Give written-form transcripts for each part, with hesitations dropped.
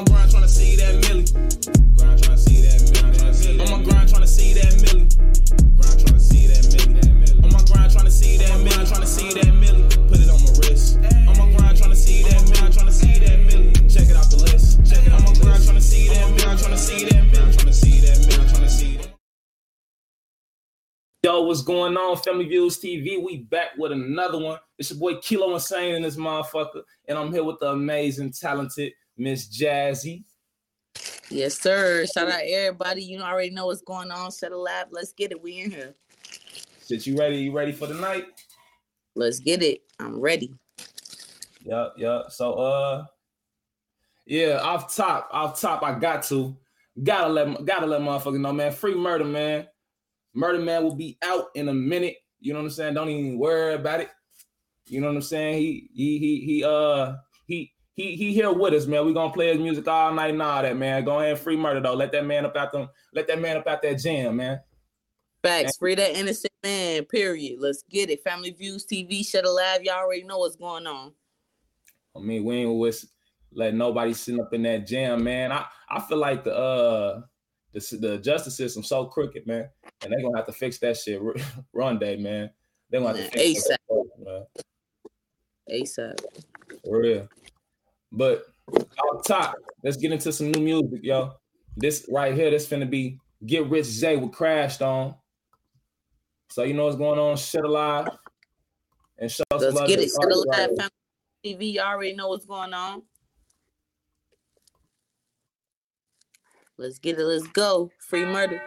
my grind trying to see that milli. Grind trying to see that milli. On my grind trying to see that milli. Grind trying to see that milli. On my grind trying to see that milli. Trying to see that milli. Put it on my wrist. On my grind trying to see that milli. Trying to see that milli. Check it off the list. Check it on my grind trying to see that milli. Trying to see that milli. Trying to see that milli. Trying to see. Yo, what's going on, Family Views TV? We back with another one. It's your boy Kilo Insane in this motherfucker, and I'm here with the amazing, talented Miss Jazzy. Yes, sir. Shout out everybody. You already know what's going on. Shut it live. Let's get it. We in here. Shit, you ready? You ready for the night? Let's get it. I'm ready. Yup. So, off top, I gotta let motherfucker know, man. Free Murder, man. Murder Man will be out in a minute. You know what I'm saying? Don't even worry about it. You know what I'm saying? He here with us, man. We gonna play his music all night and all that, man. Go ahead and free Murder though. Let that man up out that jam, man. Facts. Free that innocent man. Period. Let's get it. Family Views TV. Shut it live. Y'all already know what's going on. I mean, we ain't with let nobody sitting up in that jam, man. I feel like the justice system so crooked, man. And they're going to have to fix that shit run day, man. They're going to have to fix that shit, man. ASAP. For real. But on top, let's get into some new music, yo. This right here, this finna be Get Rich Jay with Crashed on. So you know what's going on. Shut Alive. And show us love. Let's get it. Shut Alive. Family TV, you already know what's going on. Let's get it. Let's go. Free Murder.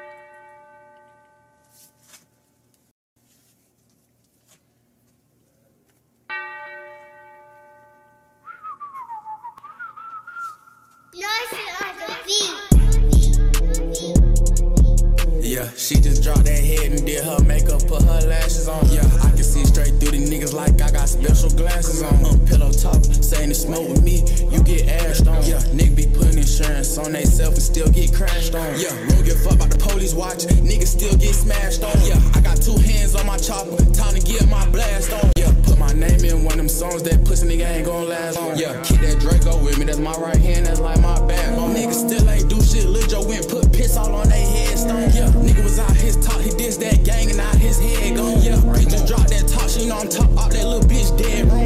Yeah, she just dropped that head and did her makeup, put her lashes on. Yeah, I can see straight through the niggas like I got special glasses on. Pillow talk, saying to smoke with me, you get ashed on. Yeah, nigga be putting insurance on they self and still get crashed on. Yeah, don't give a fuck about the police watch, niggas still get smashed on. Yeah, I got two hands on my chopper, time to get my blast on. Yeah, put my name in one of them songs, that pussy nigga ain't gon' last long. Yeah, keep that Draco with me, that's my right hand, that's like my back. Oh, niggas still ain't do shit, Lil Joe went put piss all on they headstone. Yeah, nigga was out his top, he dissed that gang and out his head gone. Yeah, he just dropped that top, she know I'm top, all that little bitch dead wrong.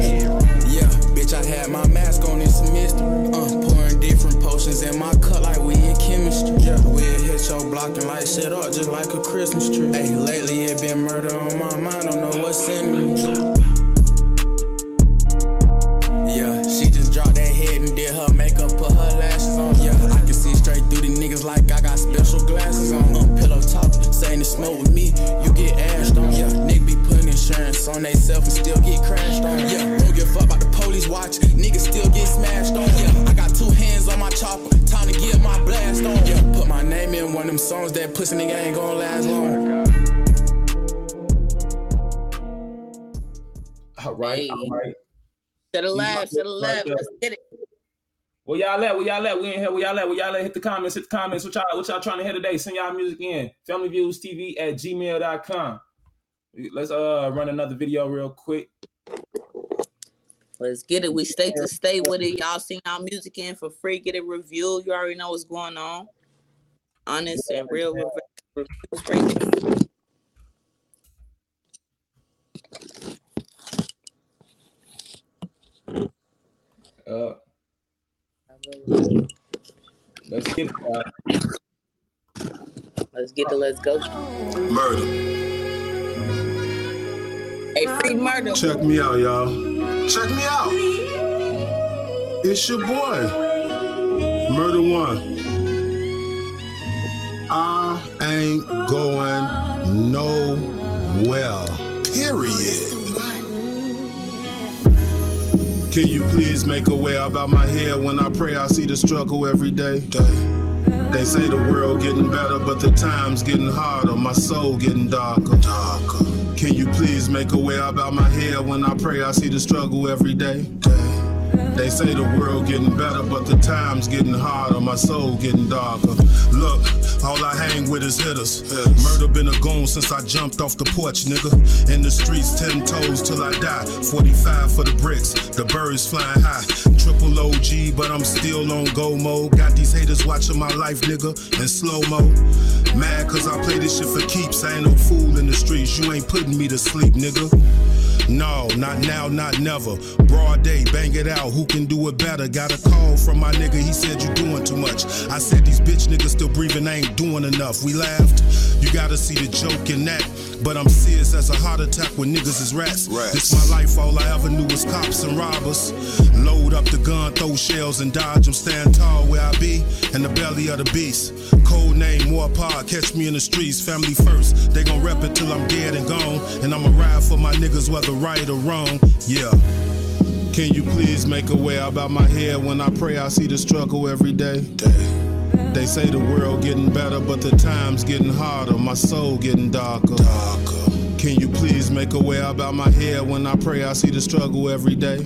Yeah, bitch, I had my mask on and some mist. Pouring different potions in my cup like we in chemistry. Yeah, we'll hit your block and light shit up just like a Christmas tree. Hey, lately it been murder on my mind, don't know what's in me. Yeah, she just dropped that head and did her makeup, put her lashes on. Yeah, I can see straight through the niggas like I got special glasses on. Pillow talk, saying to smoke with me, you get ashed on. Yeah, nigga be putting insurance on they self and still get crashed on. Yeah, don't give a fuck about the police watch, niggas still get smashed on. Yeah, I got two hands on my chopper, time to get my blast on. Yeah, put my name in one of them songs, that pussy nigga ain't gonna last long. All right. Set a laugh. Let's get it. Where y'all at? We in here. Where y'all at? Hit the comments. What y'all trying to hear today? Send y'all music in. FamilyViewsTV@gmail.com. Let's run another video real quick. Let's get it. We stay to stay with it. Y'all send y'all music in for free. Get it reviewed. You already know what's going on. Honest and real. Let's go. Murder. Hey, free Murder. Check me out, y'all. Check me out. It's your boy, Murder One. I ain't going nowhere. Period. Can you please make a way about my head? When I pray, I see the struggle every day. They say the world getting better, but the time's getting harder. My soul getting darker. Can you please make a way about my head? When I pray, I see the struggle every day. They say the world getting better, but the time's getting harder. My soul getting darker. Look, all I hang with is hitters. Murder been a goon since I jumped off the porch, nigga. In the streets, 10 toes till I die. 45 for the bricks, the birds flying high. Triple O OG, but I'm still on go mode. Got these haters watching my life, nigga, in slow-mo. Mad cause I play this shit for keeps. I ain't no fool in the streets. You ain't putting me to sleep, nigga. No, not now, not never. Broad day, bang it out, who can do it better? Got a call from my nigga, he said you doing too much. I said these bitch niggas still breathing, I ain't doing enough. We laughed, you gotta see the joke in that. But I'm serious as a heart attack when niggas is rats. This my life, all I ever knew was cops and robbers. Load up the gun, throw shells and dodge them. Stand tall where I be, in the belly of the beast. Code name, more power, catch me in the streets. Family first, they gon' rep it till I'm dead and gone. And I'ma ride for my niggas whether right or wrong, yeah. Can you please make a way about my head? When I pray, I see the struggle every day. They say the world getting better, but the time's getting harder. My soul getting darker. Can you please make a way about my head? When I pray, I see the struggle every day.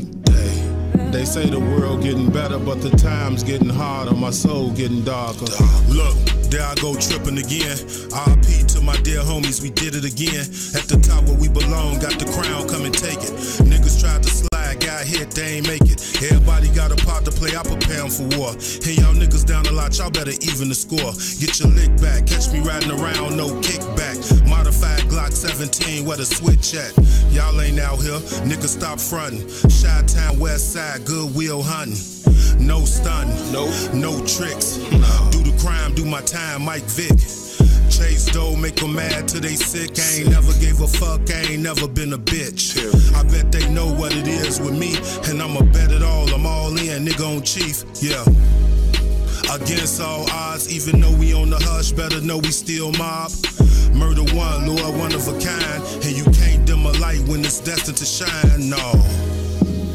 They say the world getting better, but the time's getting harder. My soul getting darker. Look, there I go tripping again. R.I.P. to my dear homies, we did it again. At the top where we belong, got the crown, come and take it. Niggas tried to slide, got hit, they ain't make it. Everybody got a part to play, I prepare them for war. Hey, y'all niggas down a lot, y'all better even the score. Get your lick back, catch me riding around, no kickback. Modified Glock 17, where the switch at? Y'all ain't out here, niggas stop frontin'. Chi-Town, West Side, Goodwill hunting, no stun, no tricks. No. Do the crime, do my time, Mike Vick. Chase dough, make them mad till they sick. I ain't never gave a fuck, I ain't never been a bitch. I bet they know what it is with me, and I'ma bet it all. I'm all in, nigga on chief, yeah. Against all odds, even though we on the hush, better know we still mob. Murder one, lure one of a kind, and you can't dim a light when it's destined to shine, no.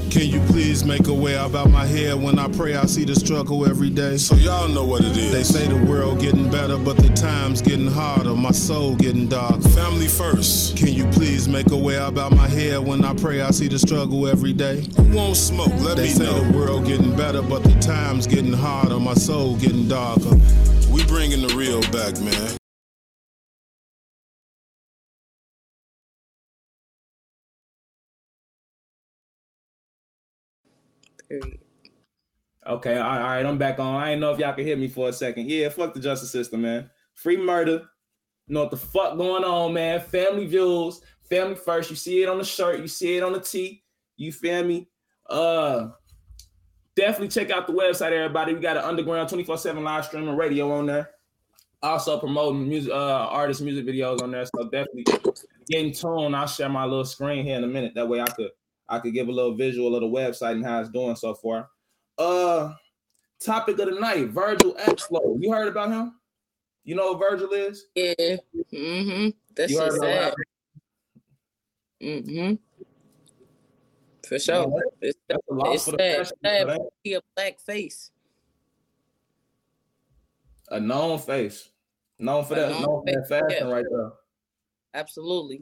Can you please make a way about my head? When I pray, I see the struggle every day. So y'all know what it is. They say the world getting better, but the time's getting harder. My soul getting darker. Family first. Can you please make a way about my head? When I pray, I see the struggle every day. Who won't smoke? Let me know. They say the world getting better, but the time's getting harder. My soul getting darker. We bringing the real back, man. Period. Okay, all right, I'm back on. I ain't know if y'all can hear me for a second. Yeah, fuck the justice system, man. Free murder. You know what the fuck going on, man. Family views, family first. You see it on the shirt, you see it on the tee. You feel me? Definitely check out the website, everybody. We got an underground 24/7 live stream and radio on there. Also promoting music, artists' music videos on there. So definitely get in tune. I'll share my little screen here in a minute. That way I could give a little visual of the website and how it's doing so far. Topic of the night, Virgil Abloh. You heard about him? You know who Virgil is? Yeah. Mm-hmm. That's so sad. Mm-hmm. For sure. Yeah. That's a lot for the fashion. He a black face. A known face. Known for that. Known for that fashion right there. Absolutely.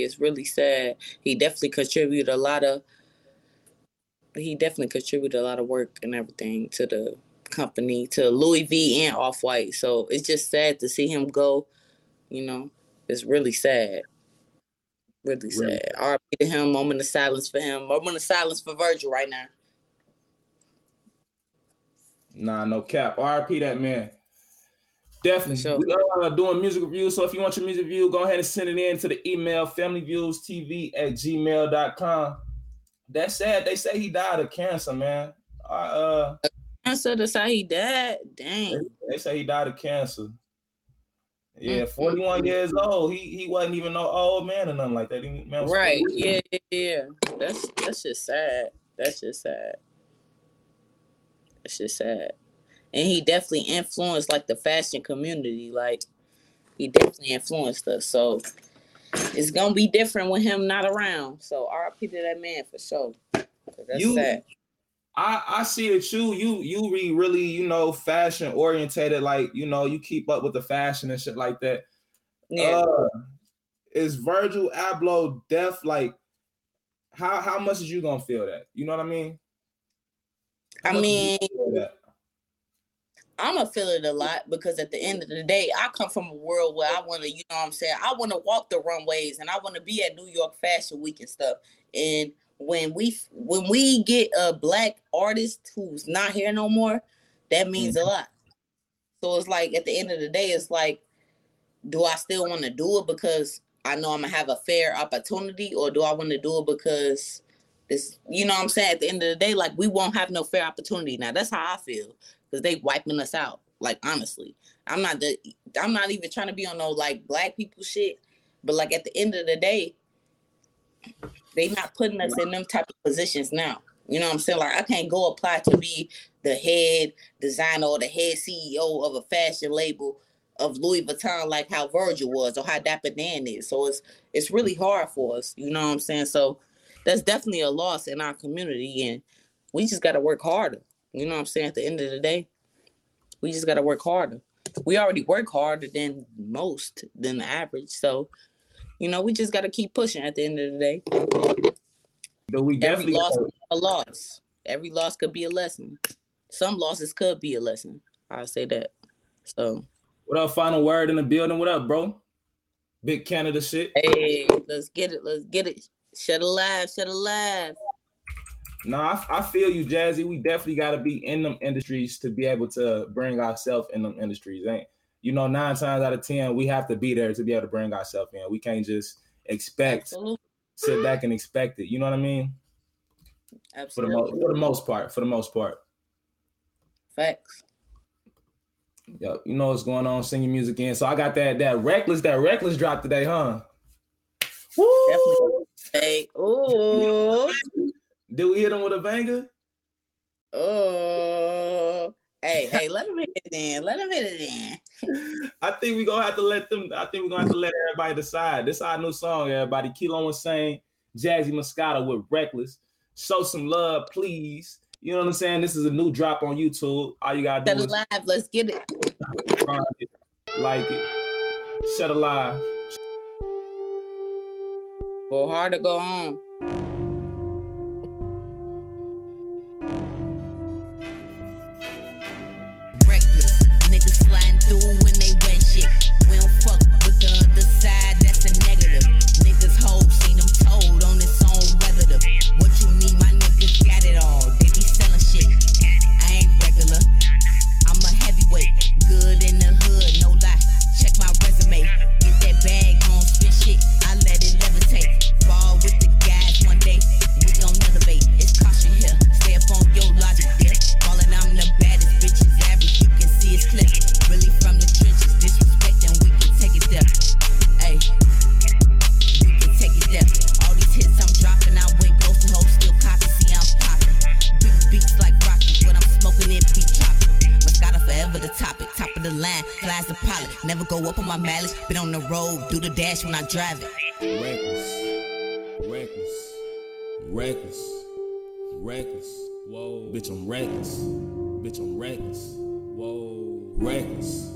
It's really sad. He definitely contributed a lot of work and everything to the company, to Louis V and Off-White. So it's just sad to see him go, you know. It's really sad. Really sad. R.I.P. to him, moment of silence for him. Moment of silence for Virgil right now. Nah, no cap. R.I.P. that man. Definitely. Sure. We are doing music reviews, so if you want your music review, go ahead and send it in to the email familyviewstv@gmail.com. That's sad. They say he died of cancer, man. Cancer? That's how he died? Dang. They say he died of cancer. Yeah, 41 years old. He wasn't even no old man or nothing like that. Right. Yeah. That's just sad. And he definitely influenced, like, the fashion community. Like, he definitely influenced us. So, it's going to be different with him not around. So, R.I.P. to that man for sure. That's sad. I see that you really, you know, fashion orientated. Like, you know, you keep up with the fashion and shit like that. Yeah. Is Virgil Abloh deaf? Like, how much is you going to feel that? You know what I mean? I'm gonna feel it a lot because at the end of the day, I come from a world where I want to, you know what I'm saying? I want to walk the runways and I want to be at New York Fashion Week and stuff. And when we get a black artist who's not here no more, that means a lot. So it's like, at the end of the day, it's like, do I still want to do it because I know I'm gonna have a fair opportunity, or do I want to do it because this, you know what I'm saying? At the end of the day, like, we won't have no fair opportunity now. That's how I feel, because they wiping us out. Like, honestly, I'm not even trying to be on no like black people shit, but like at the end of the day, they not putting us in them type of positions now. You know what I'm saying? Like, I can't go apply to be the head designer or the head CEO of a fashion label of Louis Vuitton, like how Virgil was or how Dapper Dan is. So it's really hard for us. You know what I'm saying? So that's definitely a loss in our community, and we just got to work harder. You know what I'm saying? At the end of the day, we just got to work harder. We already work harder than most, than the average. So, you know, we just got to keep pushing at the end of the day. But we definitely every loss could be a loss. Every loss could be a lesson. Some losses could be a lesson. I'll say that. So, what up? Final word in the building. What up, bro? Big Canada shit. Hey, let's get it. Let's get it. Shut alive. Shut alive. No, I feel you, Jazzy. We definitely got to be in them industries to be able to bring ourselves in them industries. Ain't you know, 9 times out of 10, we have to be there to be able to bring ourselves in. We can't just expect. Absolutely. Sit back and expect it. You know what I mean? Absolutely. For the most part. Facts. Yep. You know what's going on. Singing music in. So I got that reckless drop today, huh? Woo! Definitely. Hey, ooh. Do we hit him with a banger? Oh. Hey, let him hit it in. I think we're gonna have to let everybody decide. This is our new song, everybody. Keelon was saying, Jazzy Moscato with Reckless. Show some love, please. You know what I'm saying? This is a new drop on YouTube. All you gotta do is shut alive. Let's get it. Like it. Shut alive. Go hard or go home. When I drive it. Reckless. Whoa. Bitch, I'm reckless. Whoa. Reckless.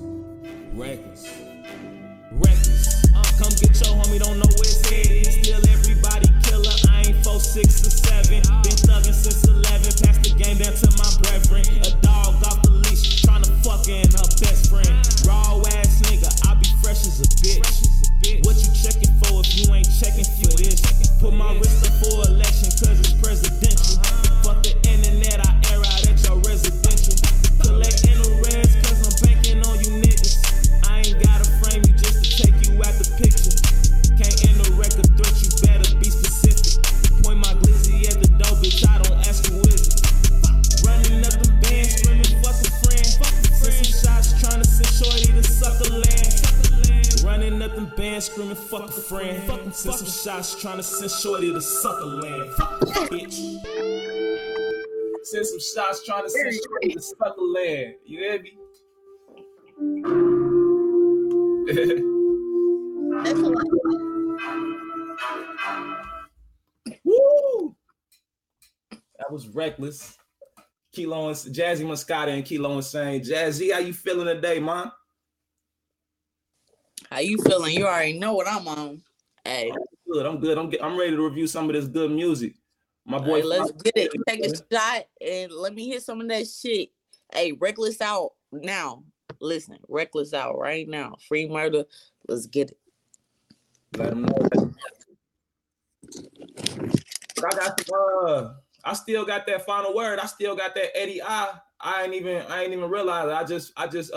Come get your homie, don't know where it's headed. Still everybody killer. I ain't 4, 6, or 7. Been thugging since 11. Passed the game down to my brethren. A dog off the leash, trying to fuck her and her best friend. Raw ass nigga, I be fresh as a bitch. What you checking for if you ain't checking for this? Put my wrist up for election, cause it's presidential. Fuck the internet, I air out at your residential. Collect in the reds, cause I'm banking on you niggas. I ain't gotta frame you just to take you out the picture. Can't end the record threat, you better be specific. Point my glizzy at the door, bitch, I don't ask who is it. Running up the band, screaming, fuck a friend. Send some shots, trying to send shorty to suck a land. Running up in bands, screaming, fuck a friend. Fucking send some shots, trying to send shorty to sucker land. Bitch. Send some shots, trying to send shorty to sucker land. You hear me? Woo! That was Reckless. Keelon, Jazzy Moscato and Keelon saying, Jazzy, how you feeling today, man? How you feeling? You already know what I'm on. Hey, I'm good. I'm ready to review some of this good music. My boy, hey, let's get it. Take a shot and let me hear some of that shit. Hey, Reckless out now. Listen, Reckless out right now. Free Murder. Let's get it. Let him know. But I got some, I still got that final word. I still got that Eddie I. I ain't even realize it. I just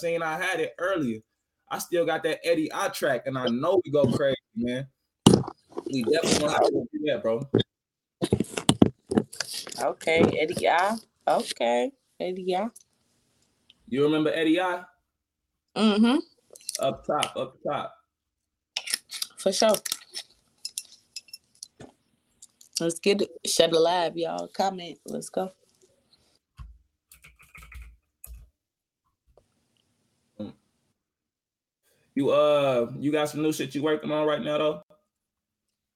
seen I had it earlier. I still got that Eddie I track, and I know we go crazy, man. We definitely gonna have to do that, bro. Okay, Eddie I. Okay, Eddie I. You remember Eddie I? Mm-hmm. Up top. For sure. Let's get it. Shut the live, y'all. Comment. Let's go. You got some new shit you working on right now though?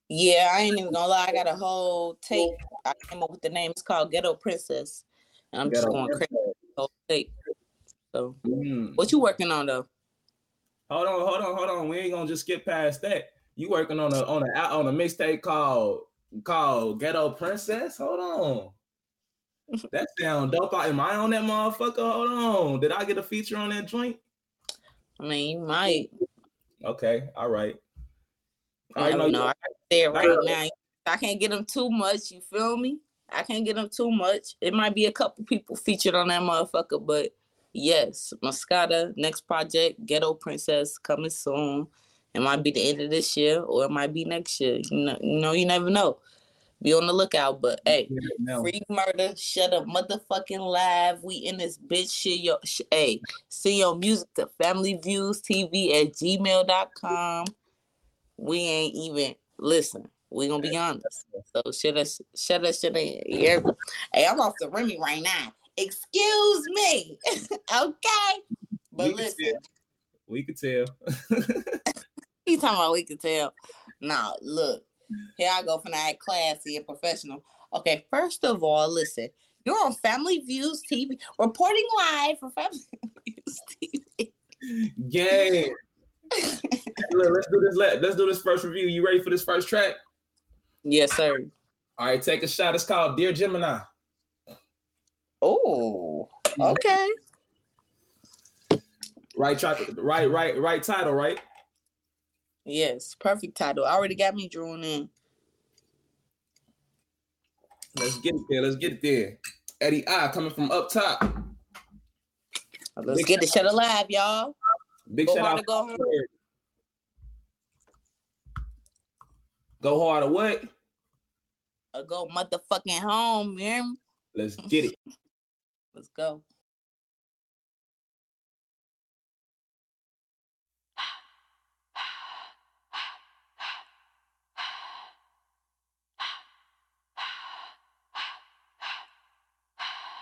Yeah, I ain't even gonna lie. I got a whole tape. I came up with the name. It's called Ghetto Princess. And I'm just going crazy with the whole tape. So, What you working on though? Hold on. We ain't gonna just skip past that. You working on a mixtape called Ghetto Princess? Hold on. That sound dope. Am I on that motherfucker? Hold on. Did I get a feature on that joint? I mean, you might. Okay. All right. I don't know. I said right now, I can't get them too much. You feel me? I can't get them too much. It might be a couple people featured on that motherfucker, but yes, Moscata, next project, Ghetto Princess, coming soon. It might be the end of this year, or it might be next year. You never know. Be on the lookout, but hey, free murder, shut up, motherfucking live. We in this bitch shit. Hey, send your music to familyviewstv@gmail.com. We ain't even listen. We gonna be honest. So shut us. Hey, I'm off the Remy right now. Excuse me, okay? But listen, we could tell. You talking about we could tell? Nah, look. Here I go for that classy and professional. Okay, first of all, listen. You're on Family Views TV, reporting live for Family Views TV. Yeah. Let's do this first review. You ready for this first track? Yes, sir. All right, take a shot. It's called Dear Gemini. Oh, okay. Right title, right? Yes, perfect title. Already got me drawn in. Let's get it there. Eddie I coming from up top. Let's get the shut alive, y'all. Big shout out. Go hard. Go hard or what? Or go motherfucking home, man. Let's get it. Let's go.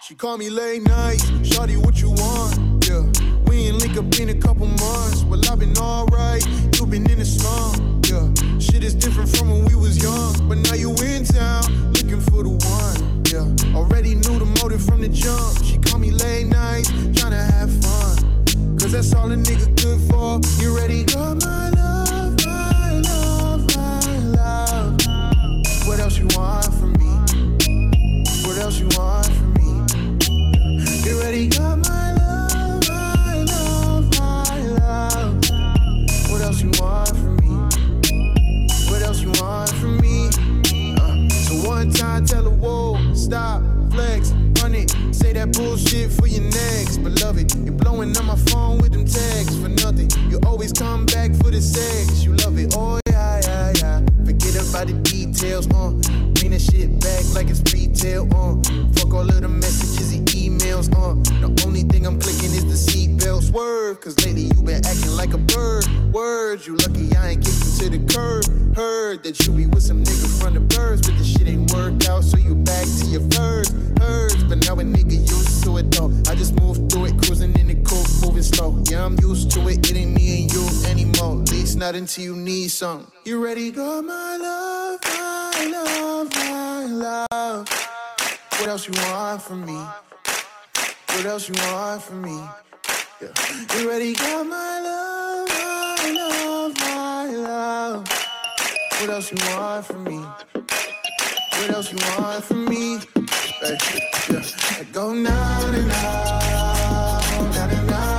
She call me late night, shawty, what you want? Yeah, we ain't link up in a couple months. Well, I've been alright, you been in the slum. Yeah, shit is different from when we was young, but now you in town, looking for the one. Yeah, already knew the motive from the jump. She call me late night, tryna have fun, 'cause that's all a nigga good for. You ready? Got my love, my love, my love. What else you want from me? What else you want from me? You already got my love, my love, my love. What else you want from me? What else you want from me? So one time tell her, whoa, stop, flex, run it. Say that bullshit for your next, beloved. You're blowing up my phone with them texts for nothing. You always come back for the sex, you love it. Oh yeah, yeah, yeah. Forget about the details, bring that shit back like it's retail, Fuck all of the messages and emails, The only thing I'm clicking is the seatbelt swerve, 'cause lately you been acting like a bird. Words, you lucky I ain't kicked you to the curb. Heard that you be with some nigga from the birds, but the shit ain't worked out, so you back to your first herds. But now a nigga used to it though. I just moved through it, cruising in the coupe, moving slow. Yeah, I'm used to it. It ain't me and you anymore. At least not until you need something. You ready? Got my love, my love, my love. What else you want from me? What else you want from me? Yeah. You ready? Got my love, my love, my love. What else you want from me? What else you want from me? Hey, yeah. I go down and out, down and out and out.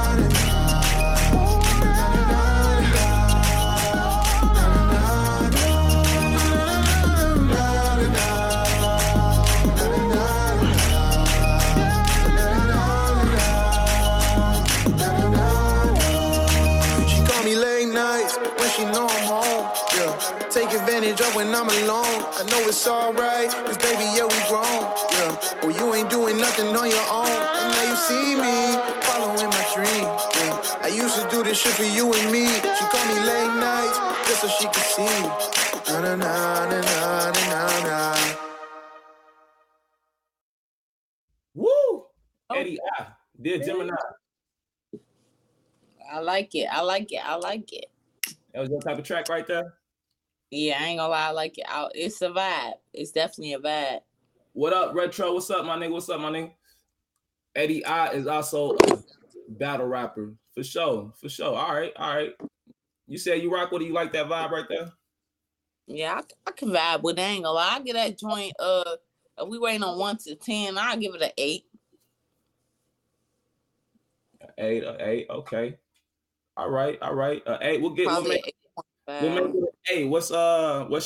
100 up when I'm alone. I know it's alright, cause baby, yeah, we grown. Yeah, well, you ain't doing nothing on your own. And now you see me following my dream. Yeah. I used to do this shit for you and me. She called me late nights just so she could see. Na na na na na na na. Woo! Eddie, I did Gemini. I like it. I like it. I like it. That was your type of track right there? Yeah, I ain't gonna lie. I like it. It's a vibe. It's definitely a vibe. What up, Retro? What's up, my nigga? What's up, my nigga? Eddie I is also a battle rapper. For sure. For sure. All right. All right. You said you rock with it. You like that vibe right there? Yeah, I can vibe with it. I ain't gonna lie. I get that joint. If we rating on 1 to 10, I'll give it an 8. 8, okay. All right. 8. We'll make it an 8. What's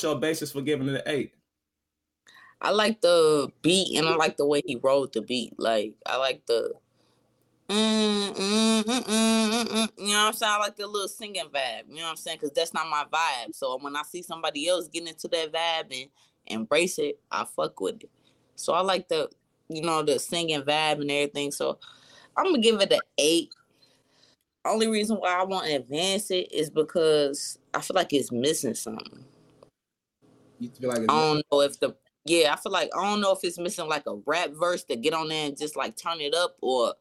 your basis for giving it an 8? I like the beat and I like the way he rolled the beat. Like I like the you know what I'm saying? I like the little singing vibe. You know what I'm saying? Because that's not my vibe. So when I see somebody else getting into that vibe and embrace it, I fuck with it. So I like the the singing vibe and everything. So I'm gonna give it an 8. Only reason why I want to advance it is because I feel like it's missing something. You feel like I don't know if it's missing like a rap verse to get on there and just like turn it up or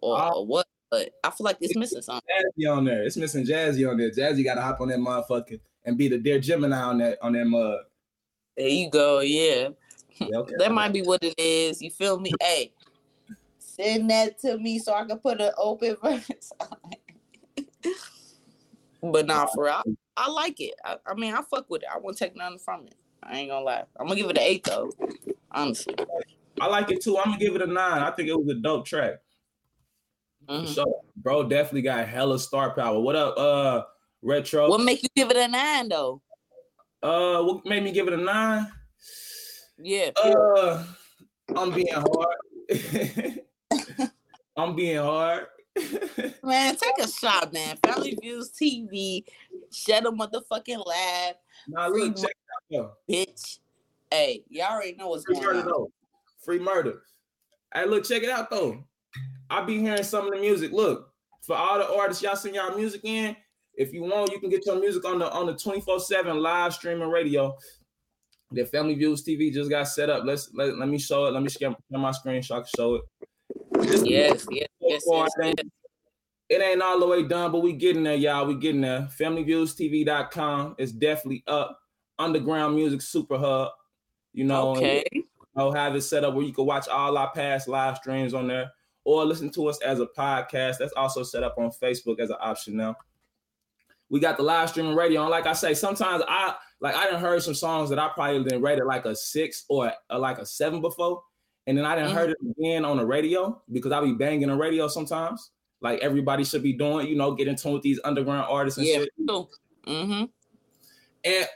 what. But I feel like it's missing something. Jazzy on there. It's missing Jazzy on there. Jazzy gotta hop on that motherfucker and be the Dear Gemini on that mug. There you go. Yeah, okay. That might be what it is. You feel me? Hey. Send that to me so I can put an open verse on it. But nah, for real, I like it. I mean, I fuck with it. I won't take nothing from it. I ain't gonna lie. I'm gonna give it an 8 though. Honestly. I like it too. I'm gonna give it a 9. I think it was a dope track. Mm-hmm. So, bro, definitely got hella star power. What up, Retro? What make you give it a 9 though? What made me give it a 9? Yeah. I'm being hard. I'm being hard. Man, take a shot, man. Family Views TV. Shut a motherfucking laugh. Nah, look, check it out, though. Bitch. Hey, y'all already know what's going on. Though. Free murder. Hey, look, check it out, though. I be hearing some of the music. Look, for all the artists y'all send y'all music in, if you want, you can get your music on the 24/7 live streaming radio. The Family Views TV just got set up. Let me show it. Let me share my screen so I can show it. Yes. It ain't all the way done, but we getting there, y'all. We getting there. FamilyViewsTV.com is definitely up. Underground Music Super Hub. Okay. I'll have it set up where you can watch all our past live streams on there or listen to us as a podcast. That's also set up on Facebook as an option now. We got the live streaming radio. And like I say, sometimes I done heard some songs that I probably didn't rate it like a 6 or like a 7 before. And then I done heard it again on the radio because I be banging the radio sometimes. Like everybody should be doing, get in tune with these underground artists and shit. Mm-hmm.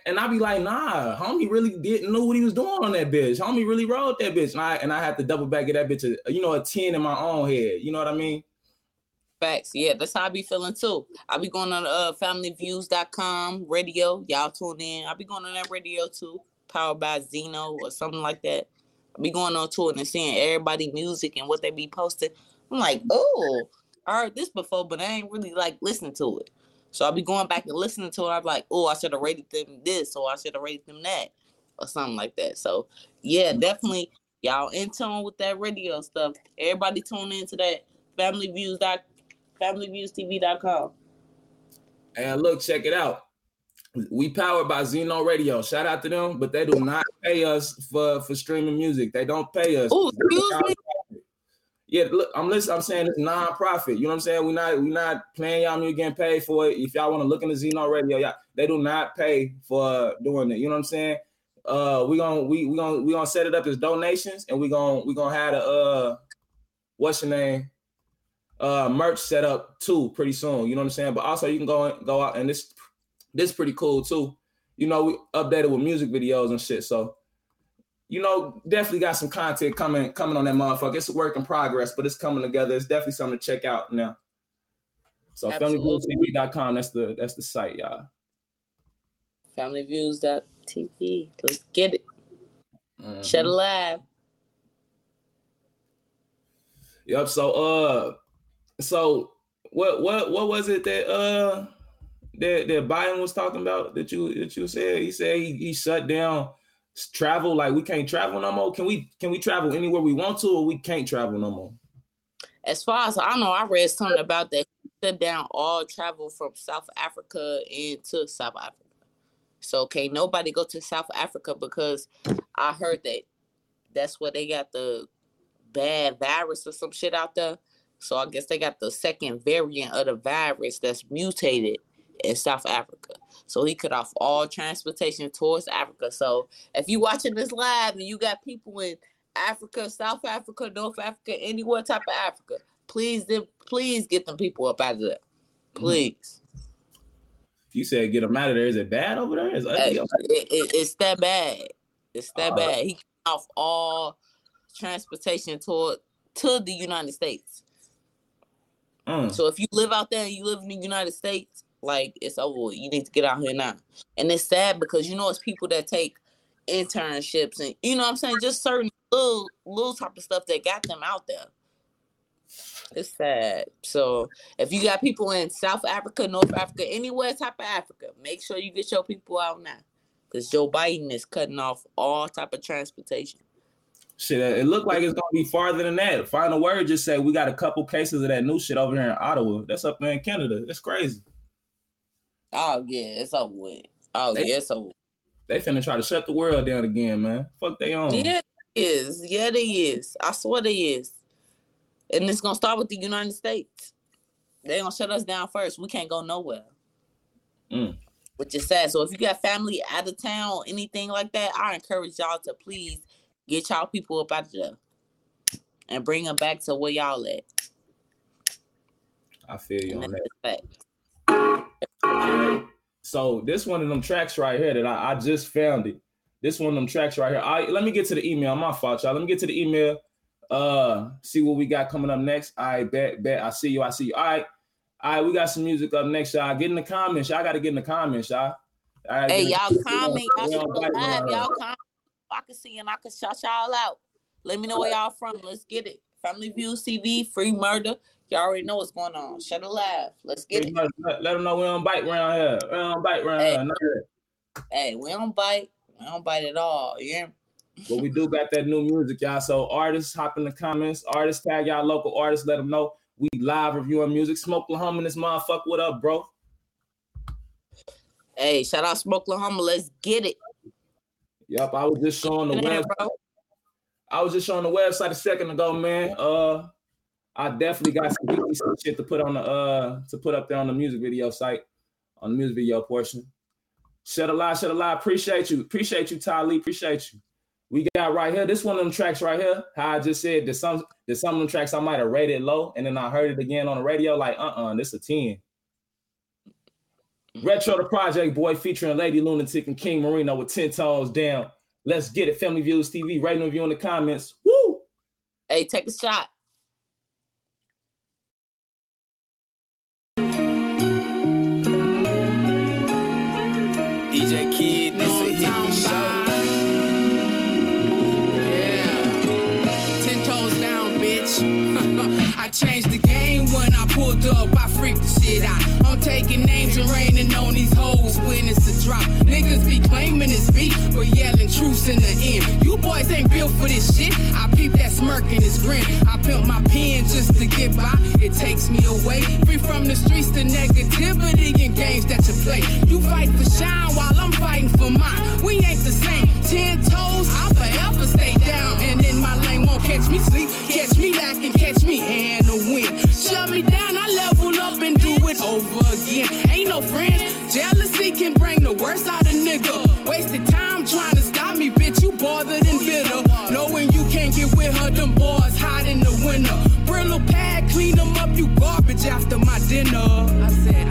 And I be like, nah, homie really didn't know what he was doing on that bitch. Homie really rode that bitch. And I had to double back at that bitch, a 10 in my own head. You know what I mean? Facts. Yeah, that's how I be feeling too. I be going on familyviews.com radio. Y'all tune in. I be going on that radio too. Powered by Zeno or something like that. I be going on tour and seeing everybody music and what they be posting. I'm like, oh, I heard this before, but I ain't really like listening to it. So I be going back and listening to it. I'm like, oh, I should have rated them this or I should have rated them that or something like that. So yeah, definitely y'all in tune with that radio stuff. Everybody tune into that FamilyViewsTV.com. And look, check it out. We powered by Zeno Radio. Shout out to them, but they do not pay us for streaming music. They don't pay us. Ooh, excuse me. Yeah, look, I'm saying it's non-profit. You know what I'm saying? We're not playing y'all music, getting paid for it. If y'all want to look into Zeno Radio, they do not pay for doing it. You know what I'm saying? We gonna set it up as donations, and we gonna have a what's your name? Merch set up too pretty soon. You know what I'm saying? But also you can go out and this pretty cool too. We updated with music videos and shit. So, definitely got some content coming on that motherfucker. It's a work in progress, but it's coming together. It's definitely something to check out now. So FamilyViewsTV.com, that's the site, y'all. FamilyViews.com. TV. Let's get it. Mm-hmm. Shed a laugh. Yep. So what was it that Biden was talking about that you said? He said he shut down travel. Like, we can't travel no more. Can we travel anywhere we want to, or we can't travel no more? As far as I know, I read something about that. Shut down all travel from South Africa into South Africa. So can't nobody go to South Africa, because I heard that's where they got the bad virus or some shit out there. So I guess they got the second variant of the virus that's mutated in South Africa. So he cut off all transportation towards Africa. So if you watching this live and you got people in Africa, South Africa, North Africa, anywhere type of Africa, please get them people up out of there. Please. You said get them out of there. Is it bad over there? It's that bad. It's that bad. He cut off all transportation to the United States. So if you live out there and you live in the United States, like, it's over. You need to get out here now. And it's sad because, you know, it's people that take internships and, you know what I'm saying, just certain little type of stuff that got them out there. It's sad. So if you got people in South Africa, North Africa, anywhere type of Africa, make sure you get your people out now, because Joe Biden is cutting off all type of transportation. Shit, it looked like it's gonna be farther than that. Final word just said we got a couple cases of that new shit over here in Ottawa. That's up there in Canada. It's crazy. Oh yeah, it's over with. It's over. They finna try to shut the world down again, man. Fuck they own. Yeah, they is. I swear they is. And it's going to start with the United States. They're going to shut us down first. We can't go nowhere. Which is sad. So if you got family out of town, anything like that, I encourage y'all to please get y'all people up out of there and bring them back to where y'all at. I feel you on that. So this one of them tracks right here that I just found it. This one of them tracks right here. Let me get to the email. My fault, y'all. Let me get to the email. See what we got coming up next. All right, bet. I see you. All right, we got some music up next, y'all. Get in the comments, y'all. Gotta get in the comments, y'all. All right, hey, y'all comment. Y'all comment. I can see and I can shout y'all out. Let me know where y'all from. Let's get it. Family Views TV, free murder. Y'all already know what's going on. Shut the laugh. Let's get it. Let them know we don't bite around here. We don't bite around here. Hey, we don't bite. We don't bite at all. Yeah. But we do got that new music, y'all. So artists, hop in the comments. Artists, tag y'all local artists. Let them know we live reviewing music. Smoke Oklahoma in this motherfucker. What up, bro? Hey, shout out Smoke Oklahoma. Let's get it. Yup, I was just showing the website. A second ago, man. I definitely got some shit to put on the up there on the music video site, on the music video portion. Shed a lie. Appreciate you, Tali. Appreciate you. We got right here, this one of them tracks right here, how I just said, there's some of them tracks I might have rated low, and then I heard it again on the radio, like, this a 10. Retro the Project Boy featuring Lady Lunatic and King Marino with 10 tones down. Let's get it, Family Views TV, rating review in the comments. Woo! Hey, take a shot. DJ Kid, this a hit shot. I changed the game when I pulled up, I freaked the shit out. I'm taking names and raining on these hoes when it's a drop. Niggas be claiming it's beef, but yelling truths in the end. You boys ain't built for this shit. I peep that smirk in his grin. I pimp my pen just to get by. It takes me away. Free from the streets, the negativity and games that you play. You fight for shine while I'm fighting for mine. We ain't the same. 10 toes, I'll forever stay down. And in my lane won't catch me sleep. Catch me lacking, catch me in the wind. Shut me down, I level up and do it over again. Ain't no friends, jealousy can bring the worst out of nigga. Wasted time trying to stop me, bitch, you bothered and bitter. Knowing you can't get with her, them boys hot in the winter. Brillo pad, clean them up, you garbage after my dinner. I said.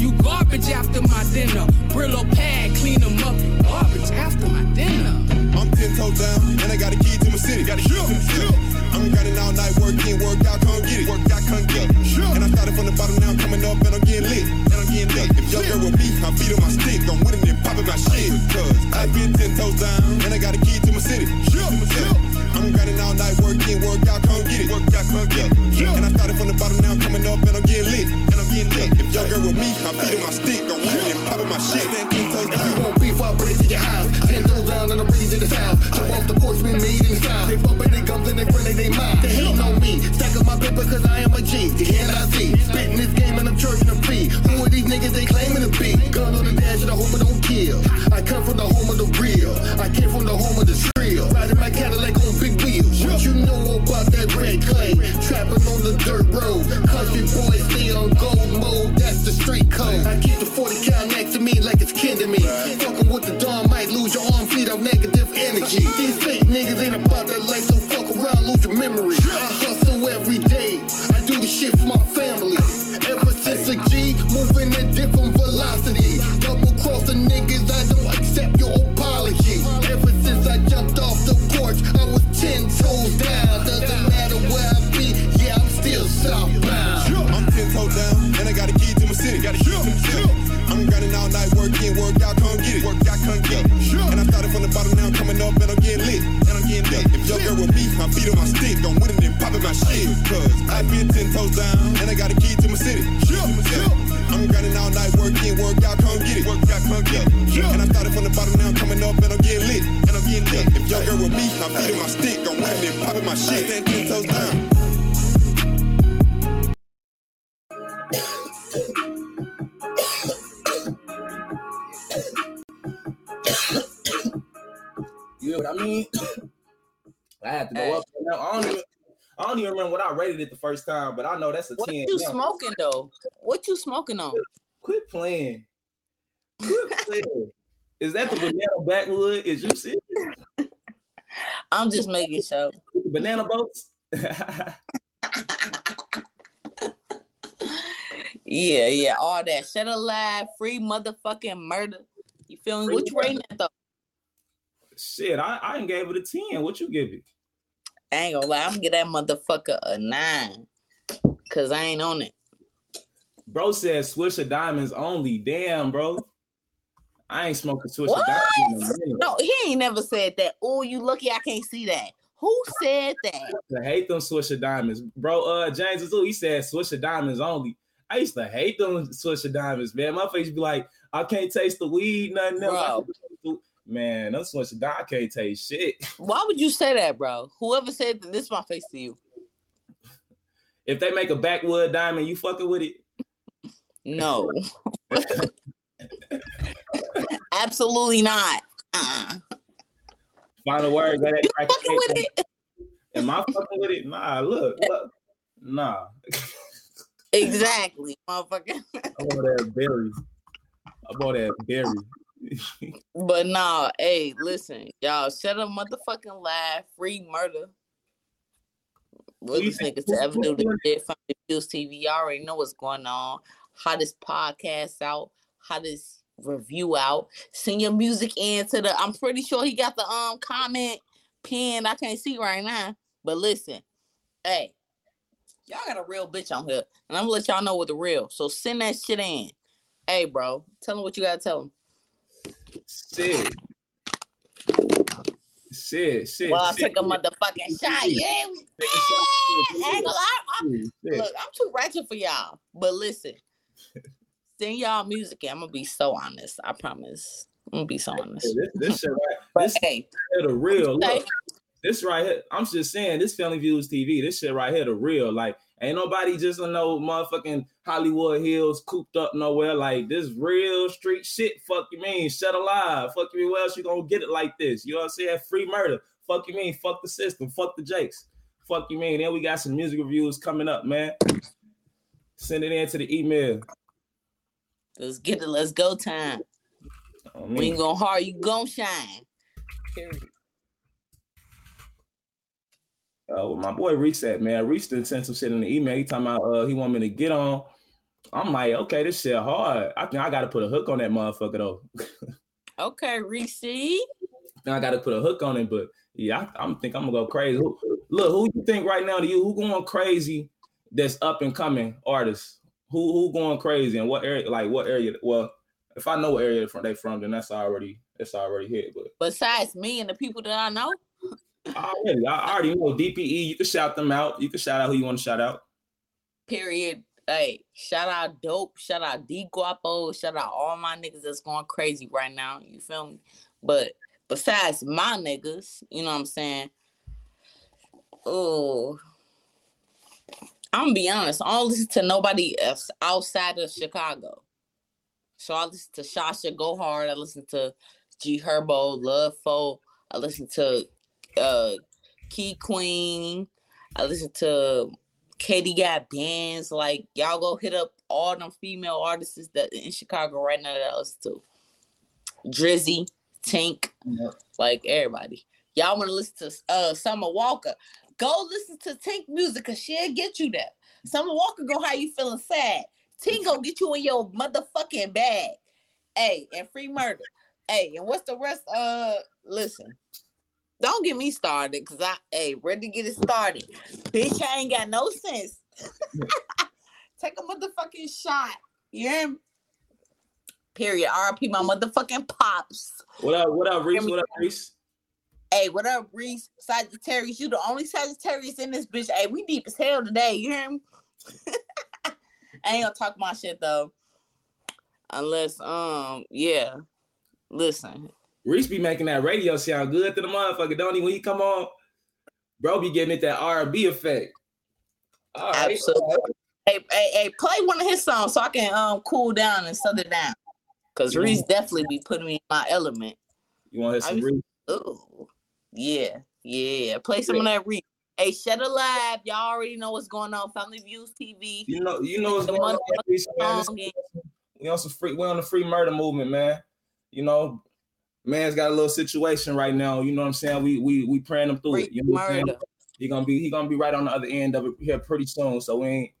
You garbage after my dinner. Brillo pad, clean them up, you garbage after my dinner. I'm 10 toes down, and I got a key to my city. Got a key to my city. I'm grinding all night, working, worked out, come get it. Worked out, come get it. Sure. And I started from the bottom, now I'm coming up and I'm getting lit. If your girl will beef, I beat on my stick. I'm winning and popping my shit. Cause I come get it. And I started from the bottom, now I'm coming up and I'm getting lit. And I'm getting lit. If y'all girl with me, I'm feeding my stick. I'm really popping my shit. If you won't beef, I'll bring it to your house. 10 toes down and I'm raising the sound. Jump off the porch, we made in the style. They bump and they gums and they run and they mind. They hate on me. Stack up my paper cause I am a G. The hand I see. Spitting this game and I'm churching a P. Who are these niggas they claiming to be? Gun on the dash of the home I don't kill. I come from the home of the real. I came from the home of the shrill. Riding my Cadillac on big wheels. What you know about that red clay? Trapping on the dirt road. Country boys stay on gold mode. That's the street code. I keep the 40 cal next to me like it's kin to me. Fucking with the dawn might lose your arm fleet of negative energy. These fake niggas ain't about that life, so fuck around, lose your memory. I hustle every day. I do the shit for my family. Ever since a G, moving at different velocity. Double crossing niggas, I don't accept your apology. Ever since I jumped off the porch, I was 10 toes down. Doesn't matter where I be, yeah, I'm still southbound. I'm 10 toes down, and I got a key to my city. Got a key to my city. I'm grinding all night, working, work out, come get it. Work out, come get it. And I started from the bottom, now I'm coming up and I'm getting lit. And I'm getting lit. If y'all girl with me, I'm feeding my stick. I'm winning and popping my shit. Cause I been 10 toes down, and I got a key to my city. I'm grinding all night, working, work out, come get it. Work out, come get it. And I started from the bottom, now I'm coming up and I'm getting lit. And I'm getting lit. If y'all girl with me, I'm feeding my stick. I'm winning and popping my shit. 10 toes down. But I mean, I have to go up. Now, I don't even remember what I rated it the first time, but I know that's a 10. What you smoking though? What you smoking on? Quit playing. Is that the banana backwood? Is you serious? I'm just making sure. Banana boats. yeah, all that. Shut a lie, free motherfucking murder. You feeling? Free what you rating that though? Shit, I ain't gave it a 10. What you give it? I ain't gonna lie. I'm gonna give that motherfucker a 9. Cause I ain't on it. Bro says Swisher Diamonds only. Damn, bro. I ain't smoking Swisher what? Diamonds. No, he ain't never said that. Oh, you lucky I can't see that. Who said that? I hate them Swisher Diamonds. Bro, James Azul, he said Swisher Diamonds only. I used to hate them Swisher Diamonds, man. My face be like, I can't taste the weed, nothing else. Man, that's what I can't taste shit. Why would you say that, bro? Whoever said that, this is my face to you. If they make a backwood diamond, you fucking with it? No. Absolutely not. Final words. You fucking with it? Am I fucking with it? Nah, look. Nah. Exactly, motherfucker. I bought that berry. But nah, hey, listen, y'all, shut a motherfucking lie, free murder. What these niggas to ever do to get from the Views TV? Y'all already know what's going on. Hottest podcast out, hottest review out. Send your music in to the. I'm pretty sure he got the comment pinned. I can't see right now, but listen, hey, y'all got a real bitch on here, and I'm gonna let y'all know what the real. So send that shit in. Hey, bro, tell him what you gotta tell him. Shit. Well, I took a motherfucking shot. Yeah. Look, I'm too ratchet for y'all. But listen, send y'all music in. I'm going to be so honest. I promise. I'm going to be so honest. This shit right here, the real. Look, this right here, I'm just saying, this Family Views TV, this shit right here, the real. Like, ain't nobody just in no motherfucking Hollywood Hills cooped up nowhere. Like, this real street shit, fuck you mean? Shut alive. Fuck you mean, where else you gonna get it like this? You know what I'm saying? Free murder. Fuck you mean? Fuck the system. Fuck the Jakes. Fuck you mean? Then we got some music reviews coming up, man. Send it in to the email. Let's get it. Let's go time. Oh, we ain't gonna hard. You gonna shine. Period. My boy Reese at, man. Reese done sent some shit in the email. He talking about he want me to get on. I'm like, okay, this shit hard. I got to put a hook on that motherfucker, though. Okay, Reese. Now I got to put a hook on it, but yeah, I think I'm going to go crazy. Look, who you think right now to you? Who going crazy that's up-and-coming artists? Who going crazy and what area? Like, what area? Well, if I know what area they from, then that's already hit. But besides me and the people that I know? I already know DPE. You can shout them out. You can shout out who you want to shout out. Period. Hey, shout out Dope. Shout out D Guapo. Shout out all my niggas that's going crazy right now. You feel me? But besides my niggas, you know what I'm saying? Oh, I'm gonna be honest. I don't listen to nobody else outside of Chicago. So I listen to Sasha Go Hard. I listen to G Herbo, Love Fo. I listen to Key Queen. I listen to Katie Got Bands. Like, y'all go hit up all them female artists that in Chicago right now that I listen to. Drizzy, Tink, like everybody. Y'all want to listen to Summer Walker. Go listen to Tink music, because she'll get you there. Summer Walker go, how you feeling sad? Tink go get you in your motherfucking bag. Hey, and Free Murder. Hey, and what's the rest? Listen, don't get me started, because I ready to get it started. Bitch, I ain't got no sense. Take a motherfucking shot. You hear me? Period. R.I.P. my motherfucking pops. What up, Reese? What up, Reese? Hey, what up, Reese? Sagittarius, you the only Sagittarius in this bitch. Hey, we deep as hell today. You hear me? I ain't gonna talk my shit though. Unless, yeah. Listen. Reese be making that radio sound good to the motherfucker, don't he? When he come on, bro be getting it that R&B effect. All right. Absolutely. Hey, play one of his songs so I can cool down and settle down. Because Reese definitely be putting me in my element. You want to hear some Reese? Oh, yeah. Play some of that Reese. Hey, Shed a Lab. Y'all already know what's going on. Family Views TV. You know what's going on. We're on the free murder movement, man. You know, man's got a little situation right now. You know what I'm saying? We praying him through free it. You know what I'm saying? He gonna be right on the other end of it here pretty soon. So we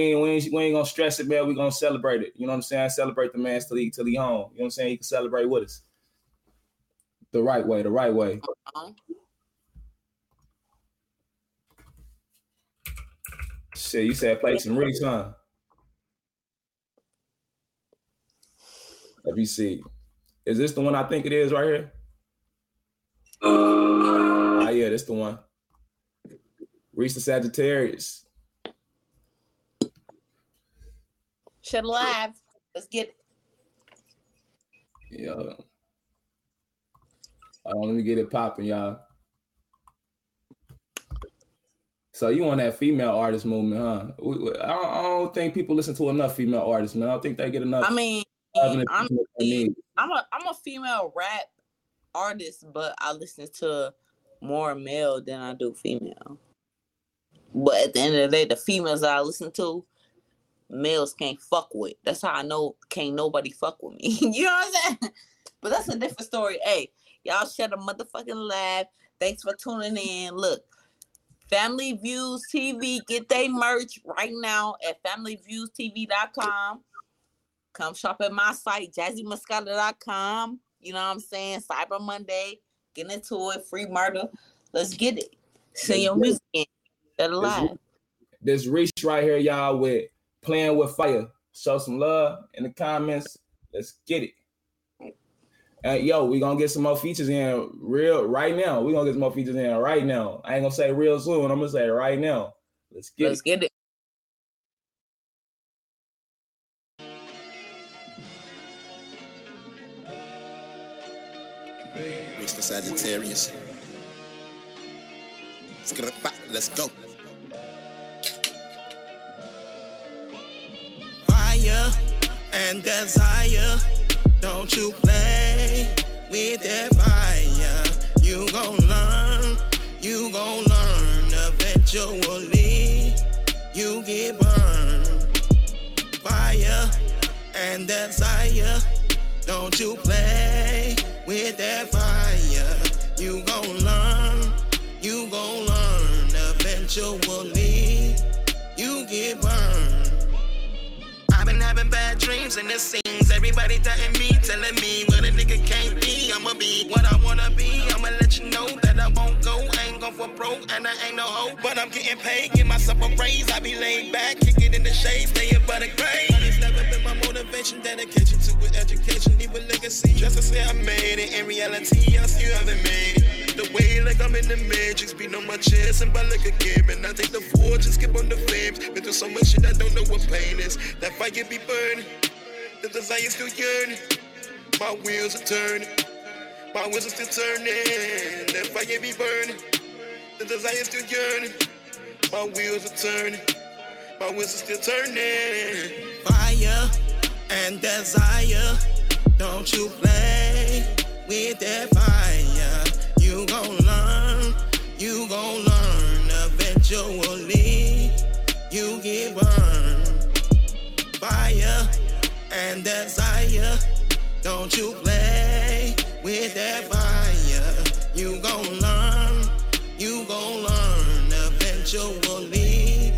ain't gonna stress it, man. We gonna celebrate it. You know what I'm saying? Celebrate the man till he home. You know what I'm saying? He can celebrate with us. The right way. Uh-huh. Shit, you said play some Reese, huh? Let me see. Is this the one I think it is right here? Oh, yeah, that's the one. Reese the Sagittarius. Shed Live. Let's get it. Yeah. Let me get it popping, y'all. So you on that female artist movement, huh? I don't think people listen to enough female artists, man. I don't think they get enough. I mean, I'm a female rap artist, but I listen to more male than I do female. But at the end of the day, the females that I listen to, males can't fuck with. That's how I know can't nobody fuck with me. You know what I'm saying? But that's a different story. Hey, y'all shut a motherfucking laugh. Thanks for tuning in. Look. Family Views TV, get they merch right now at familyviewstv.com. Come shop at my site, jazzymuscala.com. You know what I'm saying? Cyber Monday, get into it, free murder. Let's get it. Send your music in. That's live. This Reese right here, y'all, with Playing With Fire. Show some love in the comments. Let's get it. Yo, we're going to get some more features in real right now. We're going to get some more features in right now. I ain't going to say real soon. I'm going to say right now. Let's get it. Mr. Sagittarius. Let's go. Fire and desire. Don't you play with that fire. You gon' learn. Eventually, you get burned. Fire and desire. Don't you play with that fire. You gon' learn. Eventually, you get burned. I've been having bad dreams and it seems everybody doubting me, telling me what a nigga can't be. I'ma be what I wanna be. I'ma let you know that I won't go. I ain't gon' for broke, and I ain't no hoe. But I'm getting paid, give myself a raise. I be laid back, kicking in the shades, staying by the grave. Money's never been my motivation. kitchen, dedication to an education, leave a legacy. Just to say I made it, in reality, I still haven't made it. The way like I'm in the matrix, beat on my chest and buy like a game. And I take the forge and skip on the flames. Been through so much shit, I don't know what pain is. That fire be burned, the desire still yearn. My wheels are turning, my wheels are still turning. That fire be burned, the desire still yearn. My wheels are turning, my wheels are still turning. Fire and desire, don't you play with that fire. You gon' learn, you gon' learn. Eventually, you get burned. Fire and desire, don't you play with that fire. You gon' learn, you gon' learn. Eventually,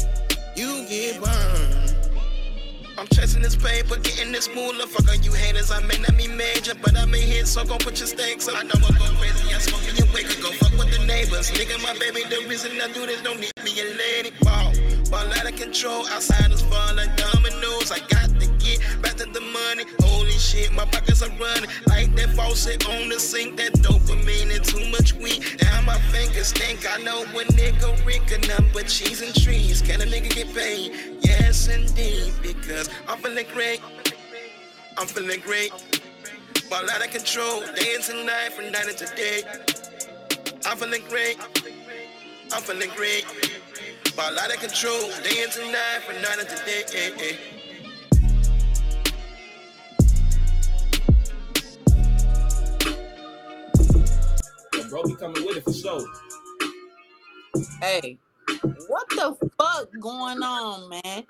you get burned. I'm chasing this paper, getting this moolah. Fucker, you haters, I may not be major, but I'm in here, so gon' put your stakes up. I know I go crazy, I smoke in your wake, go fuck with the neighbors. Nigga, my baby, the reason I do this, don't need me a lady. Ball out of control, outsiders fall like dominoes. I got to get back to the money. Holy shit, my pockets are running. Like that faucet on the sink, that dopamine and too much weed. Down my fingers think I know a nigga reeking nothing but cheese and trees. Can a nigga get paid? Yes, indeed, because I'm feeling great, I'm feeling great. Ball out of control, day into night, from night into day. I'm feeling great, I'm feeling great. Ball out of control, day into night, from night into day. Bro, we coming with it for sure. Hey, what the fuck going on, man?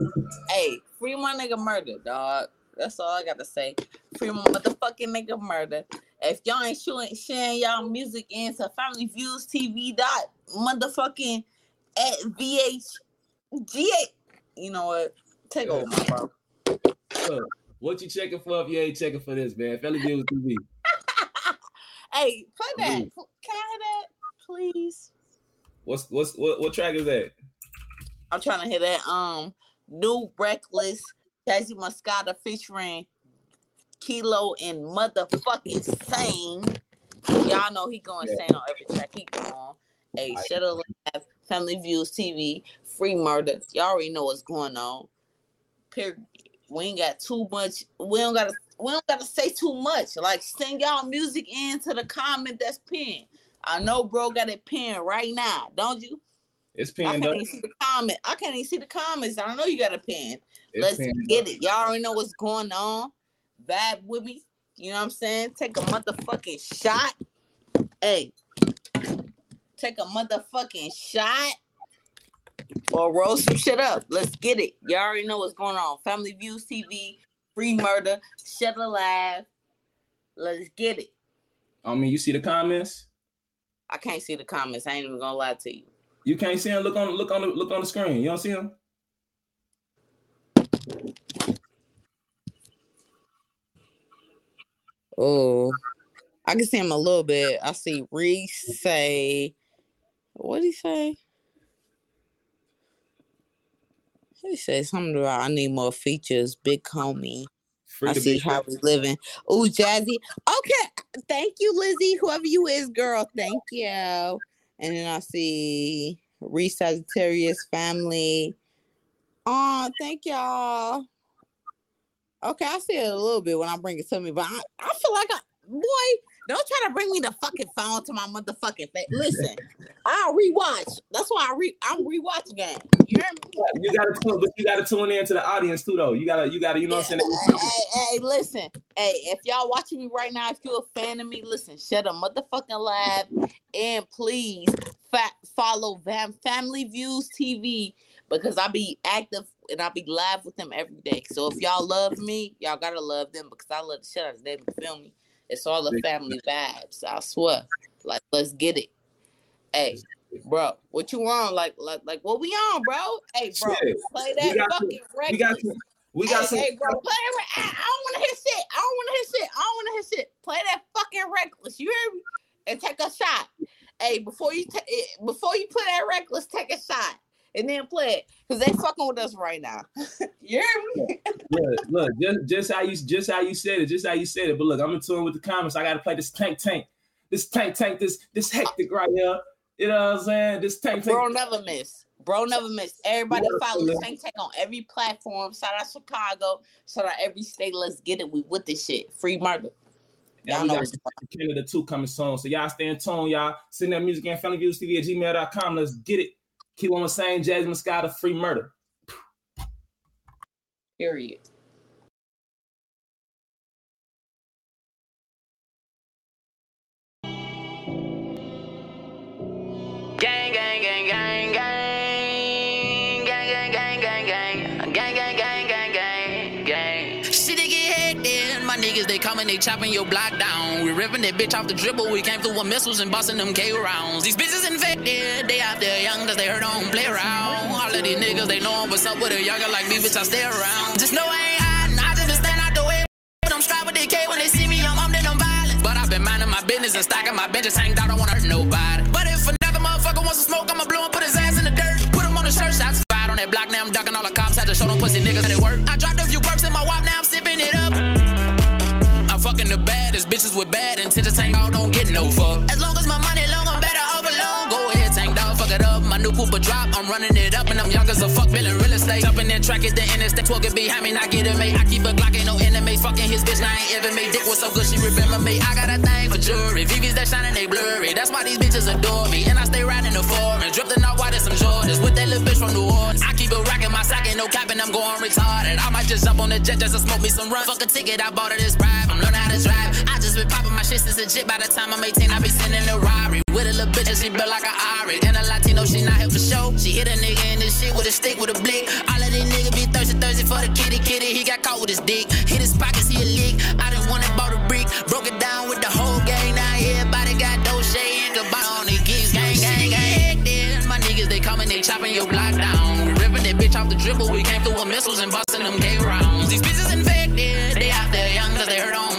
Hey, free my nigga Murder, dog. That's all I gotta say. Free my motherfucking nigga Murder. If y'all ain't sharing y'all music into FamilyViewsTV dot motherfucking at VHGA, you know what? Take over, my bro. What you checking for? If you ain't checking for this, man, FamilyViewsTV. Hey, play that. Can I hear that, please? What track is that? I'm trying to hear that. New Reckless, Jazzy Moscata featuring Kilo and motherfucking Sane. Y'all know he going Sane on every track he on. Hey, shut up, laugh. Family Views TV, Free Murder. Y'all already know what's going on. Period. We ain't got too much. We don't gotta say too much. Like, send y'all music into the comment that's pinned. I know bro got it pinned right now, don't you? It's pinned. I can't even see the comment. I can't even see the comments. I know you got a pin. Let's get it. Y'all already know what's going on. Bad with me. You know what I'm saying? Take a motherfucking shot. Hey. Take a motherfucking shot. Or roll some shit up. Let's get it. Y'all already know what's going on. Family Views TV, Free Murder, Shut Alive. Let's get it. I mean, you see the comments? I can't see the comments. I ain't even gonna lie to you. You can't see them. Look on the screen. You don't see them? Oh, I can see him a little bit. I see Reese say, what'd he say? He said something about I need more features, big homie. I see how we living. Ooh, Jazzy. Okay. Thank you, Lizzie. Whoever you is, girl. Thank you. And then I see Reese Sagittarius family. Oh, thank y'all. Okay, I see it a little bit when I bring it to me, but I feel like boy, don't try to bring me the fucking phone to my motherfucking face. Listen, I'll rewatch. That's why I'm rewatching it. You gotta tune in to the audience too, though. You gotta, you know what I'm saying? Hey, listen. Hey, if y'all watching me right now, if you're a fan of me, listen, shut a motherfucking lab and please follow Family Views TV because I be active and I be live with them every day. So if y'all love me, y'all gotta love them because I love the shit out of them. Feel me? It's all the family vibes. I swear. Like, let's get it. Hey, bro, what you on? Like what we on, bro? Hey, bro, play that fucking record. We got some. Hey, bro, play that. I don't want to hear shit. Play that fucking Reckless. You hear me? And take a shot. Hey, before you play that Reckless, take a shot. and then play it, because they fucking with us right now. You hear me? Look, just how you said it. But look, I'm in tune with the comments. I got to play this tank, this hectic right here. You know what I'm saying? This tank. Bro, never miss. Everybody follows Tank on every platform. Shout out Chicago. Shout out every state. Let's get it. We with this shit. Free murder. Y'all know it's Canada 2 coming soon. So y'all stay in tune, y'all. Send that music in FamilyViewsTV@gmail.com. Let's get it. Keep on saying Jasmine Scott of free murder. Period. Gang, gang, gang, gang, gang. They coming, they chopping your block down. We ripping that bitch off the dribble. We came through with missiles and busting them K rounds. These bitches infected, they out there young, cause they heard I don't play around. All of these niggas, they know what's up with a younger like me, bitch, I stay around. Just know I ain't hiding, I just stand out the way. But I'm strapped with the K when they see me, I'm then I'm violent. But I've been minding my business and stacking my benches, hanged out, I don't wanna hurt nobody. But if another motherfucker wants to smoke, I'ma blow and put his ass in the dirt. Put him on the shirt, shots fired on that block, now I'm ducking all the cops. Had to show them pussy niggas that it work. I dropped a few burps in my wop, now I'm sipping it up. Fucking the baddest bitches with bad intentions, tank dog don't get no fuck. As long as my money long, I'm better all alone. Go ahead, tank dog, fuck it up. My new Cooper drop, I'm running it up, and I'm young as a fuck, feeling real estate. Jumping in track is the interstate, twerking behind me, not getting me. I keep a Glock, ain't no enemies. Fucking his bitch, now I ain't ever made. Dick was so good, she remember me. I got a thing for jewelry, VVs that shining, they blurry. That's why these bitches adore me, and I stay riding the foreign, dripping out white in some Jordans with that little bitch from New Orleans. I keep a rack in my sock, ain't no cap, and I'm going retarded. I might just jump on the jet just to smoke me some run. Fuck a ticket, I bought it as bribe. I'm learning how to drive. I just been popping my shit since a jit. By the time I'm 18, I be sending a Rari with a little bitch and she built like a Ari. And a Latino, she not here for show. She hit a nigga in this shit with a stick, with a blick. All of these niggas be thirsty for the kitty. He got caught with his dick. Hit his pockets, he a leak. I done won and bought a brick. Broke it down with the whole gang. Now everybody got Doce and Gabbana on the geeks. Gang, gang, gang. Then my niggas, they coming, they chopping your block down. We ripping that bitch off the dribble. We came through with missiles and busting them gay rounds. These bitches infected. They out there young cause they heard on.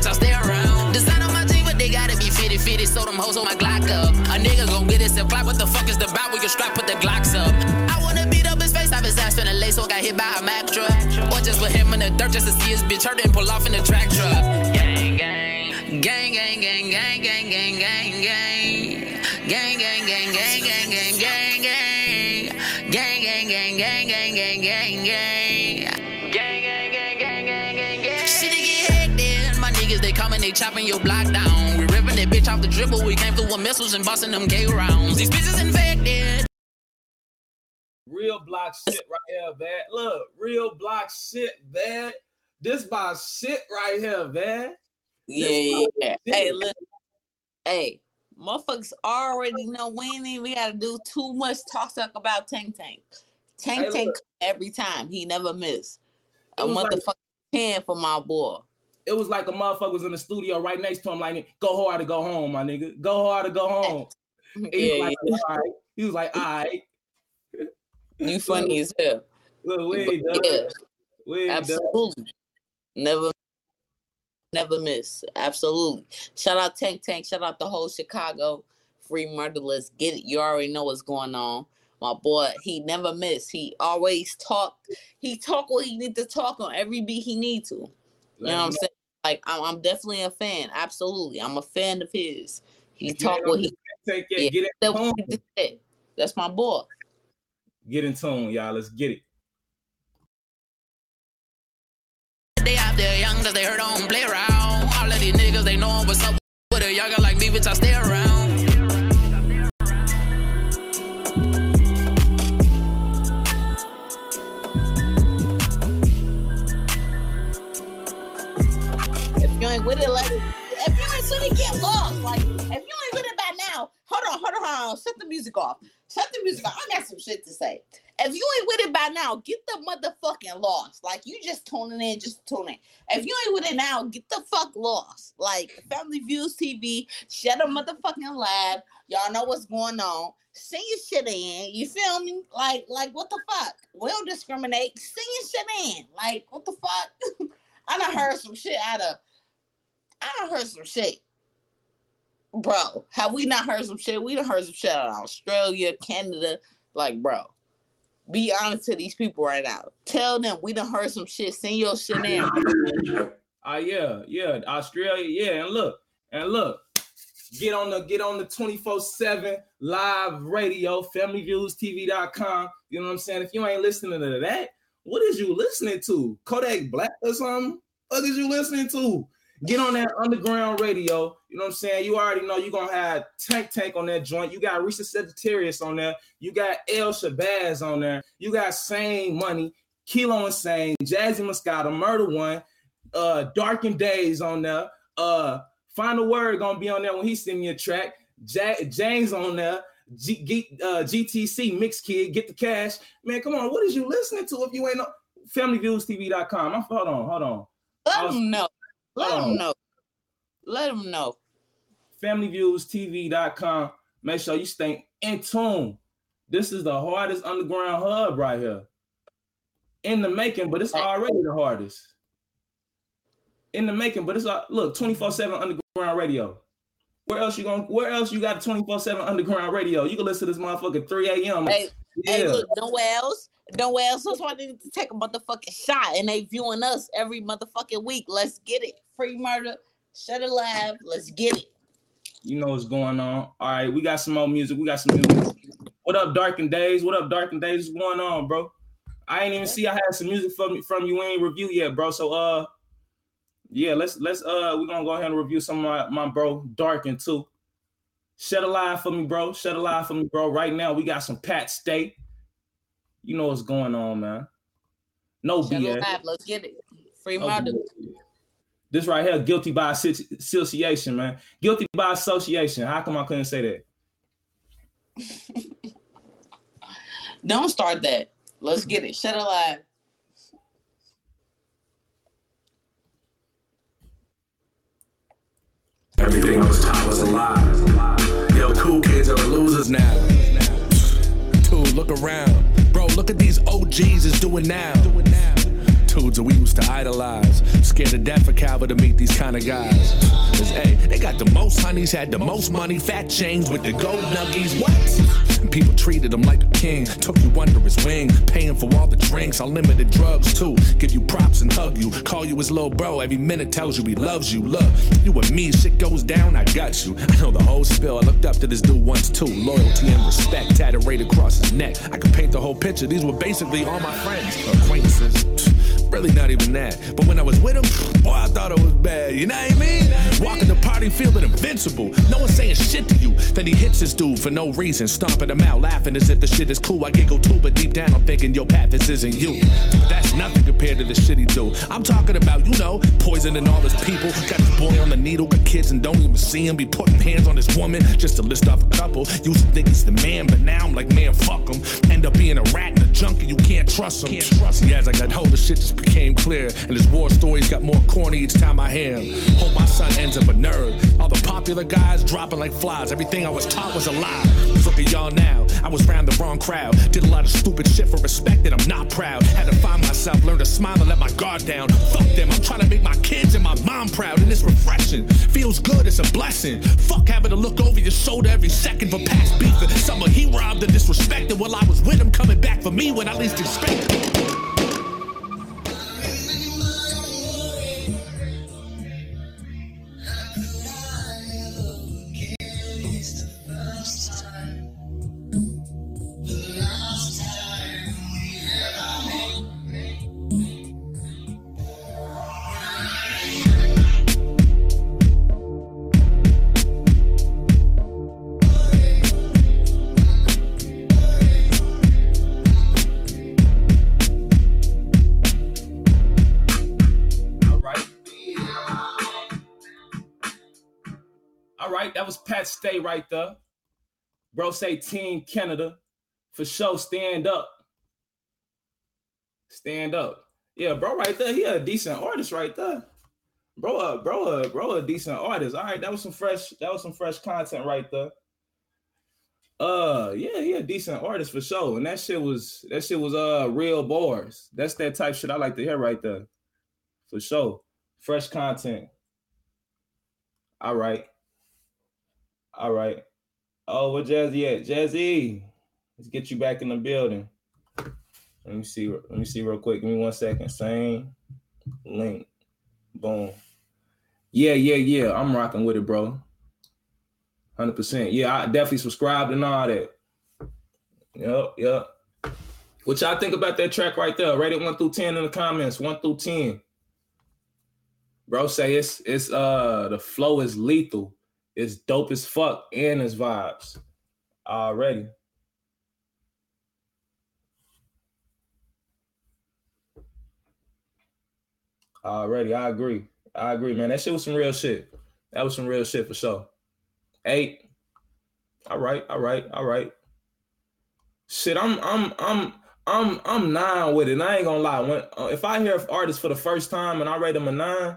I stay around. Design on my team, but they gotta be fitted. So them hoes on my Glock up. A nigga gon' get his supply. What the fuck is the bout? We can strap, put the Glocks up. I wanna beat up his face. I've his ass in a lace, so I got hit by a Mack truck. Or just put him in the dirt just to see his bitch hurt and pull off in the track truck. Gang, gang, gang, gang, gang, gang, gang, gang, gang, gang, gang, gang, gang, gang, gang, gang, gang, gang, gang, gang, gang, gang, gang, gang, gang, gang. They coming, they chopping your block down. We ripping that bitch off the dribble. We came through with missiles and busting them gay rounds. These bitches infected. Real block shit right here, man. Look, real block shit, man. This my shit right here, man. Yeah. Hey, look. Hey, motherfuckers already know we ain't even gotta do too much talk about Tank. Tank every time. He never miss. A motherfucking 10 for my boy. It was like a motherfucker was in the studio right next to him, like, go hard or go home, my nigga. Go hard or go home. He was like, all right. You funny as hell. Look, we ain't done. Yeah. Absolutely. Done. Never miss. Absolutely. Shout out Tank. Shout out the whole Chicago. Free murder. Let's get it. You already know what's going on. My boy, he never miss. He always talk. He talk what he need to talk on every beat he need to. You know what I'm saying? Like, I'm definitely a fan. Absolutely. I'm a fan of his. He talk what he... Get it. Yeah. That's my boy. Get in tune, y'all. Let's get it. They out there young cause they heard I don't play around. All of these niggas, they know what's up with a younger like me, bitch, I stay around. You ain't with it, like if you ain't with it, get lost. Like if you ain't with it by now, hold on. Shut the music off. I got some shit to say. If you ain't with it by now, get the motherfucking lost. Like you just tuning in. If you ain't with it now, get the fuck lost. Like Family Views TV, shut a motherfucking live. Y'all know what's going on. Send your shit in. You feel me? Like what the fuck? We don't discriminate. Send your shit in. Like what the fuck? I done heard some shit out of. bro, have we not heard some shit? We done heard some shit out of Australia, Canada. Like, bro, be honest to these people right now. Tell them we done heard some shit. Send your shit in. Yeah, Australia, yeah. And look, get on the 24/7 live radio, FamilyViewsTV.com. You know what I'm saying? If you ain't listening to that, what is you listening to? Kodak Black or something? What is you listening to? Get on that underground radio. You know what I'm saying? You already know you're going to have Tank on that joint. You got Risa Sagittarius on there. You got El Shabazz on there. You got Sane Money, Kilo Insane, Jazzy Moscato, Murder One, Darkened Days on there. Final Word going to be on there when he send me a track. James on there. GTC, Mix Kid, Get the Cash. Man, come on. What is you listening to if you ain't on FamilyViewsTV.com? Hold on. Let them know. Let them know. FamilyViewsTV.com. Make sure you stay in tune. This is the hardest underground hub right here. In the making, but it's already the hardest. In the making, but it's like, look, 24/7 underground radio. Where else you got 24/7 underground radio? You can listen to this motherfucker 3 a.m. Hey, look, nowhere else. That's why they need to take a motherfucking shot, and they viewing us every motherfucking week. Let's get it. Free murder, shut it live. Let's get it. You know what's going on. All right, we got some more music. What up, Darkened Days? What's going on, bro? I ain't even see. I had some music from you. We ain't review yet, bro. So yeah, let's we're gonna go ahead and review some of my bro Darkened too. Shed a lie for me, bro. Right now we got some Pat State. You know what's going on, man. No BS. Let's get it. Free model. This right here, guilty by association, man. Guilty by association. How come I couldn't say that? Don't start that. Let's get it. Shut it live. Everything on this top was a lie. Yo, cool kids are losers now. Dude, look around. Bro, look at these OGs is doing now. Dudes that we used to idolize. Scared to death for Calvin to meet these kind of guys. Cause, hey, they got the most honeys, had the most money. Fat chains with the gold nuggies. What? And people treated him like a king. Took you under his wing. Paying for all the drinks. Unlimited drugs, too. Give you props and hug you. Call you his little bro. Every minute tells you he loves you. Look, you and me, shit goes down, I got you. I know the whole spill. I looked up to this dude once, too. Loyalty and respect tatted right across his neck. I could paint the whole picture. These were basically all my friends. Acquaintances. Really not even that. But when I was with him, boy, I thought it was bad. You know what I mean? Walking the party feeling invincible. No one saying shit to you. Then he hits this dude for no reason. Stomping him out, laughing as if the shit is cool. I giggle too, but deep down I'm thinking, yo, Pat, this isn't you. But that's nothing compared to the shit he do. I'm talking about, you know, poisoning all his people. Got his boy on the needle, got kids and don't even see him. Be putting hands on this woman just to list off a couple. Used to think he's the man, but now I'm like, man, fuck him. End up being a rat and a junkie. You can't trust him. Yeah, as I got hold of shit just became clear, and his war stories got more corny each time I hear him. Hope my son ends up a nerd. All the popular guys dropping like flies. Everything I was taught was a lie. Look at y'all now. I was round the wrong crowd. Did a lot of stupid shit for respect that I'm not proud. Had to find myself, learn to smile and let my guard down. Fuck them. I'm trying to make my kids and my mom proud, and it's refreshing. Feels good. It's a blessing. Fuck having to look over your shoulder every second for past beef. And someone he robbed and disrespected while I was with him, coming back for me when I least expected. That was Pat Stay right there. Bro say Team Canada. For sure, stand up. Stand up. Yeah, bro right there. He a decent artist right there. Bro, a decent artist. All right, that was some fresh content right there. Yeah, he a decent artist for sure. And that shit was real bars. That's that type shit I like to hear right there. For sure. Fresh content. All right. All right. Oh, where Jazzy at? Jazzy, let's get you back in the building. Let me see real quick. Give me 1 second. Same link. Boom. Yeah. I'm rocking with it, bro. 100%. Yeah, I definitely subscribed and all that. Yep. What y'all think about that track right there? Rate it 1 through 10 in the comments. 1 through 10. Bro, say it's the flow is lethal. It's dope as fuck and it's vibes already. I agree, man. That shit was some real shit. That was some real shit for sure. 8. All right. Shit, I'm 9 with it. And I ain't gonna lie. When if I hear artists for the first time and I rate them a 9,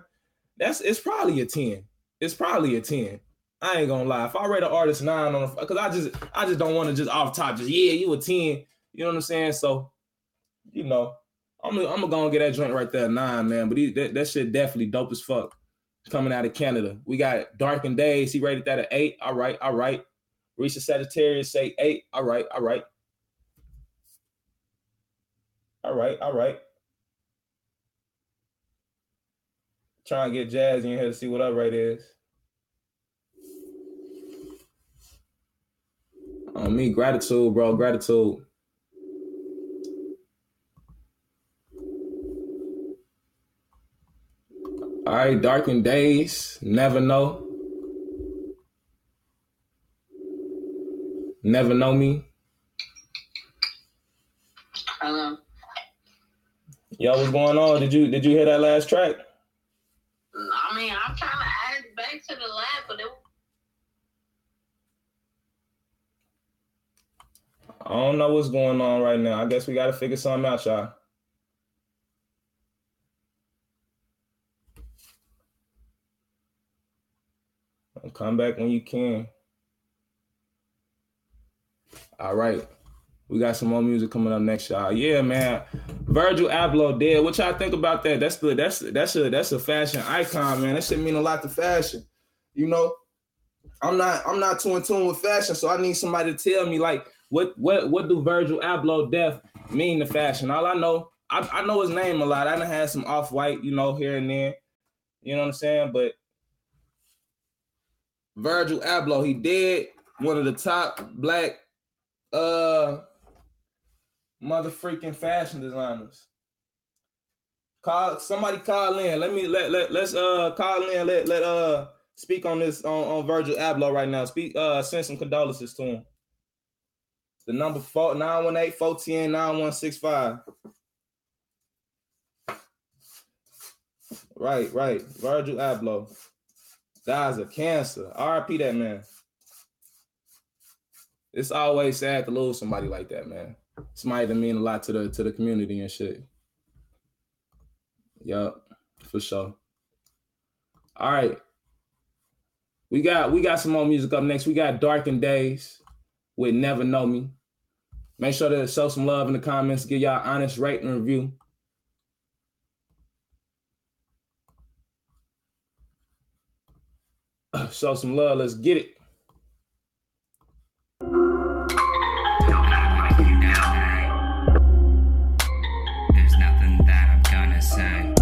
it's probably a 10. It's probably a 10. I ain't gonna lie. If I rate an artist 9 on, because I just don't want to just off top just you a 10. You know what I'm saying? So, you know, I'm gonna get that joint right there 9, man. But that shit definitely dope as fuck. Coming out of Canada, we got Dark and Days. He rated that at 8. All right. Reach the Sagittarius, say 8. All right. Trying to get Jazzy in here to see what up rate is. On me, gratitude, bro. Gratitude. All right, Darkened Days, Never Know Me. Hello. Yo, what's going on? Did you hear that last track? I mean, I'm trying to add back to the lab, but it... I don't know what's going on right now. I guess we got to figure something out, y'all. Come back when you can. All right. We got some more music coming up next, y'all. Yeah, man. Virgil Abloh dead. What y'all think about that? That's a fashion icon, man. That shit mean a lot to fashion. You know, I'm not too in tune with fashion, so I need somebody to tell me, like, what do Virgil Abloh death mean to fashion? All I know, I know his name a lot. I done had some Off-White, you know, here and there. You know what I'm saying? But Virgil Abloh, he dead. One of the top black motherfreaking fashion designers. Somebody call in. Let's call in. Let speak on this on Virgil Abloh right now. Send some condolences to him. The number 4-918-410-9165. Right. Virgil Abloh. Dies of cancer. R.I.P. that man. It's always sad to lose somebody like that, man. Somebody that mean a lot to the community and shit. Yup, for sure. All right, we got some more music up next. We got Darkened Days with Never Know Me. Make sure to show some love in the comments. Give y'all honest rating and review. Show some love. Let's get it. There's nothing that I'm gonna say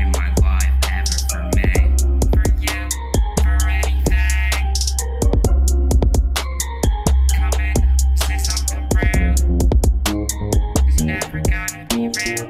in my life ever for me, for you, for anything. Come in, say something real. It's never gonna be real.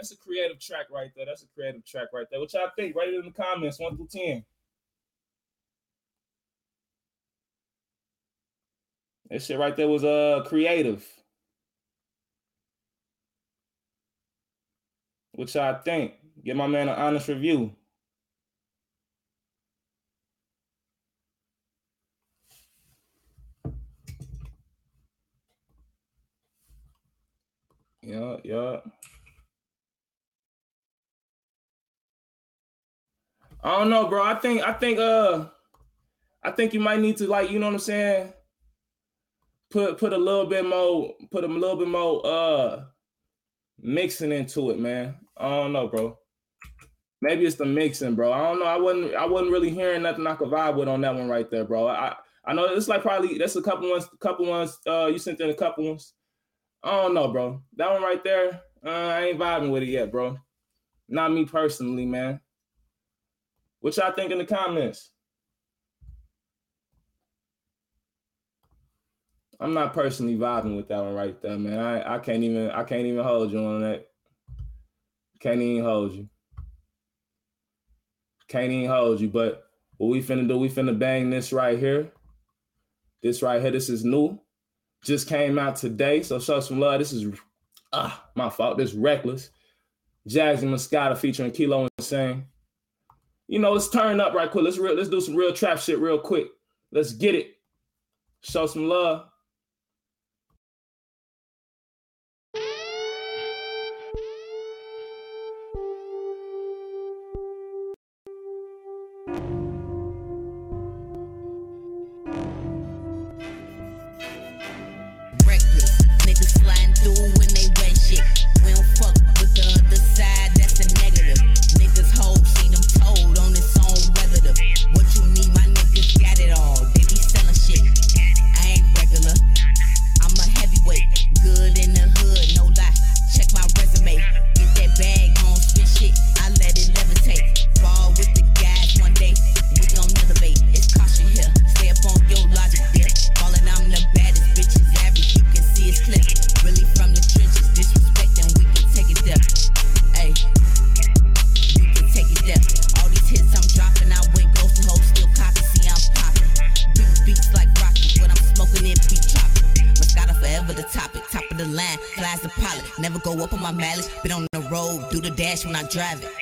That's a creative track right there. What y'all think? Write it in the comments, 1 through 10. That shit right there was creative. What y'all think? Give my man an honest review. Yeah. I don't know, bro. I think you might need to, like, you know what I'm saying? Put a little bit more mixing into it, man. I don't know, bro. Maybe it's the mixing, bro. I don't know. I wasn't really hearing nothing I could vibe with on that one right there, bro. I know it's like probably that's a couple ones. You sent in a couple ones. I don't know, bro. That one right there, I ain't vibing with it yet, bro. Not me personally, man. What y'all think in the comments? I'm not personally vibing with that one right there, man. I can't even hold you on that. Can't even hold you. But what we finna do, we finna bang this right here. This is new. Just came out today, so show some love. This is my fault. This Reckless. Jags and Moscato featuring Kilo Insane. You know, it's turn up right quick. Let's do some real trap shit real quick. Let's get it. Show some love. Reckless niggas sliding through when they wet shit. We don't fuck with the other side. That's a negative. Niggas hope seen them told on its own weather. What you need, my niggas got it all. They be selling shit. I ain't regular. I'm a heavyweight. Good in the hood, no lie. Check my resume. Get that bag, gon' spit shit. I let it levitate. Fall with the guys one day. We gon' elevate. It's caution here. Stay up on your logic there. Falling, I'm the baddest bitches average. You can see it's clip. Really from the trenches. Disrespect and we can take it there. Ayy. You can take it there. All these hits I'm dropping. I went ghost and hoes still copy. See, I'm popping. Big beats like rockets. When I'm smoking it, be chopping. Moscato forever the topic. Top of the line. Flies the pilot. Never go up on my mileage. Been on the road. Do the dash when I drive it.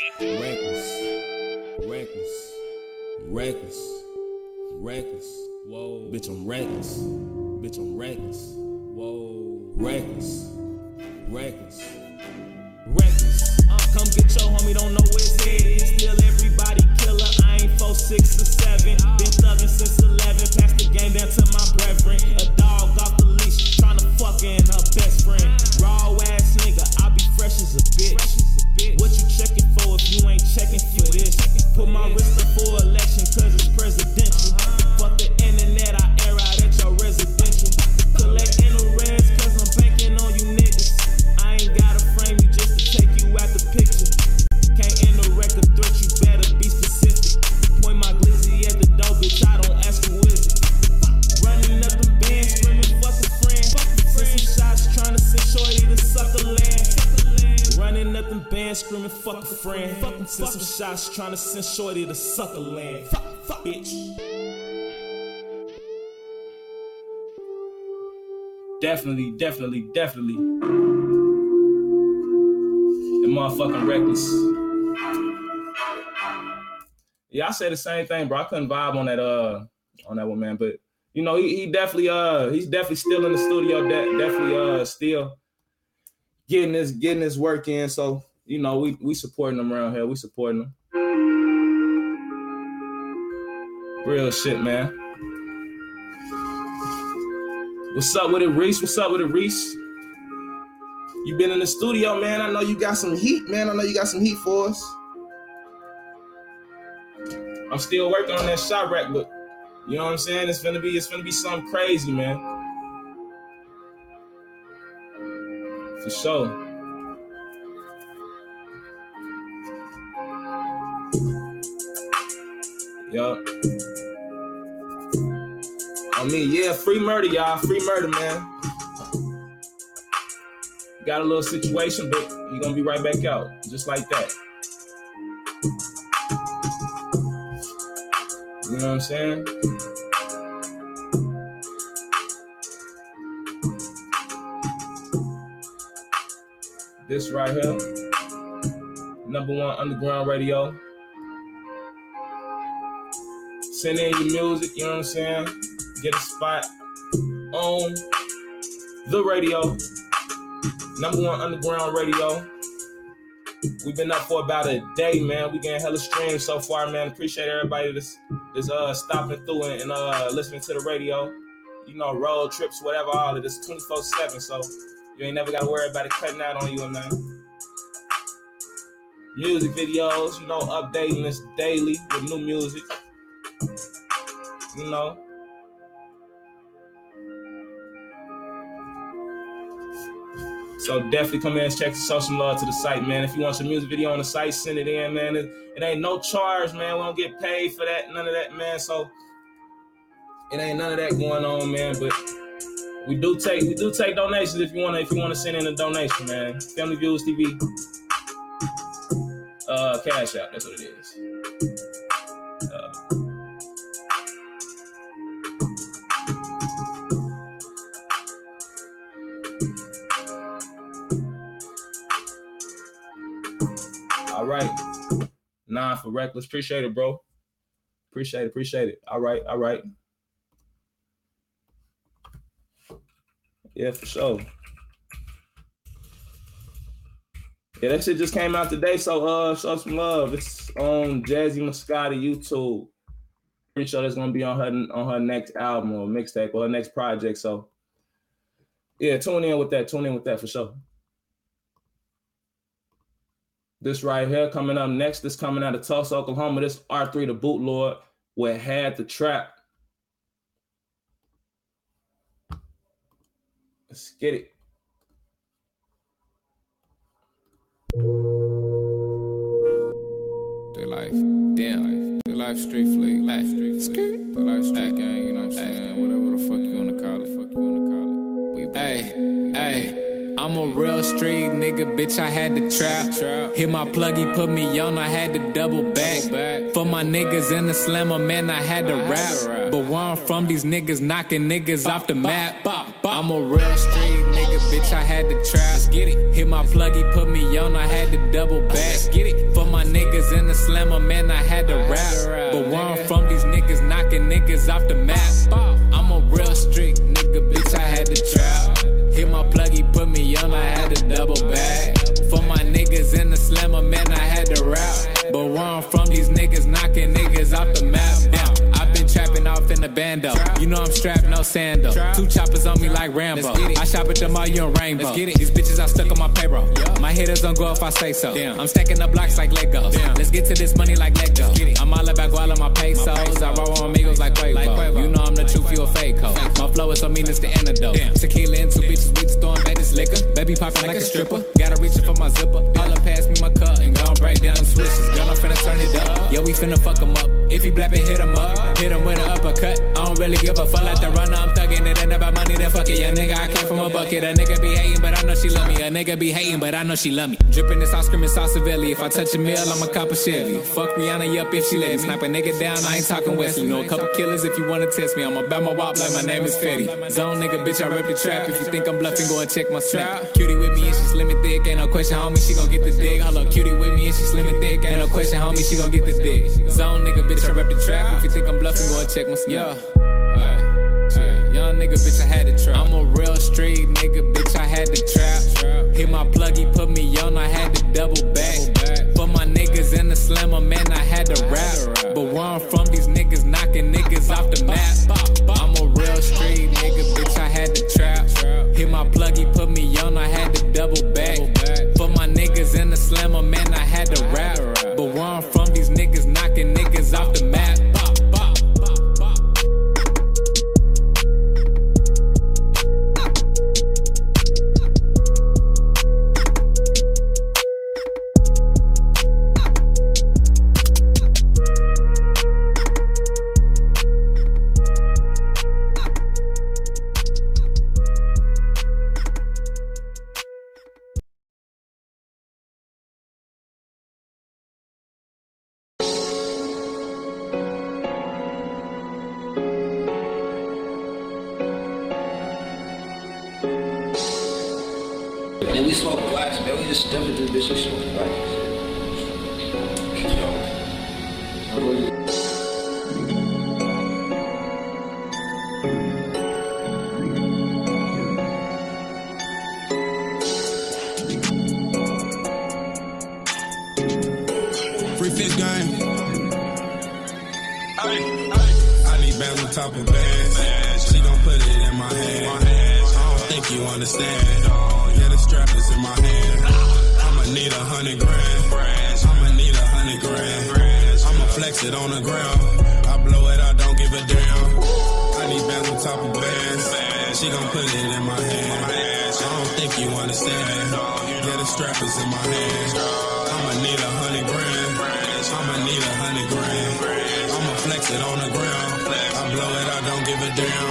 Reckless. Whoa. Bitch, I'm reckless. Whoa. Reckless. Come get your homie, don't know where it's headed. Still everybody killer. I ain't 4, 6, or 7. Been thugging since 11. Passed the game down to my brethren. A dog off the leash, trying to fuck her and her best friend. Raw ass nigga, I be fresh as a bitch. What you checking for if you ain't checking for this? Put my wrist up for election cause it's presidential. Fuck the internet, I air out at your residential. Collect in the reds cause I'm banking on you niggas. I ain't gotta frame you just to take you out the picture. Can't indirect a threat, you better be specific. Point my glizzy at the door, bitch, I don't ask who is it. Running up the band, screaming fuck a friend. Send some shots, trying to send shorty to suck the land. Running up them bands, screaming fuck a friend. Send some shots, trying to send shorty to sucker land. Fuck, bitch. Definitely. And motherfucking Reckless. Yeah, I said the same thing, bro. I couldn't vibe on that one, man. But you know, he definitely he's definitely still in the studio. Definitely still. Getting this work in, so you know we supporting them around here. We supporting them. Real shit, man. What's up with it, Reese? You been in the studio, man. I know you got some heat, man. I know you got some heat for us. I'm still working on that shot rack, but you know what I'm saying. It's gonna be something crazy, man. For sure. Yup. I mean, yeah, free murder, y'all. Free murder, man. Got a little situation, but you're gonna be right back out. Just like that. You know what I'm saying? This right here, #1 underground radio. Send in your music, you know what I'm saying? Get a spot on the radio. number one underground radio. We've been up for about a day, man. We getting hella streams so far, man. Appreciate everybody that's stopping through and listening to the radio. You know, road trips, whatever, all of this 24/7. So you ain't never gotta worry about it cutting out on you, man. Music videos, you know, updating us daily with new music. You know. So definitely come in and check some love to the site, man. If you want your music video on the site, send it in, man. It ain't no charge, man. We don't get paid for that, none of that, man. So it ain't none of that going on, man. But we do take donations if you wanna send in a donation, man. Family Views TV. Cash App, that's what it is. All right. Nah, for Reckless. Appreciate it, bro. Appreciate it. All right. Yeah, for sure. Yeah, that shit just came out today, so show some love. It's on Jazzy Moscati YouTube. Pretty sure that's gonna be on her next album or mixtape or her next project. So yeah, tune in with that for sure. This right here coming up next, this coming out of Tulsa, Oklahoma. This R3 the Boot Lord with Had the Trap. Let's get it. Their life, damn, their life street flick, their life street gang, you know what I'm saying? Whatever the fuck you wanna call it, We back. Hey. I'm a real street nigga, bitch, I had to trap. Hit my plug, he put me on, I had to double back. For my niggas in the slammer, man, I had to rap. But where I'm from, these niggas knocking niggas off the map. I'm a real street nigga, bitch, I had to trap. Hit my plug, he put me on, I had to double back. For my niggas in the slammer, man, I had to rap. But where I'm from, these niggas knocking niggas off the map. I'm a real street nigga, bitch, I had to trap. Hit my plug, he put me on, I had to double back. For my niggas in the slammer, man, I had to rap. But where I'm from, these niggas knocking niggas off the map. Yeah, I've been trapping off in the bando. You know I'm strapped, no sandal. Two choppers on me like Rambo. I shop at the mall, you in Rainbow. These bitches I stuck on my payroll. My hitters don't go if I say so. I'm stacking up blocks like Legos. Let's get to this money like Lego. I'm all about guala, my pesos. I roll on amigos like Quavo. You know I'm the truth, you a fake hoe. My flow is so mean, it's the antidote. Tequila and two bitches, we just throwing back this liquor. Baby popping like a stripper. Gotta reach for my zipper. All up past me my cup and gon' break down them switches. Girl, I'm finna turn it up. Yeah, we finna fuck him up. If he blappin', hit him up. Hit him with an uppercut. I don't really give a fuck like the runner. I'm thuggin'. It ain't about money, then fuck it. Yeah, nigga, I came from a bucket. A nigga be hatin', but I know she love me. A nigga be hatin', but I know she love me. Drippin' this ice cream and Sausavelli. If I touch a meal, I'ma cop a Chevy. Fuck Rihanna up if she let me. Snipe a nigga down, I ain't talkin' Wesley. You know a couple killers if you wanna test me. I'ma bout my wop like my name is Fetty. Zone nigga, bitch, I rip the trap. If you think I'm bluffin', go and check my strap. Cutie with me and she slim and thick. Ain't no question, homie, she gon' get the dick. Hello, cutie with me and she slim and thick. Ain't no question, homie, she gon' get the dick. Zone nigga, bitch, I rep the trap. If you think I'm bluffing, go and check my stuff. Young nigga, bitch, I had to trap. I'm a real street nigga, bitch, I had to trap. Hit my plug, he put me on, I had to double back. For my niggas in the slammer, man, I had to rap. But where I'm from, these niggas knocking niggas off the map. I'm a real street nigga, bitch, I had to trap. Hit my plug, he put me on, I had to double back. For my niggas in the slammer, man, I had to rap. But where I'm from, these niggas knocking niggas off the map. this game. I need bands on top of bands. She gon' put it in my hands. I don't think you understand. Yeah, the strap is in my hand. I'ma need 100 grand. I'ma need 100 grand. I'ma flex it on the ground. I blow it, I don't give a damn. I need bands on top of bands. She gon' put it in my hand. I don't think you understand. Yeah, the strap is in my hands. I'ma need 100 grand. I'ma need 100 grand. I'ma flex it on the ground. I blow it, I don't give a damn.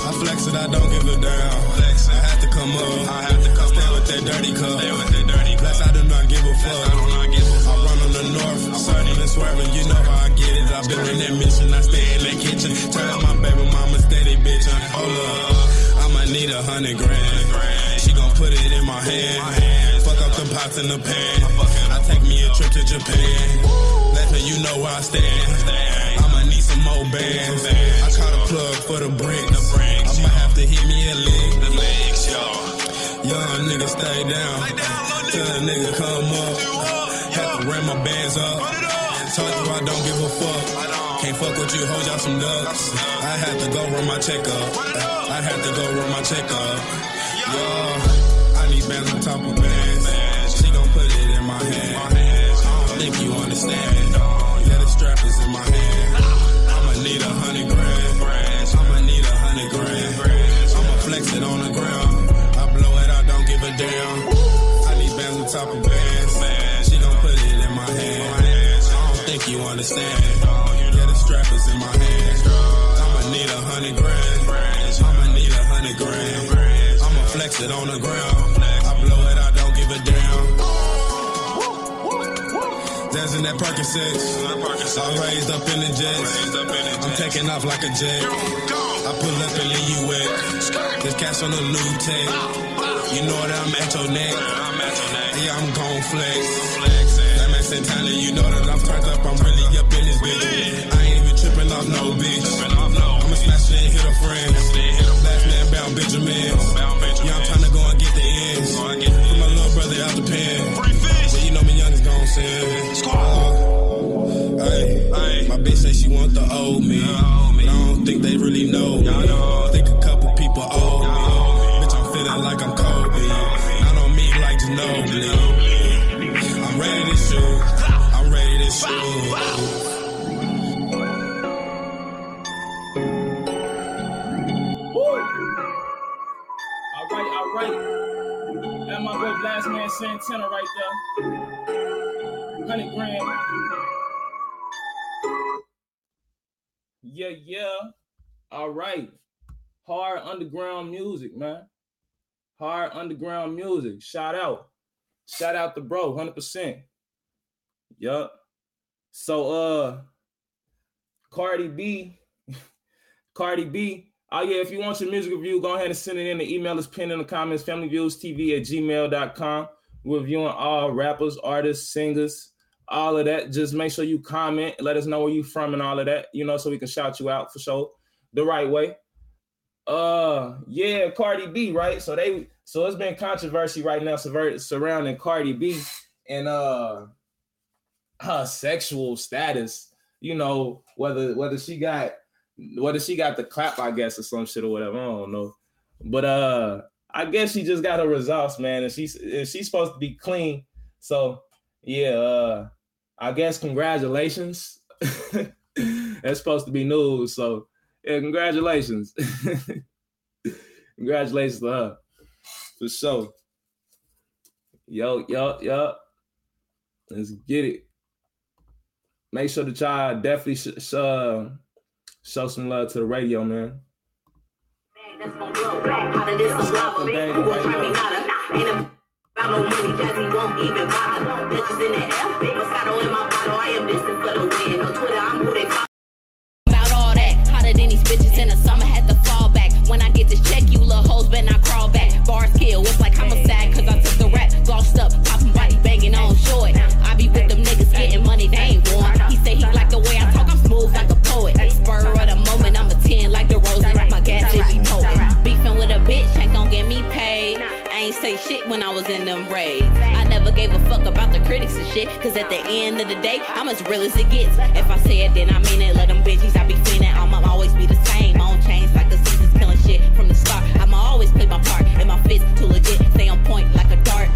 I flex it, I don't give a damn. I have to come up. I have to come down with that dirty cup. Plus, I do not give a fuck. I run on the north, sunny and swerving. You know how I get it. I've been in that mission. I stay in that kitchen. Turn my baby mama steady, bitch. Hold up. I need 100 grand. She gon' put it in my hand. Fuck up the pots in the pan. I take me a trip to Japan. That's when you know where I stand. I'ma need some more bands. I caught a plug for the bricks. I'ma have to hit me a lick. Young nigga stay down till a nigga come up. Have to ram my bands up. Told you I don't give a fuck. Can't fuck with you, hold y'all some ducks. I had to go run my checkup. Yo, I need bands on top of bands. She gon' put it in my hand. I don't think you understand. Yeah, the strap is in my hand. I'ma need 100 grand. I'ma flex it on the ground. I blow it, I don't give a damn. I need bands on top of bands. She gon' put it in my hand. You understand? Yeah, the strap is in my hands. I'ma need 100 grand. I'ma flex it on the ground. I blow it, I don't give a damn. That's in that Percocet. I'm raised up in the jets. I'm taking off like a jet. I pull up and leave you wet. This cash on the new tech. You know that I'm at your neck. Yeah, I'm gon' flex. Tyler, you know that I'm turned up, I'm really up in this bitch. I ain't even tripping off no bitch. I'ma smash it and hit a friend. Last man bound Benjamin. Yeah, I'm trying to go and get the ends. Put my little brother out the pen. Yeah, you know me young is gon' sin. Ay, my bitch say she want the old me. I don't think they really know me. I think a couple people owe me. Bitch, I'm feeling like I'm Kobe. I don't mean like Ginobili. I'm ready to shoot. All right. That my boy Last Man Santana right there. 100 grand. Yeah. All right. Hard underground music, man. Shout out to bro, 100%. Yup. So, Cardi B. Oh, yeah, if you want your music review, go ahead and send it in. The email is pinned in the comments, familyviewstv@gmail.com. We're reviewing all rappers, artists, singers, all of that. Just make sure you comment. Let us know where you from and all of that, so we can shout you out for sure the right way. Yeah, Cardi B, right? So it's been controversy right now surrounding Cardi B and her sexual status, whether she got the clap, I guess, or some shit or whatever, I don't know. But I guess she just got her results, man, and she's supposed to be clean. So yeah, I guess congratulations. That's supposed to be news. So yeah, congratulations. Congratulations to her. For sure. Yo. Let's get it. Make sure that y'all definitely show some love to the radio, man. About all that, hotter than these bitches in the summer, had to fall back. When I get this check, you little hoes, but I crawl back. Bars kill, it's like homicide, cause I took the rap, glossed up, poppin' body, banging on short. I be with them niggas getting money, they ain't warm. He say he like the way I talk, I'm smooth like a poet. Spur of the moment, I'm a 10 like the roses. My gas is be potent. Beefin' with a bitch ain't gon' get me paid. I ain't say shit when I was in them braids. I never gave a fuck about the critics and shit, cause at the end of the day, I'm as real as it gets. If I say it, then I mean it. Let them bitches, I be fiending. I'ma always be the same. I don't change like the seasons, killing shit from the start. I'ma always play my part, and my fist too legit. Stay on point like a dart.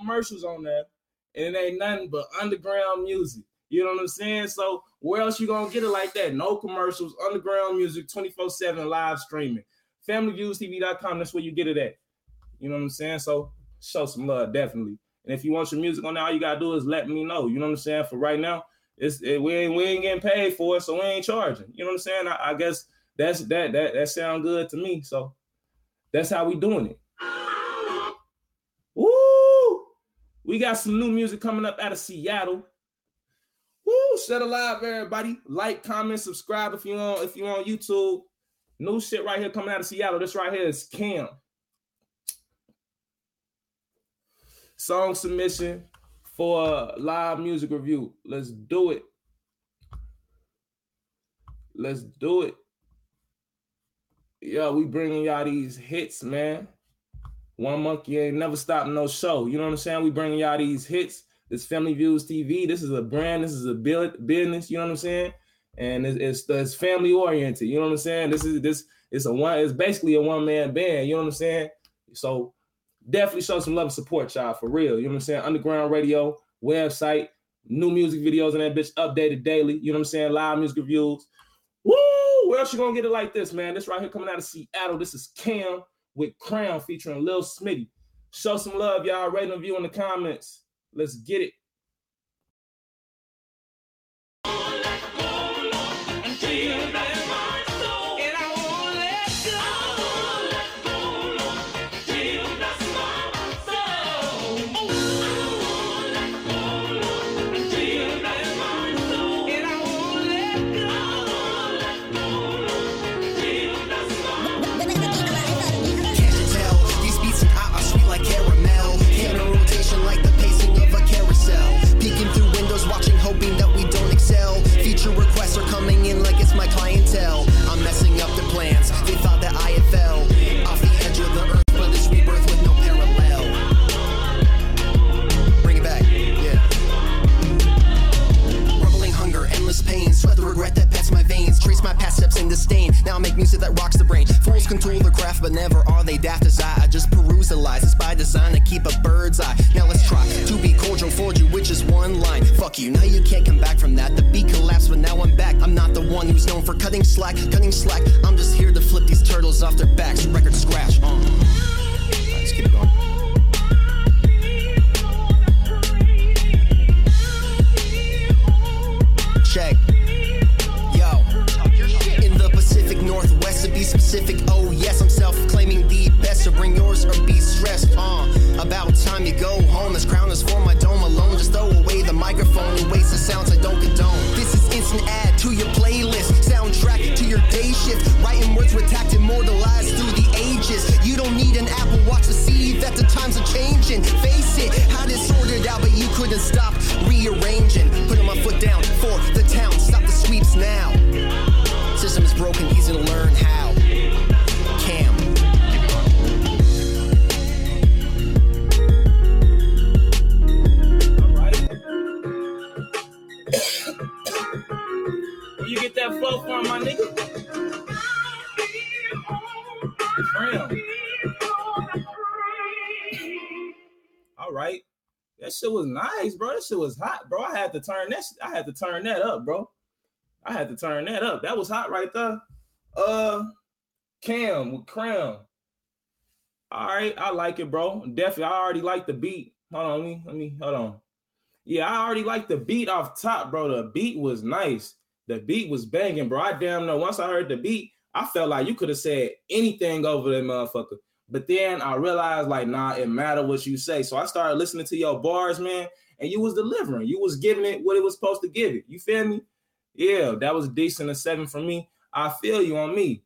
Commercials on there, and it ain't nothing but underground music. You know what I'm saying? So where else you gonna get it like that? No commercials, underground music, 24/7 live streaming. FamilyViewsTV.com, that's where you get it at. You know what I'm saying? So show some love, definitely. And if you want your music on there, all you gotta do is let me know. You know what I'm saying? For right now, we ain't getting paid for it, so we ain't charging. You know what I'm saying? I guess that's that sound good to me. So that's how we doing it. We got some new music coming up out of Seattle. Woo! Shut alive, everybody. Like, comment, subscribe if you on YouTube. New shit right here coming out of Seattle. This right here is Cam. Song submission for a live music review. Let's do it. Let's do it. Yeah, we bringing y'all these hits, man. One monkey ain't never stopping no show. You know what I'm saying? We bringing y'all these hits. This Family Views TV. This is a brand. This is a business. You know what I'm saying? And it's family oriented. You know what I'm saying? It's basically a one man band. You know what I'm saying? So definitely show some love and support, y'all, for real. You know what I'm saying? Underground radio, website, new music videos, and that bitch updated daily. You know what I'm saying? Live music reviews. Woo! Where else you gonna get it like this, man? This right here coming out of Seattle. This is Cam with Crown featuring Lil Smitty. Show some love, y'all. Rate and review in the comments. Let's get it. Like the pacing of a carousel, peeking daft, but never are they daft as I just peruse the lies. It's by design to keep a bird's eye. Now let's try to be cordial, forge you, which is one line. Fuck you, now you can't come back from that. The beat collapsed, but now I'm back. I'm not the one who's known for cutting slack. I'm just here to flip these turtles off their backs. Record scratch. Let's keep it going. Check. Northwest, to be specific, oh yes, I'm self-claiming the best, so bring yours or be stressed, about time you go home, this crown is for my dome alone, just throw away the microphone and waste the sounds I don't condone, this is instant ad to your playlist, soundtrack to your day shift, writing words with tact immortalized through the ages, you don't need an Apple Watch to see that the times are changing, face it, how this sorted out, but you couldn't stop rearranging, putting my foot down for the town, stop the sweeps now. System is broken, easy to learn how. Cam. All right. Where you get that flow from, my nigga? Real. All right. That shit was nice, bro. That shit was hot, bro. I had to turn that up, bro. That was hot right there. Cam with Crown. All right, I like it, bro. Definitely, I already like the beat. Hold on. Yeah, I already like the beat off top, bro. The beat was nice. The beat was banging, bro. I damn know. Once I heard the beat, I felt like you could have said anything over that motherfucker. But then I realized, like, nah, it matter what you say. So I started listening to your bars, man, and you was delivering. You was giving it what it was supposed to give it. You feel me? Yeah, that was decent. A 7 for me. I feel you on me.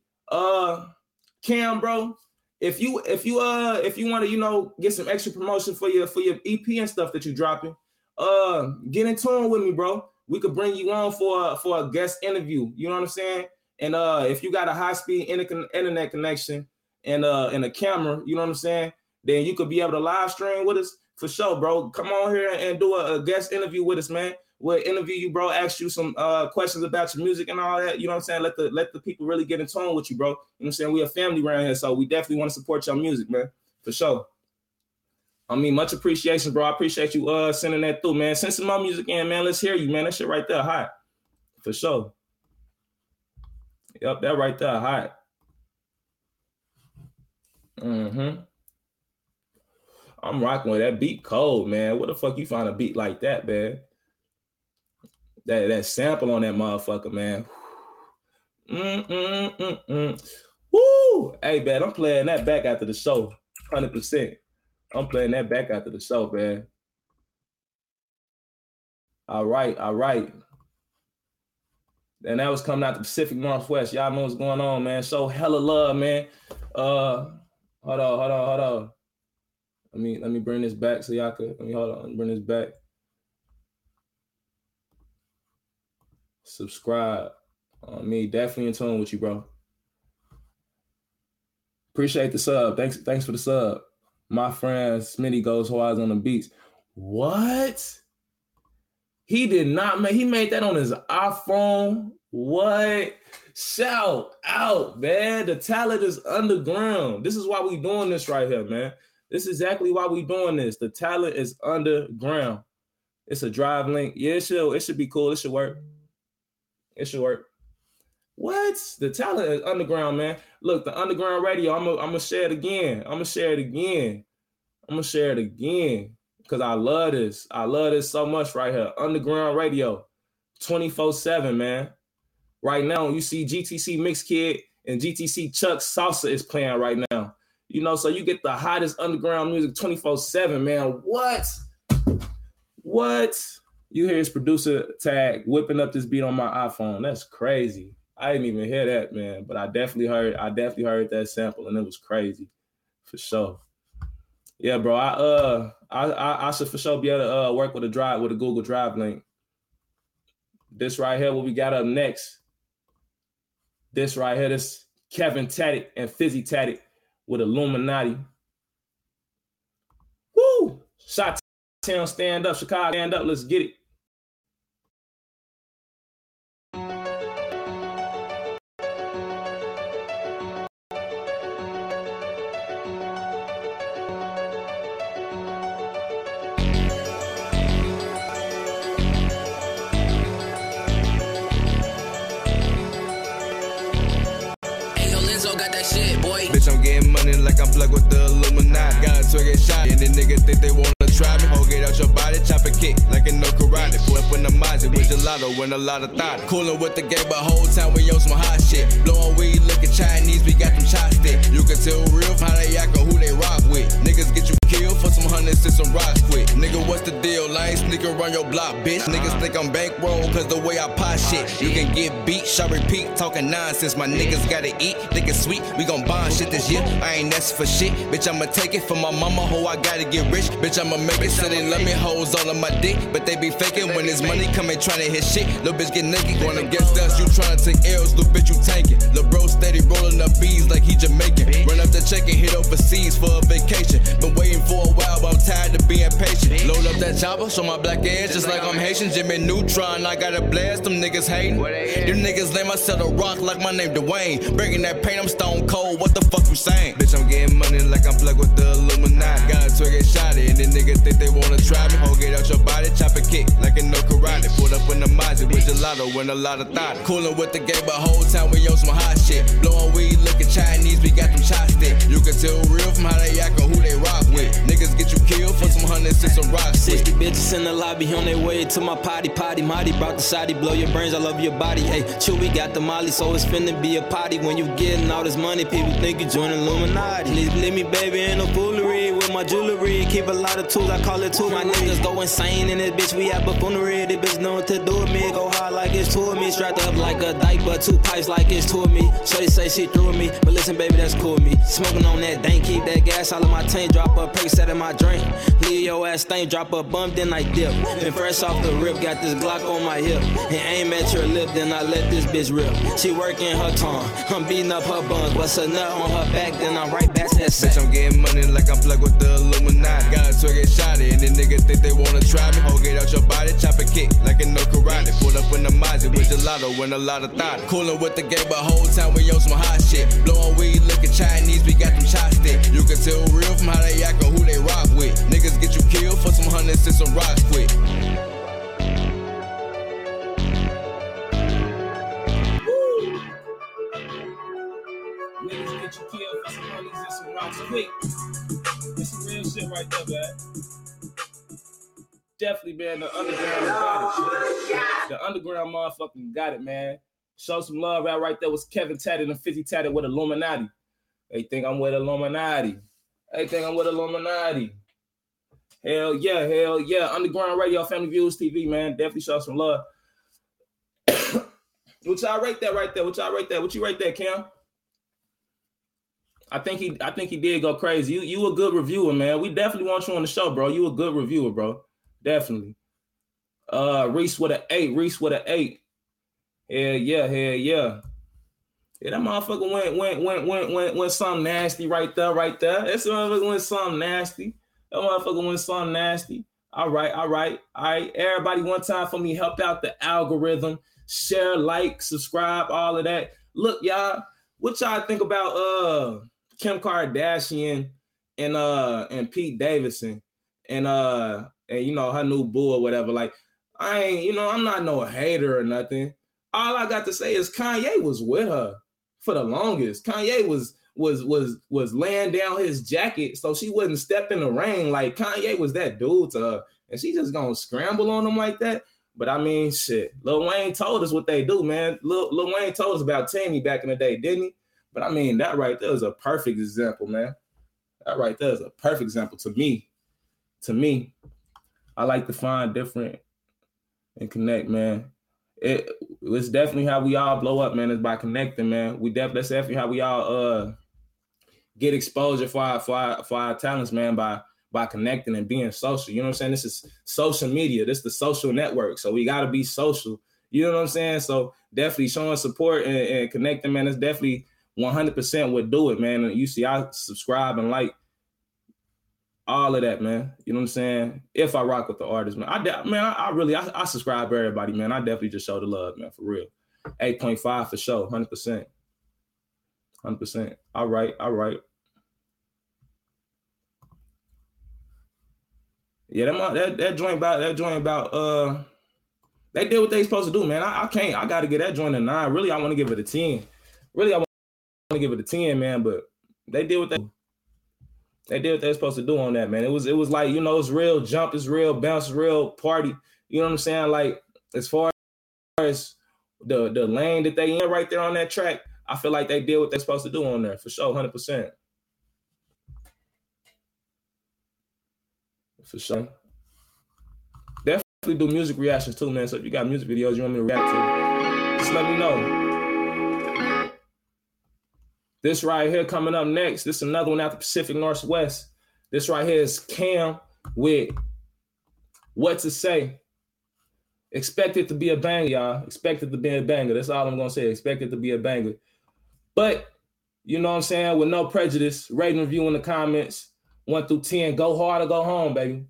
Cam, bro, if you want to, you know, get some extra promotion for your EP and stuff that you dropping, get in tune with me, bro. We could bring you on for a guest interview. You know what I'm saying? And if you got a high speed internet connection and a camera, you know what I'm saying? Then you could be able to live stream with us for sure, bro. Come on here and do a guest interview with us, man. We'll interview you, bro, ask you some questions about your music and all that. You know what I'm saying? Let the people really get in tune with you, bro. You know what I'm saying? We a family around here, so we definitely want to support your music, man, for sure. I mean, much appreciation, bro. I appreciate you sending that through, man. Send some more music in, man. Let's hear you, man. That shit right there, hot. For sure. Yep, that right there, hot. Mm-hmm. I'm rocking with that beat cold, man. Where the fuck you find a beat like that, man? That sample on that motherfucker, man. Woo! Hey, man, I'm playing that back after the show. 100%. I'm playing that back after the show, man. All right. And that was coming out the Pacific Northwest. Y'all know what's going on, man. Show hella love, man. Hold on. Let me bring this back so y'all could. Bring this back. Subscribe on me. Definitely in tune with you, bro. Appreciate the sub. Thanks for the sub. My friend Smitty goes hard on the beats. What? He did not make. He made that on his iPhone. What? Shout out, man. The talent is underground. This is why we doing this right here, man. This is exactly why we doing this. The talent is underground. It's a drive link. Yeah, it should be cool. It should work. What? The talent is underground, man. Look, the underground radio. I'm gonna share it again. Cause I love this. I love this so much right here. Underground radio, 24/7, man. Right now, you see GTC Mix Kid and GTC Chuck Salsa is playing right now. You know, so you get the hottest underground music 24/7, man. What? You hear his producer tag whipping up this beat on my iPhone. That's crazy. I didn't even hear that, man. But I definitely heard that sample, and it was crazy, for sure. Yeah, bro. I should for sure be able to work with a Google Drive link. This right here, what we got up next. This right here, this Kevin Taddick and Fizzy Taddick with Illuminati. Woo! Shot. Town, stand up, Chicago, stand up. Let's get it. that shit, boy. Bitch, I'm getting money like I'm plugged with the Illuminati. Got a twig and shot, and the niggas think they wanna try me. Oh, get out your body, chop a kick like in no karate. Pull up in the Mazda with gelato and a lot of thought. Coolin' with the game, but whole time we on some hot shit. Blowin' weed, lookin' Chinese, we got them chopsticks. You can tell real from how they act or who they rock with. Niggas get you killed for some hundreds and some rocks quick. Nigga, what's the deal? I ain't sneakin' around your block, bitch. Niggas think I'm bankroll, cause the way I pop shit. You can get beat, shall repeat, talking nonsense. My niggas gotta eat, thinkin' sweet. We gon' bond shit this year. I ain't asking for shit, bitch. I'ma take it from my mama, ho. I gotta get rich, bitch. I'ma make it so they love me, hoes all on my dick. But they be faking when it's money coming, trying to hit shit. Little bitch get naked, going against us. You trying to take L's, little bitch, you tanking. Lil bro steady rolling up B's like he Jamaican. Run up the check and hit overseas for a vacation. Been waiting for a while, but I'm tired of being patient. Load up that chopper, show my black ass just like I'm Haitian. Jimmy Neutron, I gotta blast them niggas hating. Them niggas lame, I sell a rock like my name Dwayne. Bringing that pain, I'm stone cold. What the fuck you saying? Bitch, I'm getting money like I'm plugged with the Illuminati. Got a twig and shot it, and the niggas think they wanna try me. Oh, get out your body, chop a kick like in no karate. Pull up in the Mazda with gelato and a lot of thought. Coolin' with the game, but whole time we on some hot shit. Blowin' weed, lookin' Chinese, we got them chopsticks. You can tell real from how they act or who they rock with. Niggas get you killed for some hundreds and some rocks. 60 bitches in the lobby on their way to my potty. Marty brought the shotty, blow your brains, I love your body. Hey, Chewy got the molly, so it's finna be a potty. When you gettin' all this money, people think you join Illuminati. Please believe me, baby, ain't no foolery with my jewelry. Keep a lot of tools, I call it two. My niggas go insane in this bitch, we have a funeral. This bitch know what to do with me, go hard like it's two of me. Strapped up like a diaper, two pipes like it's two of me. Shorty say she threw me, but listen, baby, that's cool with me. Smoking on that dank, keep that gas all of my tank. Drop a Percocet in my drink, leave your ass stank. Drop a bump, then I dip. Been fresh off the rip, got this Glock on my hip. And aim at your lip, then I let this bitch rip. She working her tongue, I'm beating up her buns. What's a nut on her back, then I'm right back to that sack. Bitch, I'm getting money like I'm plugged with the Illuminati. Got a twig and shot it, and the niggas think they wanna try me. Oh, get out your body, chop a kick like in no karate. Pull up in the Mazda with gelato and a lot of thought. Coolin' with the game, but whole time we on some hot shit. Blowin' weed, lookin' Chinese, we got them chopsticks. You can tell real from how they act or who they rock with. Niggas get you killed for some hundreds and some rocks quick. Niggas get you killed for some hundreds and some rocks quick. That's some real shit right there, man. Definitely, man, the underground got it. The underground motherfucking got it, man. Show some love out right there. Was Kevin Tatted and 50 Tatted with Illuminati. They think I'm with Illuminati. They think I'm with Illuminati. Hell yeah, hell yeah. Underground Radio, Family Views TV, man. Definitely show some love. What y'all rate that right there? What y'all rate that? What you rate that, Cam? I think he did go crazy. You a good reviewer, man. We definitely want you on the show, bro. You a good reviewer, bro. Definitely. Reese with an eight. Hell yeah. Yeah, that motherfucker went something nasty right there. That motherfucker went something nasty. All right. Everybody, one time for me, help out the algorithm. Share, like, subscribe, all of that. Look, y'all, what y'all think about Kim Kardashian and Pete Davidson and you know her new boo or whatever? Like, I ain't, I'm not no hater or nothing. All I got to say is Kanye was with her for the longest. Kanye was laying down his jacket so she wouldn't step in the rain. Like, Kanye was that dude to her, and she just gonna scramble on him like that. But I mean, shit, Lil Wayne told us what they do, man. Lil Wayne told us about Tammy back in the day, didn't he? But I mean, that right there is a perfect example, man. That right there is a perfect example to me. I like to find different and connect, man. It's definitely how we all blow up, man. It's by connecting, man. That's definitely how we all get exposure for our talents, man, by connecting and being social. You know what I'm saying? This is social media. This is the social network. So we got to be social. You know what I'm saying? So definitely showing support and connecting, man. It's definitely 100% what do it, man. And you see, I subscribe and like all of that, man. You know what I'm saying? If I rock with the artist, man. I really subscribe to everybody, man. I definitely just show the love, man, for real. 8.5 for sure, 100%. 100%. All right. Yeah, that joint about they did what they supposed to do, man. I gotta give that joint a 9. Really, I want to give it a 10. Really, I want to give it a 10, man, but they did what they were supposed to do on that, man. It was like, you know, it's real jump, it's real bounce, it's real party. You know what I'm saying? Like, as far as the lane that they in right there on that track, I feel like they did what they're supposed to do on there, for sure, 100%. For sure. Definitely do music reactions too, man. So if you got music videos you want me to react to, just let me know. This right here coming up next, this is another one out the Pacific Northwest. This right here is Cam with What to Say. Expect it to be a banger, y'all. Expect it to be a banger. That's all I'm going to say. Expect it to be a banger. But, you know what I'm saying, with no prejudice, rate and review in the comments. 1 through 10, go hard or go home, baby.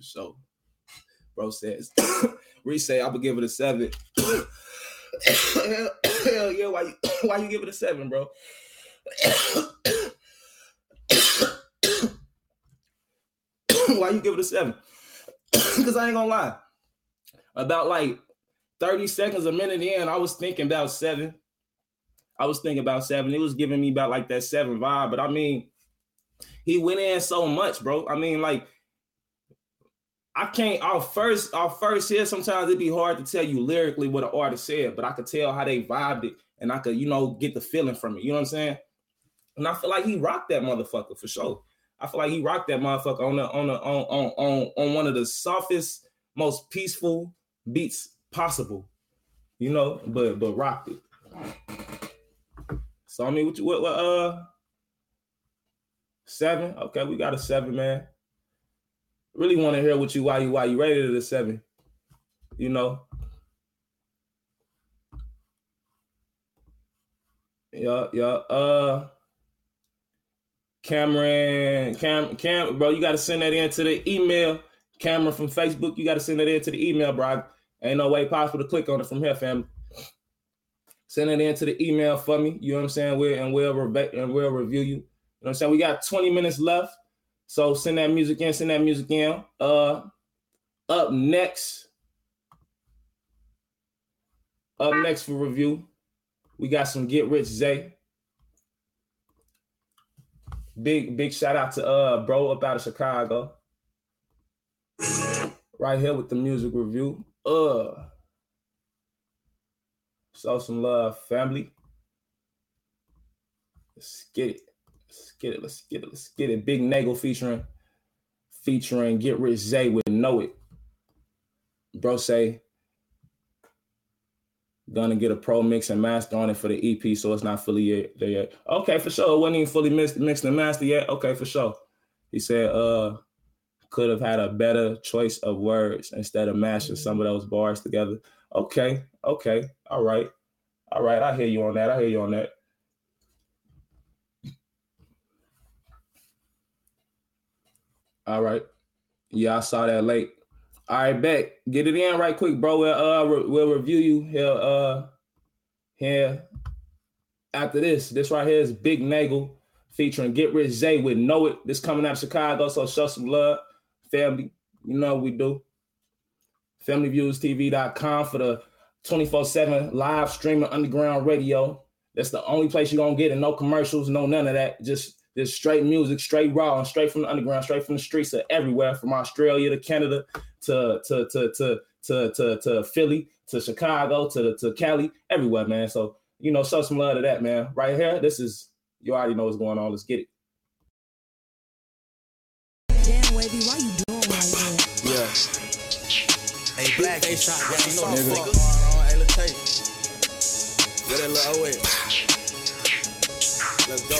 So, bro says, Reset, I'm gonna give it a 7. Hell yeah, why you give it a 7, bro? Why you give it a 7? Because I ain't gonna lie. About like 30 seconds, a minute in, I was thinking about 7. It was giving me about like that 7 vibe, but I mean, he went in so much, bro. I mean, like, I can't. I'll first hear. Sometimes it'd be hard to tell you lyrically what an artist said, but I could tell how they vibed it, and I could, you know, get the feeling from it. You know what I'm saying? And I feel like he rocked that motherfucker for sure. I feel like he rocked that motherfucker on one of the softest, most peaceful beats possible. You know, but rocked it. So I mean, what 7? Okay, we got a 7, man. Really want to hear what you why you rated it a 7, you know. Yeah. Cameron, bro, you got to send that in to the email. Cameron from Facebook, you got to send that in to the email, bro. Ain't no way possible to click on it from here, family. Send it in to the email for me. You know what I'm saying? We'll review you. You know what I'm saying? We got 20 minutes left. So send that music in. Up next for review, we got some Get Rich Zay. Big shout out to bro up out of Chicago. Right here with the music review. So some love, family. Let's get it. Big Nagel featuring Get Rich Zay with Know It. Bro say, gonna get a pro mix and master on it for the EP, so it's not fully there yet. Okay, for sure. It wasn't even fully mixed and mastered yet. Okay, for sure. He said, could have had a better choice of words instead of mashing some of those bars together. Okay. All right. I hear you on that. All right. Yeah, I saw that late. All right, bet. Get it in right quick, bro. We'll review you here after this. This right here is Big Nagel featuring Get Rich Zay with Know It. This coming out of Chicago, so show some love, family. You know what we do. FamilyViewsTV.com for the 24/7 live streaming underground radio. That's the only place you're going to get it. No commercials, no none of that. Just straight music, straight raw, and straight from the underground, straight from the streets of everywhere, from Australia to Canada to Philly to Chicago to Cali, everywhere, man. So, you know, show some love to that, man. Right here, this is, you already know what's going on. Let's get it. Damn, Wavy, why you doing like that? Yeah. Hey, black, hey, shot, yeah, you know the fuck hard on tape. Get that little away. Let's go.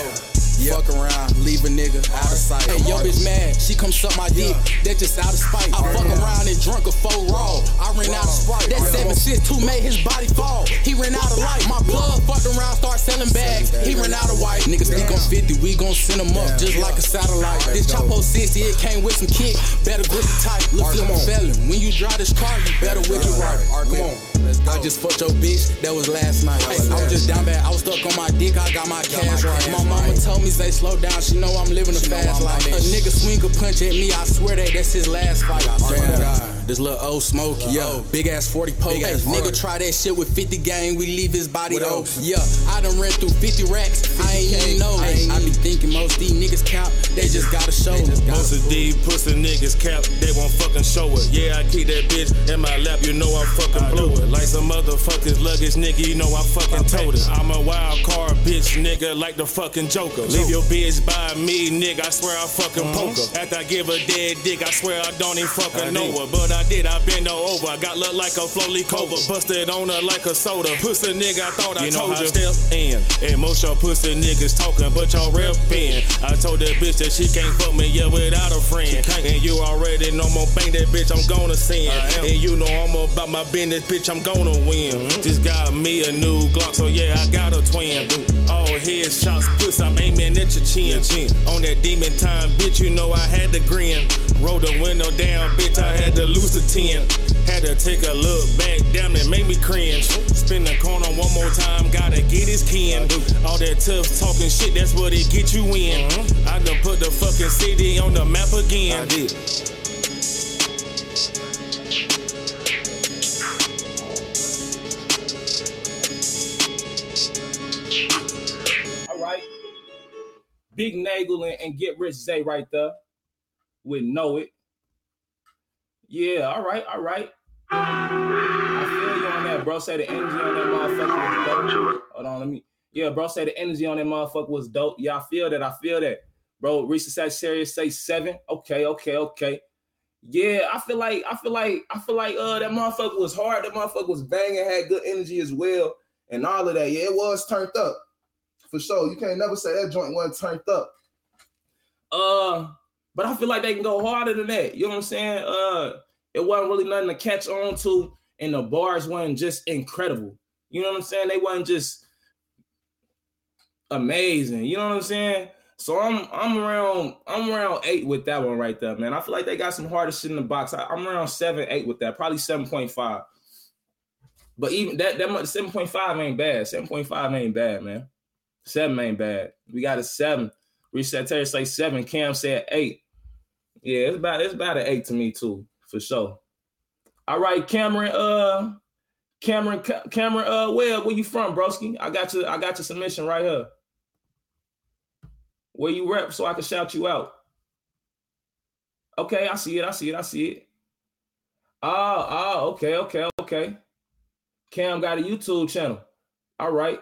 Yeah. Fuck around, leave a nigga out of sight. Hey, yo, bitch mad, she come suck my dick. That just out of spite. I fuck around and drunk a 4 raw. I ran out of Sprite. That 7-6-2 made his body fall. He ran out of light. My plug fucked around, start selling bags. He ran out of white. Niggas think on 50, we gon' send him up just like a satellite. This Chapo 60, it came with some kick. Better grip the tight, look at my felon. When you drive this car, you better whip it right. Come on. I just fucked your bitch, that was last night. Hey, I was just down bad, I was stuck on my dick, I got my cash right. My mama told me, say slow down, she know I'm living a fast life. A nigga swing a punch at me, I swear that's his last fight. This little old smoke, yo, big ass 40 poke. Hey, nigga try that shit with 50 gang, we leave his body old. Yeah, I done ran through 50 racks, 50 I ain't even know. I be thinking most of these niggas cap, they just gotta show it. Most of these pussy niggas cap, they won't fucking show it. Yeah, I keep that bitch in my lap, you know I fucking blow it. Like some motherfuckers luggage, nigga, you know I fucking told it. I'm a wild card bitch, nigga, like the fucking Joker. Leave your bitch by me, nigga, I swear I fucking poker. After I give a dead dick, I swear I don't even fucking know her. But I been all over. I got look like a floaty cobra, busted on her like a soda. Pussy nigga, I thought I told you. Step in, and most y'all pussy niggas talking, but y'all reppin'. I told that bitch that she can't fuck me, yeah, without a friend. And you already know I'ma bang that bitch, I'm gonna sin. And you know I'm about my business, bitch, I'm gonna win. Just got me a new Glock, so yeah, I got a twin. All headshots, pussy, I'm aiming at your chin. On that demon time, bitch, you know I had to grin. Roll the window down, bitch, I had to lose the 10. Had to take a look back, damn it made me cringe. Spin the corner one more time, gotta get his kin. All that tough talking shit, that's what it get you in. I done put the fucking city on the map again. I did. All right. Big Nagel and Get Rich Zay right there. With Know It. Yeah, all right. I feel you on that. Bro said the energy on that motherfucker was dope. Hold on, bro said the energy on that motherfucker was dope. Yeah, I feel that. Bro, Reese's at serious say 7. Okay. Yeah, I feel like that motherfucker was hard. That motherfucker was banging, had good energy as well, and all of that. Yeah, it was turned up. For sure. You can't never say that joint wasn't turned up. But I feel like they can go harder than that. You know what I'm saying? It wasn't really nothing to catch on to, and the bars weren't just incredible. You know what I'm saying? They weren't just amazing. You know what I'm saying? So I'm around 8 with that one right there, man. I feel like they got some harder shit in the box. I'm around 7, 8 with that, probably 7.5. But even that 7.5 ain't bad. 7.5 ain't bad, man. 7 ain't bad. We got a 7. Reset Terry say 7. Cam said 8. Yeah, it's about an 8 to me too, for sure. All right, Cameron Webb, where you from, broski? I got your submission right here. Where you rep so I can shout you out. Okay, I see it. Oh, okay. Cam got a YouTube channel. All right.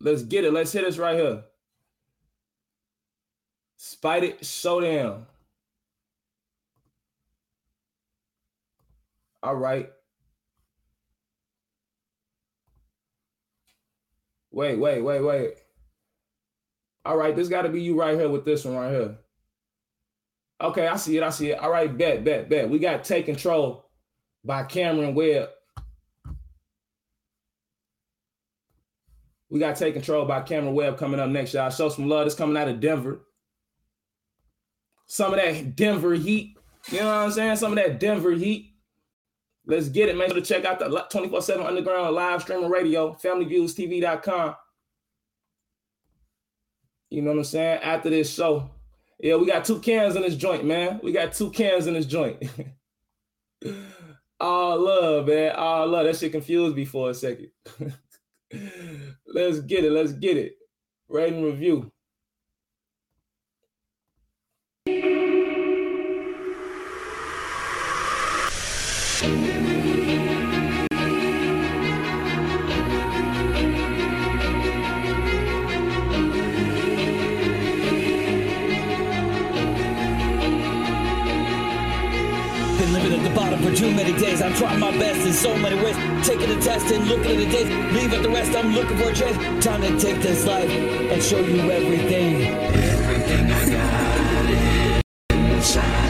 Let's get it. Let's hit this right here. Spite It Showdown. All right. Wait. All right, this got to be you right here with this one right here. Okay, I see it. All right, bet. We got Take Control by Cameron Webb. We got Take Control by Cameron Webb coming up next, y'all. Show some love. It's coming out of Denver. Some of that Denver heat. You know what I'm saying? Some of that Denver heat. Let's get it, man. So to check out the 24/7 Underground live streaming radio, FamilyViewsTV.com. You know what I'm saying? After this show. Yeah, we got 2 cans in this joint, man. All love, man. All love. That shit confused me for a second. Let's get it. Rate and review. For too many days, I've tried my best in so many ways. Taking a test and looking at the days, leave at the rest. I'm looking for a chance. Time to take this life and show you everything. Everything I got inside.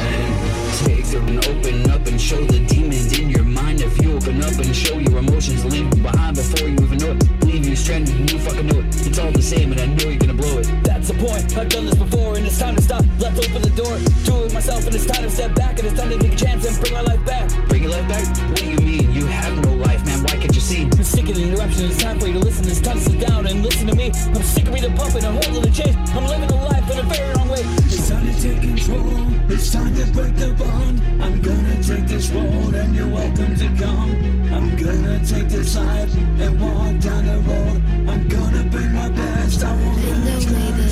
Take them and open up and show the demons in your mind. If you open up and show your emotions, leave them behind before you even know it. Leave you stranded and you fucking know it. It's all the same and I know you're gonna blow it. That's the point. I've done this before and it's time to stop. Let's open the door. Do it myself and it's time to step back and it's time to take a chance and bring my life back. Bring your life back? What do you mean? You have no life, man. Why can't you see? I'm sick of the interruption. It's time for you to listen. It's time to sit down and listen to me. I'm sick of me the puppet. I'm holding the chase. I'm living a life in a very wrong way. It's time to take control. It's time to break the bond. I'm gonna take this road and you're welcome to come. I'm gonna take this life and walk down the road. I'm gonna bring my best. I won't lose control.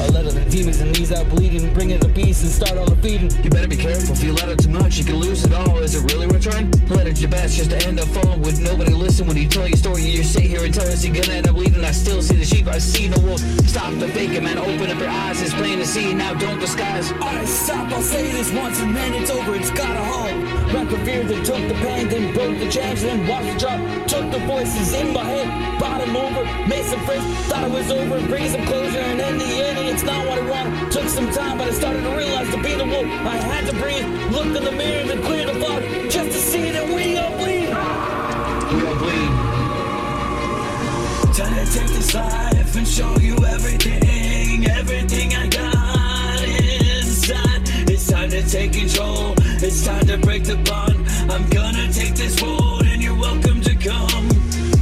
I'll let other demons and knees out bleeding. Bring in the beast and start all the feeding. You better be careful. If you let it too much, you can lose it all. Is it really worth trying? Let it your best just to end up falling. Would nobody listen when you tell your story? You sit here and tell us you're gonna end up leaving. I still see the sheep. I see no wolf. Stop the faking, man. Open up your eyes. It's plain to see. Now don't disguise. Alright, stop. I'll say this once and then it's over. It's gotta halt. Wrapped the fear that took the pain, then broke the chains, then watched the drop. Took the voices in my head. Bottom over. Made some friends. Thought it was over. Bring some closure and in the end. It's not what I want. Took some time, but I started to realize to be the wolf, I had to breathe. Looked in the mirror and clear the fog just to see that we all bleed. We all bleed. Time to take this life and show you everything, everything I got inside. It's time to take control. It's time to break the bond. I'm gonna take this road, and you're welcome to come.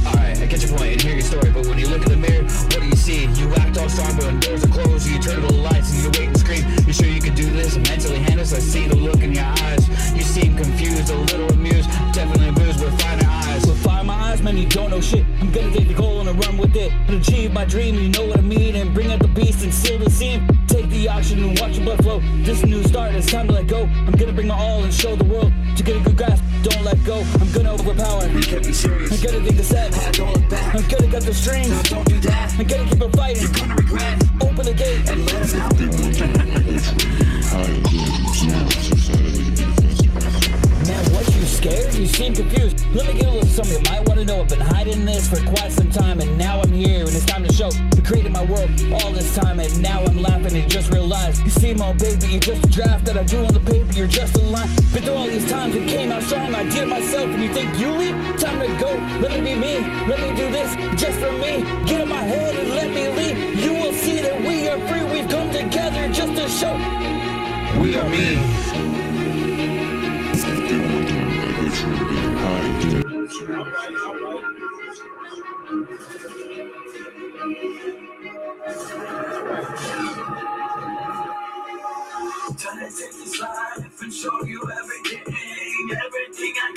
I get your point and hear your story, but when you look in the mirror, what do you see? You act all somber when doors are closed, you turn to the lights and you wait and scream. You sure you can do this? Mentally handle this. I see the look in your eyes. You seem confused, a little amused, definitely bruised with fire in your eyes. With fire in my eyes, man, you don't know shit. I'm gonna take the goal and I run with it. And achieve my dream, you know what I mean? And bring out the beast and seal the scene. Take the oxygen and watch your blood flow. This new start, it's time to let go. I'm gonna bring my all and show the world. To get a good grasp, don't let go. I'm gonna overpower. I'm gonna dig the set. I'm gonna cut the strings. No, don't do that. I'm gonna keep on fighting. You're gonna regret. Open the gate and let us out. Man, what, you scared? You seem confused. Let me give a little something you might want to know. I've been hiding this for quite some time, and now I'm here, and it's time to show. You created my world all this time, and now I'm laughing and just realized. You seem all big, but you're just a draft that I drew on the paper. You're just a line. But through all these times, it came out strong. I did myself, and you think you leave? Time to go. Let me be me. Let me do this just for me. Get in my head and let me leave. You will see that we are free. We've come together just to show we are me. Show you everything I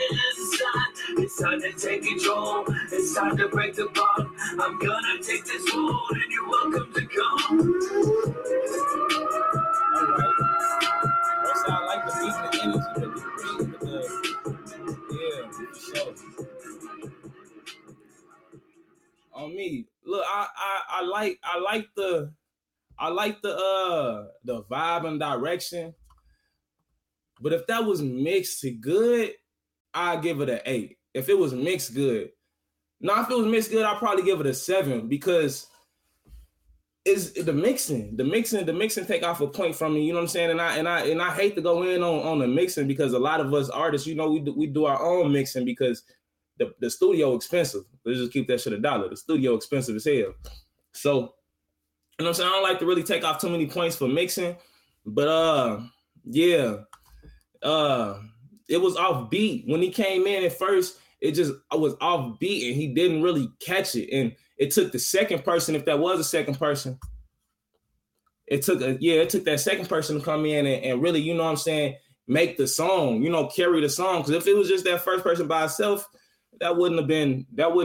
got inside. It's time to take control. It's time to break the bond. I'm gonna take this hold, and you're welcome to come. Alright, I like the beat and the energy. Yeah, for sure. On me, look, I like the vibe and direction. But if that was mixed good, I'd give it an 8. If it was mixed good. Now, if it was mixed good, I'd probably give it a 7 because it's the mixing take off a point from me, you know what I'm saying? And I hate to go in on the mixing because a lot of us artists, you know, we do our own mixing because the studio expensive. Let's just keep that shit $1. The studio expensive as hell. So, you know what I'm saying? I don't like to really take off too many points for mixing, but it was off beat. When he came in at first, I was off beat and he didn't really catch it. And it took the second person, if that was a second person, it took that second person to come in and really, you know what I'm saying, make the song, you know, carry the song. Because if it was just that first person by itself, I wouldn't have been able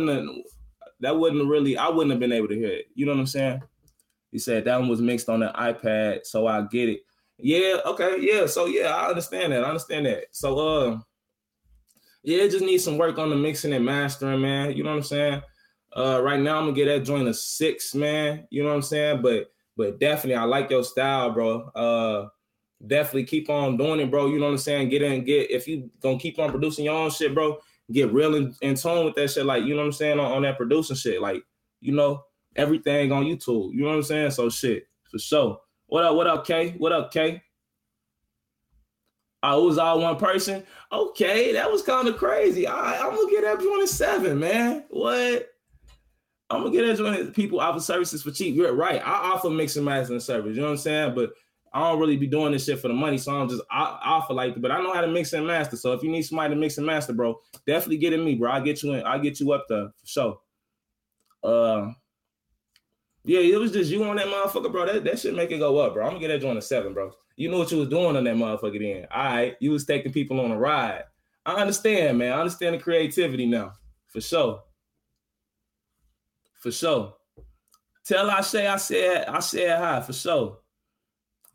to hear it. You know what I'm saying? He said that one was mixed on the iPad, so I get it. Yeah, okay, yeah. So yeah, I understand that. So it just needs some work on the mixing and mastering, man. You know what I'm saying? Right now I'm gonna get that joint a 6, man. You know what I'm saying? But definitely I like your style, bro. Definitely keep on doing it, bro. You know what I'm saying? If you gonna keep on producing your own shit, bro, get real in tune with that shit, like, you know what I'm saying, on that producing shit, like, you know. Everything on YouTube, you know what I'm saying? So shit, for sure. What up, K? It was all one person? Okay, that was kind of crazy. All right, I'm gonna get that joint a 7, man. What? I'm gonna get that joint. People offer services for cheap. You're right. I offer mixing, mastering service, you know what I'm saying? But I don't really be doing this shit for the money, so I offer like that. But I know how to mix and master. So if you need somebody to mix and master, bro, definitely get in me, bro. I'll get you up there, for sure. Yeah, it was just you on that motherfucker, bro. That shit make it go up, bro. I'm gonna get that joint a 7, bro. You knew what you was doing on that motherfucker then. All right, you was taking people on a ride. I understand, man. I understand the creativity now, for sure. Tell Ashay I said hi, for sure.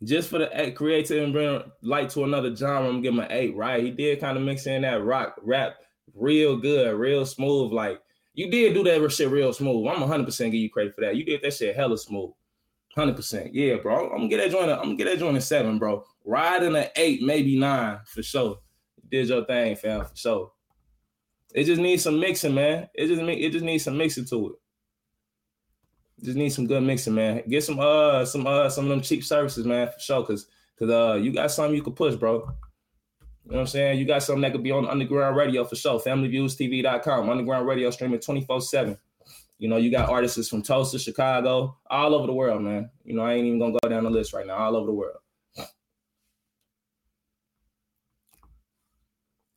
Just for the creative and bring light to another genre, I'm gonna give him an 8, right? He did kind of mix in that rock rap real good, real smooth, like. You did do that shit real smooth. I'm 100% give you credit for that. You did that shit hella smooth. 100%. Yeah, bro. I'm gonna get that joint a 7, bro. Riding an 8, maybe 9, for sure. You did your thing, fam, for sure. It just needs some mixing, man. It just needs some mixing to it. Just needs some good mixing, man. Get some of them cheap services, man, for sure. Cause you got something you could push, bro. You know what I'm saying? You got something that could be on Underground Radio for sure. FamilyViewsTV.com. Underground Radio streaming 24/7. You know, you got artists from Tulsa, Chicago, all over the world, man. You know, I ain't even going to go down the list right now. All over the world.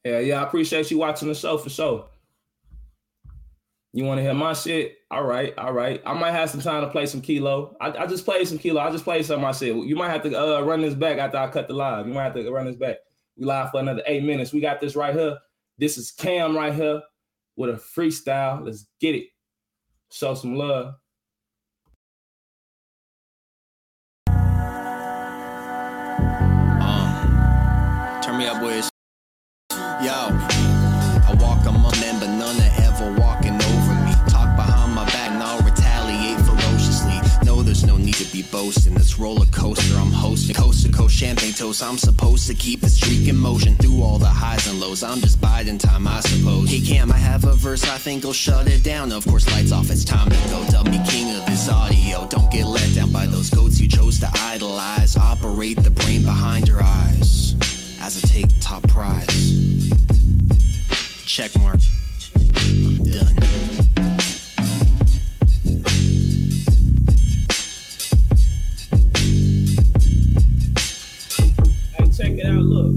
Yeah. I appreciate you watching the show for sure. You want to hear my shit? All right. I might have some time to play some Kilo. I just played some Kilo. I just played some of my shit. You might have to run this back after I cut the live. You might have to run this back. We live for another 8 minutes. We got this right here. This is Cam right here with a freestyle. Let's get it. Show some love. Turn me up, boys. Yo, I walk among men, but none are ever walking over me. Talk behind my back, and I'll retaliate ferociously. No, there's no need to be boasting. This roller coaster I'm hosting, coast to coast, champagne toast. I'm supposed to keep the streak in motion through all the highs and lows. I'm just biding time, I suppose. Hey Cam, I have a verse I think will shut it down. Of course, lights off, it's time to go. Dub me king of this audio. Don't get let down by those goats you chose to idolize. Operate the brain behind your eyes as I take top prize. Check mark. I'm done. Hey, check it out. Look.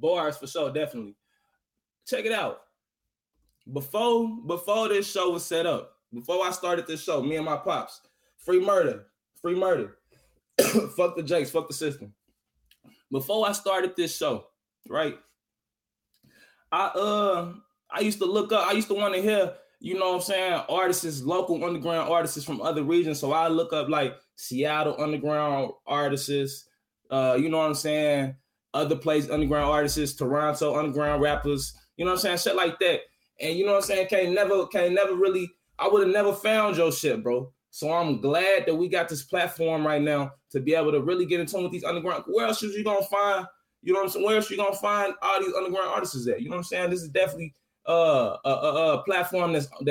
Bars for sure, definitely. Check it out. Before this show was set up, before I started this show, me and my pops, free murder. Fuck the Jakes, fuck the system. Before I started this show, right? I used to look up, I used to want to hear, you know what I'm saying, artists, local underground artists from other regions. So I look up like Seattle underground artists, you know what I'm saying, other place underground artists, Toronto underground rappers, you know what I'm saying, shit like that. And you know what I'm saying, can't never really, I would have never found your shit, bro. So I'm glad that we got this platform right now to be able to really get in tune with these underground. Where else is you gonna find? You know what I'm saying? Where else you gonna find all these underground artists at? You know what I'm saying? This is definitely a platform that's on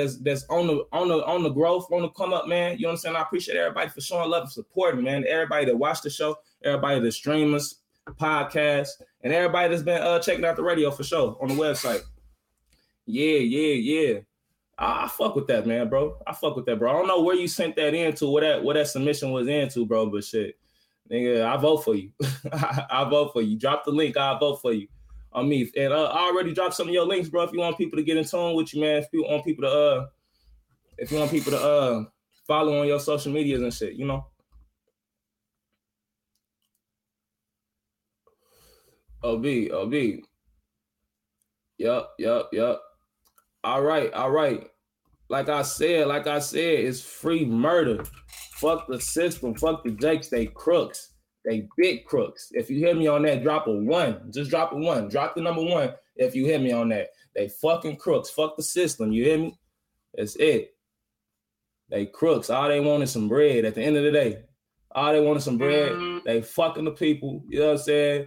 the growth, on the come up, man. You know what I'm saying? I appreciate everybody for showing love and supporting, man. Everybody that watched the show, everybody that streams podcasts, and everybody that's been checking out the radio for sure on the website. Yeah. I fuck with that, man, bro. I don't know where you sent that into, what that submission was into, bro, but shit. Nigga, I vote for you. I vote for you. Drop the link. I vote for you on me. And I already dropped some of your links, bro. If you want people to get in tune with you, man. If you want people to follow on your social medias and shit, you know. OB. Yup. All right. Like I said, it's free murder. Fuck the system. Fuck the Jakes. They crooks. They big crooks. If you hear me on that, drop a one. Just drop a one. Drop the number one if you hear me on that. They fucking crooks. Fuck the system. You hear me? That's it. They crooks. All they want is some bread at the end of the day. All they want is some bread. They fucking the people. You know what I'm saying?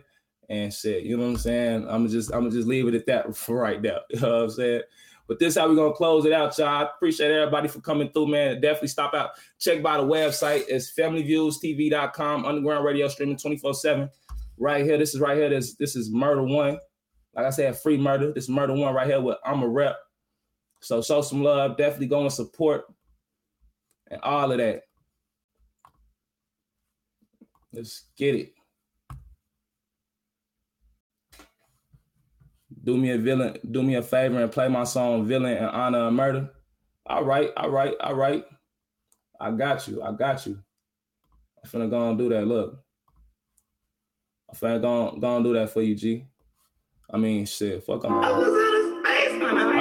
And shit. You know what I'm saying? I'm just leave it at that for right now. You know what I'm saying? But this is how we're going to close it out, y'all. I appreciate everybody for coming through, man. Definitely stop out. Check by the website. It's FamilyViewsTV.com. Underground radio streaming 24/7. Right here. This is right here. This is Murder One. Like I said, free murder. This is Murder One right here with I'm a Rep. So show some love. Definitely go and support and all of that. Let's get it. Do me a favor and play my song Villain in Honor of Murder. All right. I got you. I'm finna go and do that. Look. I'm finna go and do that for you, G. I mean, shit, fuck on. I've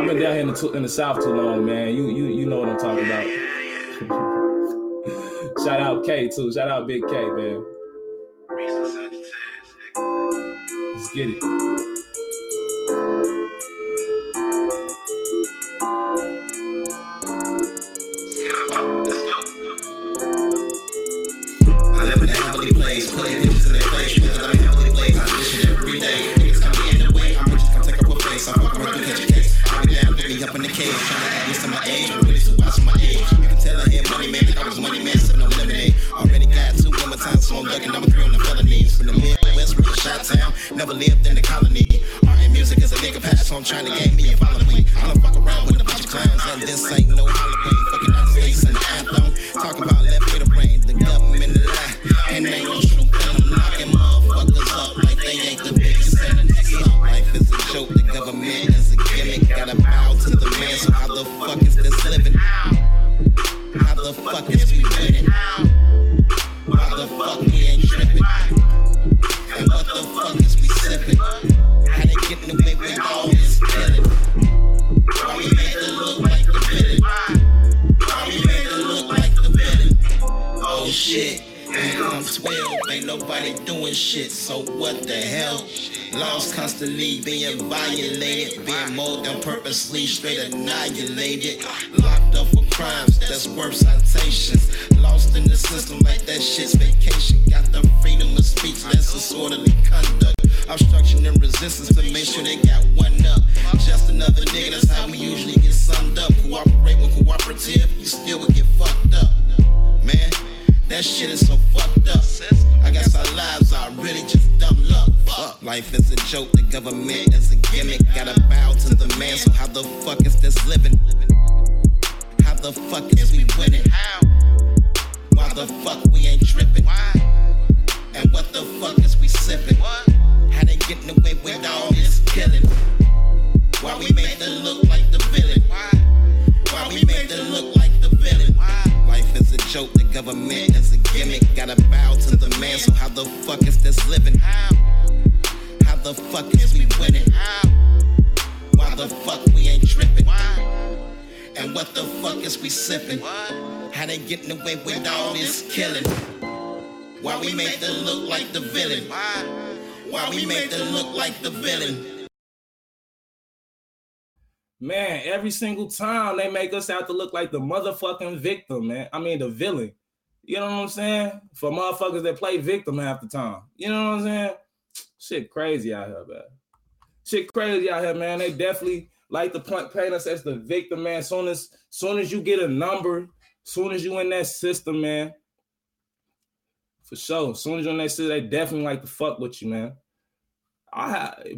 been down here in the South too long, man. You know what I'm talking about. Shout out K, too. Shout out Big K, man. Let's get it. Never lived in the colony. Art and music is a nigga pass, so I'm trying to get me and follow me. I don't fuck around with a bunch of clowns, and this ain't no Halloween. Fucking up face and the anthem. Talk about left with the rain, the government the lie. And ain't no true venom, knocking motherfuckers up like they ain't the biggest enemy. Stop life is a joke, the government is a gimmick. Gotta bow to the man, so how the fuck is this living? How the fuck is we winning? How the fuck we ain't tripping? And what the fuck is we sipping? How they getting away with all this feeling? Why we made it look nobody doing shit, so what the hell? Laws constantly being violated, being molded and purposely straight annihilated. Locked up for crimes that's worth citations. Lost in the system like that shit's vacation. Got the freedom of speech, that's disorderly conduct. Obstruction and resistance to make sure they got one up. Just another nigga, that's how we usually get summed up. Cooperate when cooperative, you still would get fucked up. Man, that shit is so fucked up. I guess our lives are really just dumb luck. Fuck. Life is a joke, the government is a gimmick. Gotta bow to the man, so how the fuck is this living? How the fuck is we winning? Why the fuck we ain't tripping? And what the fuck is we sipping? How they getting away with all this killing? Why we made to look like the villain? Why we made to look like the villain? Life is a joke, the government is a gimmick. Gotta bow to the man, so how the fuck is this living? How the fuck is we winning? Why the fuck we ain't tripping? And what the fuck is we sipping? How they getting away with all this killing? Why we made to look like the villain? Why we made to look like the villain? Man, every single time they make us out to look like the motherfucking victim, man. I mean, the villain. You know what I'm saying? For motherfuckers that play victim half the time. You know what I'm saying? Shit crazy out here, man. Shit crazy out here, man. They definitely like to paint us as the victim, man. Soon as you get a number, soon as you in that system, man. For sure. Soon as you're in that system, they definitely like to fuck with you, man.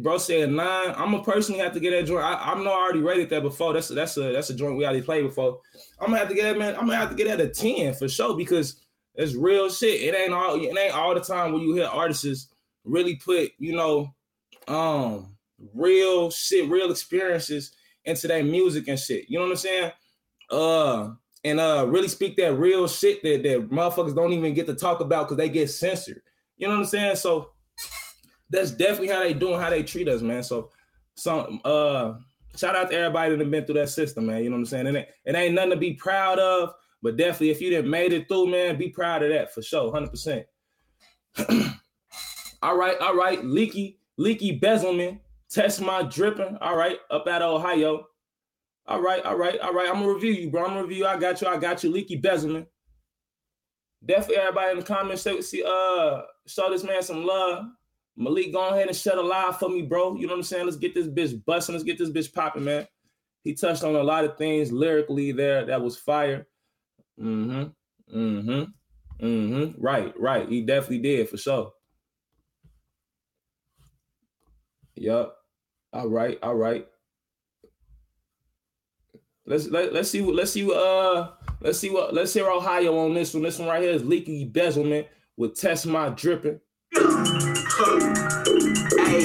Bro said 9. I'm gonna personally have to get that joint. I know I already rated that before. That's a joint we already played before. I'm gonna have to get that, man. I'm gonna have to get that a 10 for sure because it's real shit. It ain't all the time when you hear artists really put, you know, real shit, real experiences into their music and shit. You know what I'm saying? And really speak that real shit that motherfuckers don't even get to talk about because they get censored. You know what I'm saying? So that's definitely how they doing, how they treat us, man. So shout out to everybody that been through that system, man. You know what I'm saying? It ain't nothing to be proud of, but definitely if you done made it through, man, be proud of that for sure, 100%. All right. Leaky Bezelman, test my dripping. All right, up out of Ohio. All right. I'm going to review you, bro. I got you, Leaky Bezelman. Definitely everybody in the comments, show this man some love. Malik, go ahead and shut a live for me, bro. You know what I'm saying? Let's get this bitch busting. Let's get this bitch popping, man. He touched on a lot of things lyrically there that was fire. Right. He definitely did, for sure. Yup. All right. Let's hear Ohio on this one. This one right here is Leaky Bezelman with Test My Drippin'. Hey,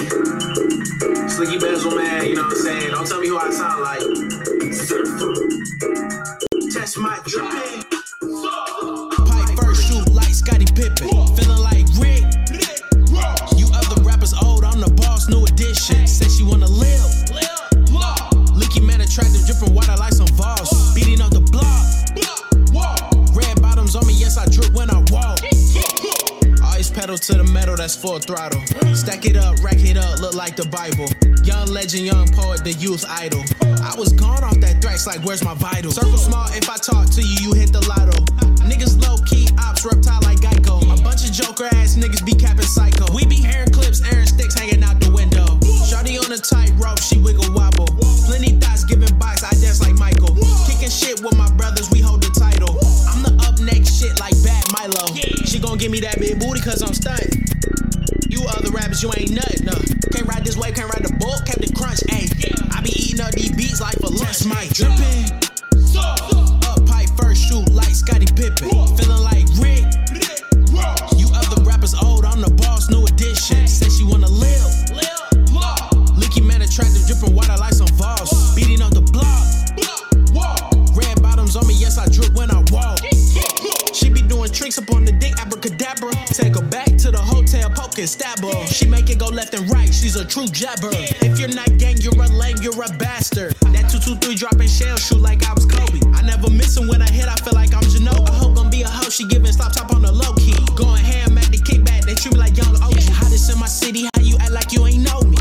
Slinky Bezel, man, you know what I'm saying? Don't tell me who I sound like. Test my drippin'. Pipe first, shoot like Scottie Pippen. Feeling like Rick. You other rappers old, I'm the boss, new edition. Said she wanna live. Leaky man attractive, drippin' water like some Voss. Beating up the block. Red bottoms on me, yes, I drip when I walk. Pedal to the metal, that's full throttle. Stack it up, rack it up, look like the Bible. Young legend, young poet, the youth idol. I was gone off that thrax, like where's my vital? Circle small, if I talk to you, you hit the lotto. Niggas low-key ops, reptile like Geico. A bunch of joker-ass niggas be capping psycho. We be airing clips, airing sticks, hanging out the window. Shorty on a tight rope, she wiggle wobble. Plenty thoughts giving bites, I dance like Michael. Kicking shit with my brothers, we hold the title. I'm the up next shit like Bad Milo. She gon' give me that big booty cause I'm stuntin'. You other rappers, you ain't nothing, no. Can't ride this wave, can't ride the bull, kept the crunch, ayy. I be eating up these beats like for lunch, my drippin'. Up pipe first, shoot like Scottie Pippen. Feeling like Rick. You other rappers old, I'm the boss, new edition. Said she wanna live. Leaky man attractive, drippin' water like some Voss. Beating up the block. Red bottoms on me, yes, I drip when I walk. She be doing tricks up on the dick, abracadabra. Take her back to the hotel, poke and stab her. She make it go left and right, she's a true jabber. If you're not gang, you're a lame, you're a bastard. That 223 dropping shell, shoot like I was Kobe. I never miss him when I hit, I feel like I'm Genoa. I hope gonna be a hoe, she giving slop top on the low key. Going ham at the kickback, they Treat me like young ocean. Hottest in my city, how you act like you ain't know me?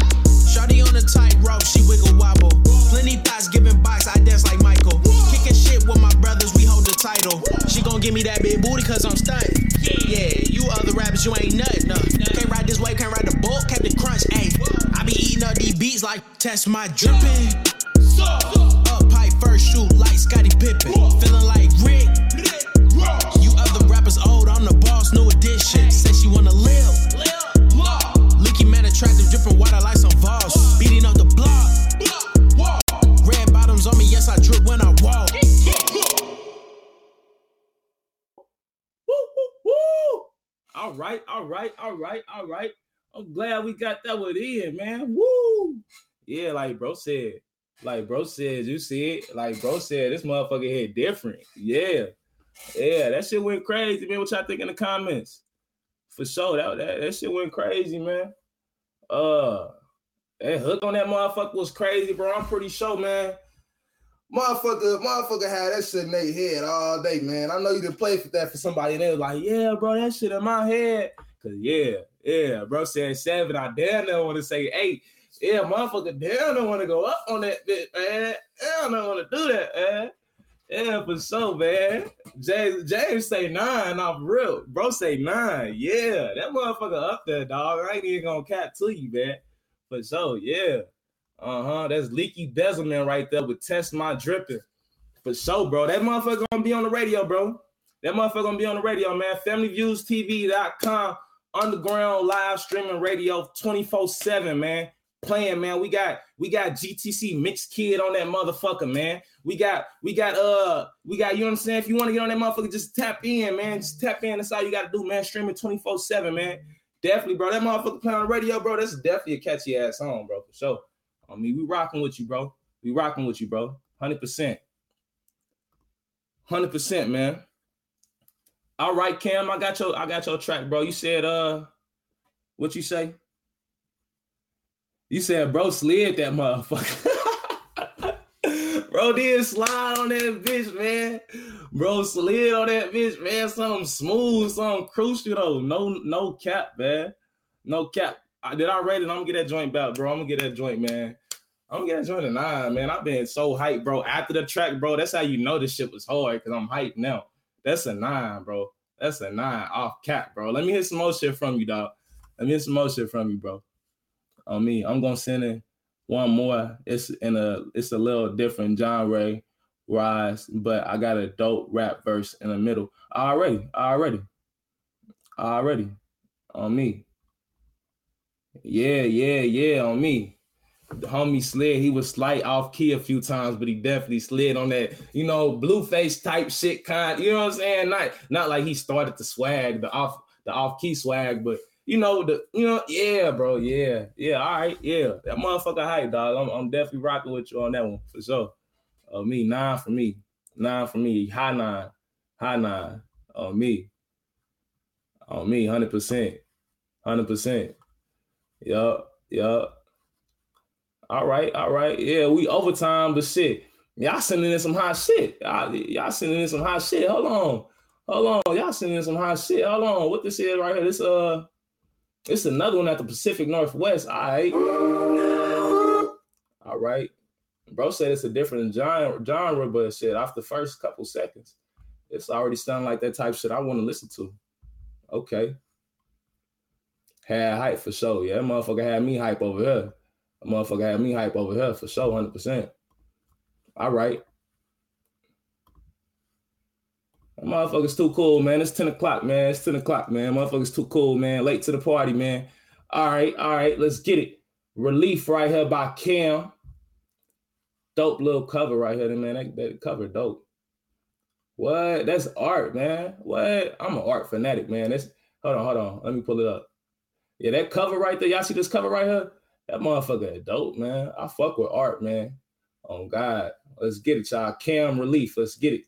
Shawty on a tight rope, she wiggle wobble. Plenty thoughts giving box, I dance like Michael. Kicking shit with my brothers, we hold the title. She gon' give me that big booty cause I'm stuntin'. Yeah, you other rappers, you ain't nothing, no. Can't ride this wave, can't ride the bulk, kept the crunch, ayy. I be eating up these beats like test my drippin'. Up pipe, first shoot like Scottie Pippen. Feeling like Rick. You other rappers old, I'm the boss, new edition. Said she wanna live. Leaky man attractive, drippin' water like some Voss. Beating up the block. Red bottoms on me, yes I drip when I walk. All right. I'm glad we got that one in, man. Woo! Yeah, like bro said, you see it? Like bro said, this motherfucker hit different. Yeah, that shit went crazy, man. What y'all think in the comments? For sure, that shit went crazy, man. That hook on that motherfucker was crazy, bro. I'm pretty sure, man. Motherfucker had that shit in their head all day, man. I know you done played for that for somebody, and they was like, yeah, bro, that shit in my head. Cause yeah, bro said 7. I damn don't want to say 8. Yeah, motherfucker damn don't want to go up on that bitch, man. Damn don't want to do that, man. Yeah, for sure, man. James say 9 off real. Bro say 9. Yeah, that motherfucker up there, dog. I ain't even gonna cap to you, man. For sure, yeah. That's Leaky Bezelman right there with Test My Drippin'. For sure, bro. That motherfucker gonna be on the radio, bro. That motherfucker gonna be on the radio, man. FamilyViewsTV.com, underground live streaming radio 24/7, man. Playing, man. We got GTC Mixed Kid on that motherfucker, man. We got, you know what I'm saying? If you want to get on that motherfucker, just tap in, man. Just tap in. That's all you gotta do, man. Streaming 24/7, man. Definitely, bro. That motherfucker playing on the radio, bro. That's definitely a catchy ass song, bro. For sure. I mean, we rocking with you, bro. 100%. 100%, man. All right, Cam, I got your track, bro. You said, what you say? You said, bro, slid that motherfucker. Bro did slide on that bitch, man. Bro slid on that bitch, man. Something smooth, something crucial, though. No cap, man. No cap. Did I rate it? I'm gonna get that joint back, bro. I'm gonna get that joint, man. I'm gonna get that joint a 9, man. I've been so hyped, bro. After the track, bro, that's how you know this shit was hard, because I'm hyped now. That's a 9, bro. That's a 9 off cap, bro. Let me hear some more shit from you, dog. On me, I'm gonna send in one more. It's a little different genre rise, but I got a dope rap verse in the middle. Already. On me. Yeah, on me. The homie slid. He was slight off key a few times, but he definitely slid on that, you know, Blueface type shit kind. You know what I'm saying? Not like he started the swag, the off key swag, but yeah, bro, yeah. All right, yeah. That motherfucker hype, dog. I'm definitely rocking with you on that one for sure. Me 9 for me. High nine. On me, 100%. Yup. All right. Yeah, we overtime, but shit. Y'all sending in some hot shit. Hold on. Y'all sending in some hot shit. Hold on. What this is right here? This another one at the Pacific Northwest. All right. Bro said it's a different genre, but shit, after the first couple seconds, it's already sounding like that type shit I want to listen to. Okay. Had hype for sure. Yeah, that motherfucker had me hype over here. For sure, 100%. All right. That motherfucker's too cool, man. It's 10 o'clock, man. Motherfucker's too cool, man. Late to the party, man. All right. Let's get it. Relief right here by Cam. Dope little cover right here, man. That cover dope. What? That's art, man. What? I'm an art fanatic, man. That's... Hold on. Let me pull it up. Yeah, that cover right there. Y'all see this cover right here? That motherfucker is dope, man. I fuck with art, man. Oh, God. Let's get it, y'all. Cam Relief. Let's get it.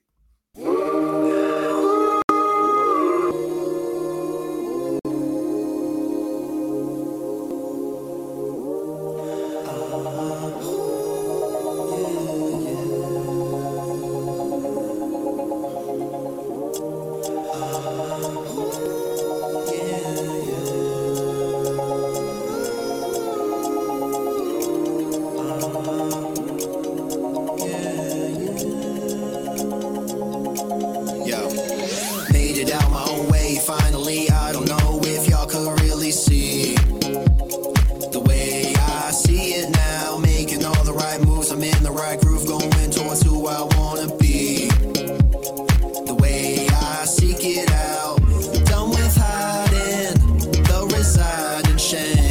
Made it out my own way, finally. I don't know if y'all could really see the way I see it now. Making all the right moves, I'm in the right groove, going towards who I wanna be. The way I seek it out, done with hiding the residing shame.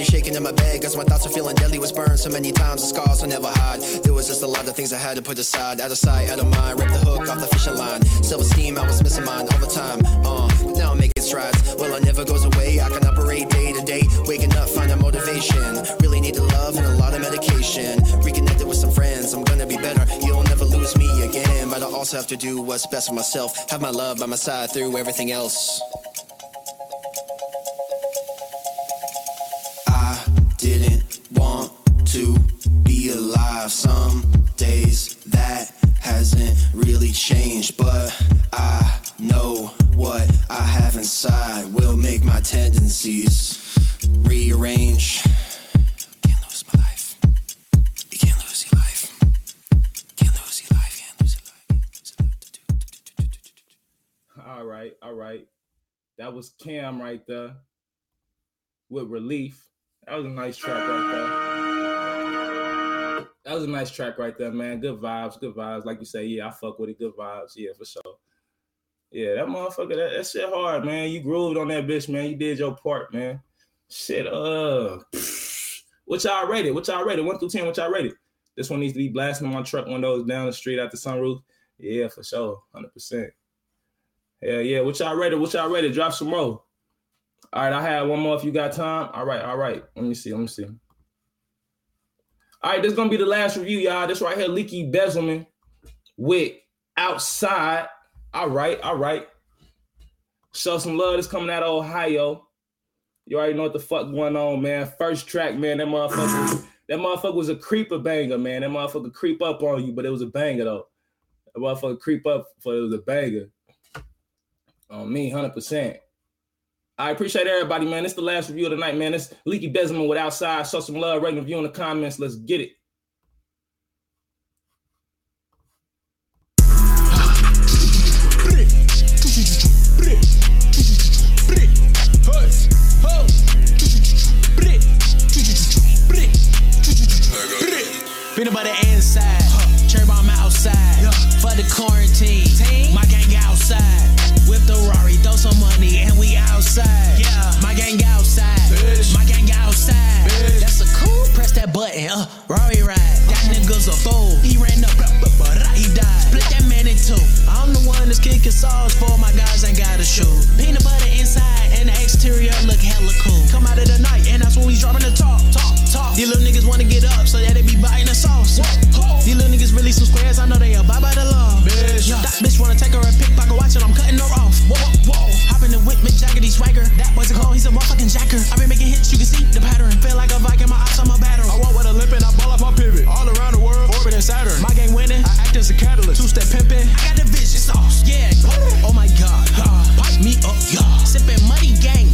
Shaking in my bed, cause my thoughts are feeling deadly. Was burned so many times, the scars I never hide. There was just a lot of things I had to put aside. Out of sight, out of mind, ripped the hook off the fishing line. Self-esteem, I was missing mine all the time. Now I'm making strides, well it never goes away. I can operate day to day, waking up, finding motivation. Really need the love and a lot of medication. Reconnected with some friends, I'm gonna be better. You'll never lose me again. But I also have to do what's best for myself. Have my love by my side through everything else. Didn't want to be alive. Some days that hasn't really changed, but I know what I have inside will make my tendencies rearrange. Can't lose my life. You can't lose your life. Can't lose your life. Can't lose your life. All right. That was Cam right there with Relief. That was a nice track right there. Good vibes, Like you say, yeah, I fuck with it. Good vibes, yeah, for sure. Yeah, that motherfucker, that shit hard, man. You grooved on that bitch, man. You did your part, man. Shit, What y'all rated? 1 through 10, what y'all rated? This one needs to be blasting on my truck windows down the street out the sunroof. Yeah, for sure, 100%. Hell yeah, what y'all rated? Drop some more. All right, I had one more if you got time. All right. Let me see. All right, this is going to be the last review, y'all. This right here, Leaky Bezelman with Outside. All right. Show some love. It's coming out of Ohio. You already know what the fuck going on, man. First track, man, that motherfucker was a creeper banger, man. That motherfucker creep up on you, but it was a banger, though. That motherfucker creep up, but it was a banger. On me, 100%. I appreciate everybody, man. It's the last review of the night, man. It's Leaky Bezelman with Outside. Show some love, rate and review in the comments. Let's get it. Been by the inside, cherry bomb outside. For the quarantine, my gang outside. Whip the Rari, throw some money, and we outside. Yeah, my gang outside. Bitch. My gang outside. Bitch. That's a cool. Press that button, Rari ride. That nigga's a fool. He ran up, he died. Split that man in two. I'm the one that's kicking sauce for my guys ain't got a shoe. Peanut butter inside and the exterior look hella cool. Come out of the night and that's when we dropping the talk. These little niggas wanna get up so that they be biting the sauce. These little niggas really some squares. I know they abide by the law. Bitch, yeah. That bitch wanna take her a pickpocket watch and I'm cutting her off. Whoa. Hop in the whip, Mick Jaggedy swagger. That boy's a call, he's a motherfucking jacker. I been making hits, you can see the pattern. Feel like a Viking, my ops on my battery. I walk with a limp and I ball off my pivot. All around the world, orbit and Saturn. My gang winning, I act as a catalyst. Two-step pimping, I got the vision sauce. Yeah, oh my God, pipe me up, y'all. Yeah. Sipping muddy gang,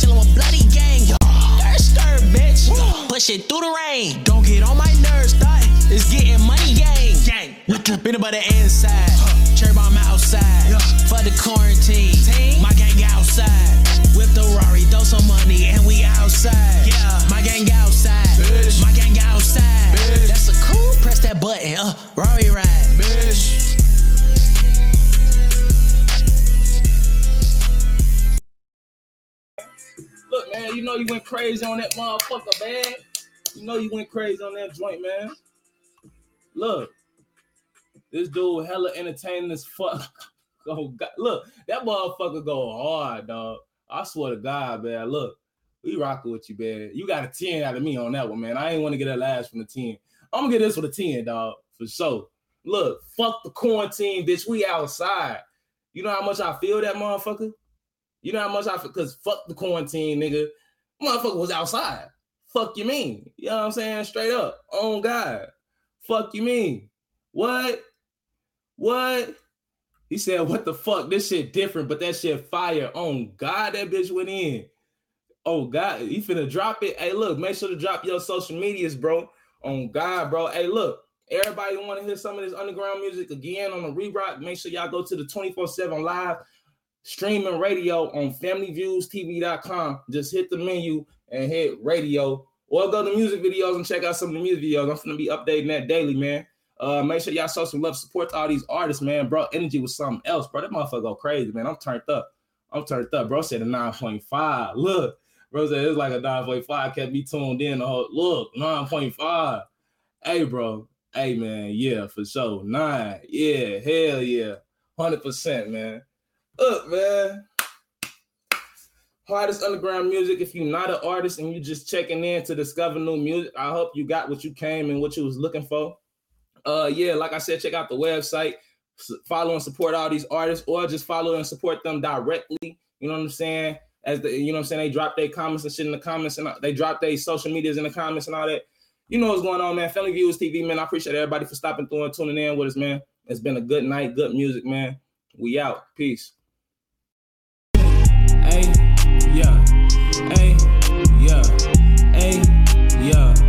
chillin' with bloody gang, y'all. Yeah. Third, bitch, push it through the rain. Don't get on my nerves, thought it's getting money gang. With the peanut butter inside, cherry bomb outside. Yeah. For the quarantine, my gang outside. Whip the Rari, throw some money, and we outside. Yeah, my gang outside. Bitch. My gang outside. Bitch. That's a cool. Press that button, Rari ride. Bitch. Look, man, you know you went crazy on that motherfucker, man. You know you went crazy on that joint, man. Look, this dude hella entertaining as fuck. Oh, God. Look, that motherfucker go hard, dog. I swear to God, man. Look, we rocking with you, man. You got a 10 out of me on that one, man. I ain't want to get that last from the 10. I'm going to get this with a 10, dog, for sure. Look, fuck the quarantine, bitch. We outside. You know how much I feel that motherfucker? You know how much I feel? Because fuck the quarantine, nigga. Motherfucker was outside. Fuck you mean? You know what I'm saying? Straight up. Oh, God. Fuck you mean? What? What? He said, what the fuck? This shit different, but that shit fire. Oh, God, that bitch went in. Oh, God. You finna drop it? Hey, look, make sure to drop your social medias, bro. On God, bro. Hey, look, everybody want to hear some of this underground music again on the rebrock. Make sure y'all go to the 24/7 live streaming radio on FamilyViewsTV.com. Just hit the menu and hit radio, or go to music videos and check out some of the music videos. I'm gonna be updating that daily, man. Make sure y'all show some love, support all these artists, man. Bro, energy was something else, bro. That motherfucker go crazy, man. I'm turned up, bro. Said a 9.5. Look. Bro said it's like a 9.5, kept me tuned in the whole, look, 9.5. Hey, bro. Hey, man. Yeah, for sure. 9. Yeah. Hell yeah. 100%, man. Look, man. Hardest underground music. If you're not an artist and you just checking in to discover new music, I hope you got what you came and what you was looking for. Yeah, like I said, check out the website. Follow and support all these artists, or just follow and support them directly. You know what I'm saying? As the, you know what I'm saying, they drop their comments and shit in the comments, and they drop their social medias in the comments and all that. You know what's going on, man. Family Viewers TV, man. I appreciate everybody for stopping through and tuning in with us, man. It's been a good night, good music, man. We out. Peace. Hey, yeah. Hey, yeah. Hey, yeah.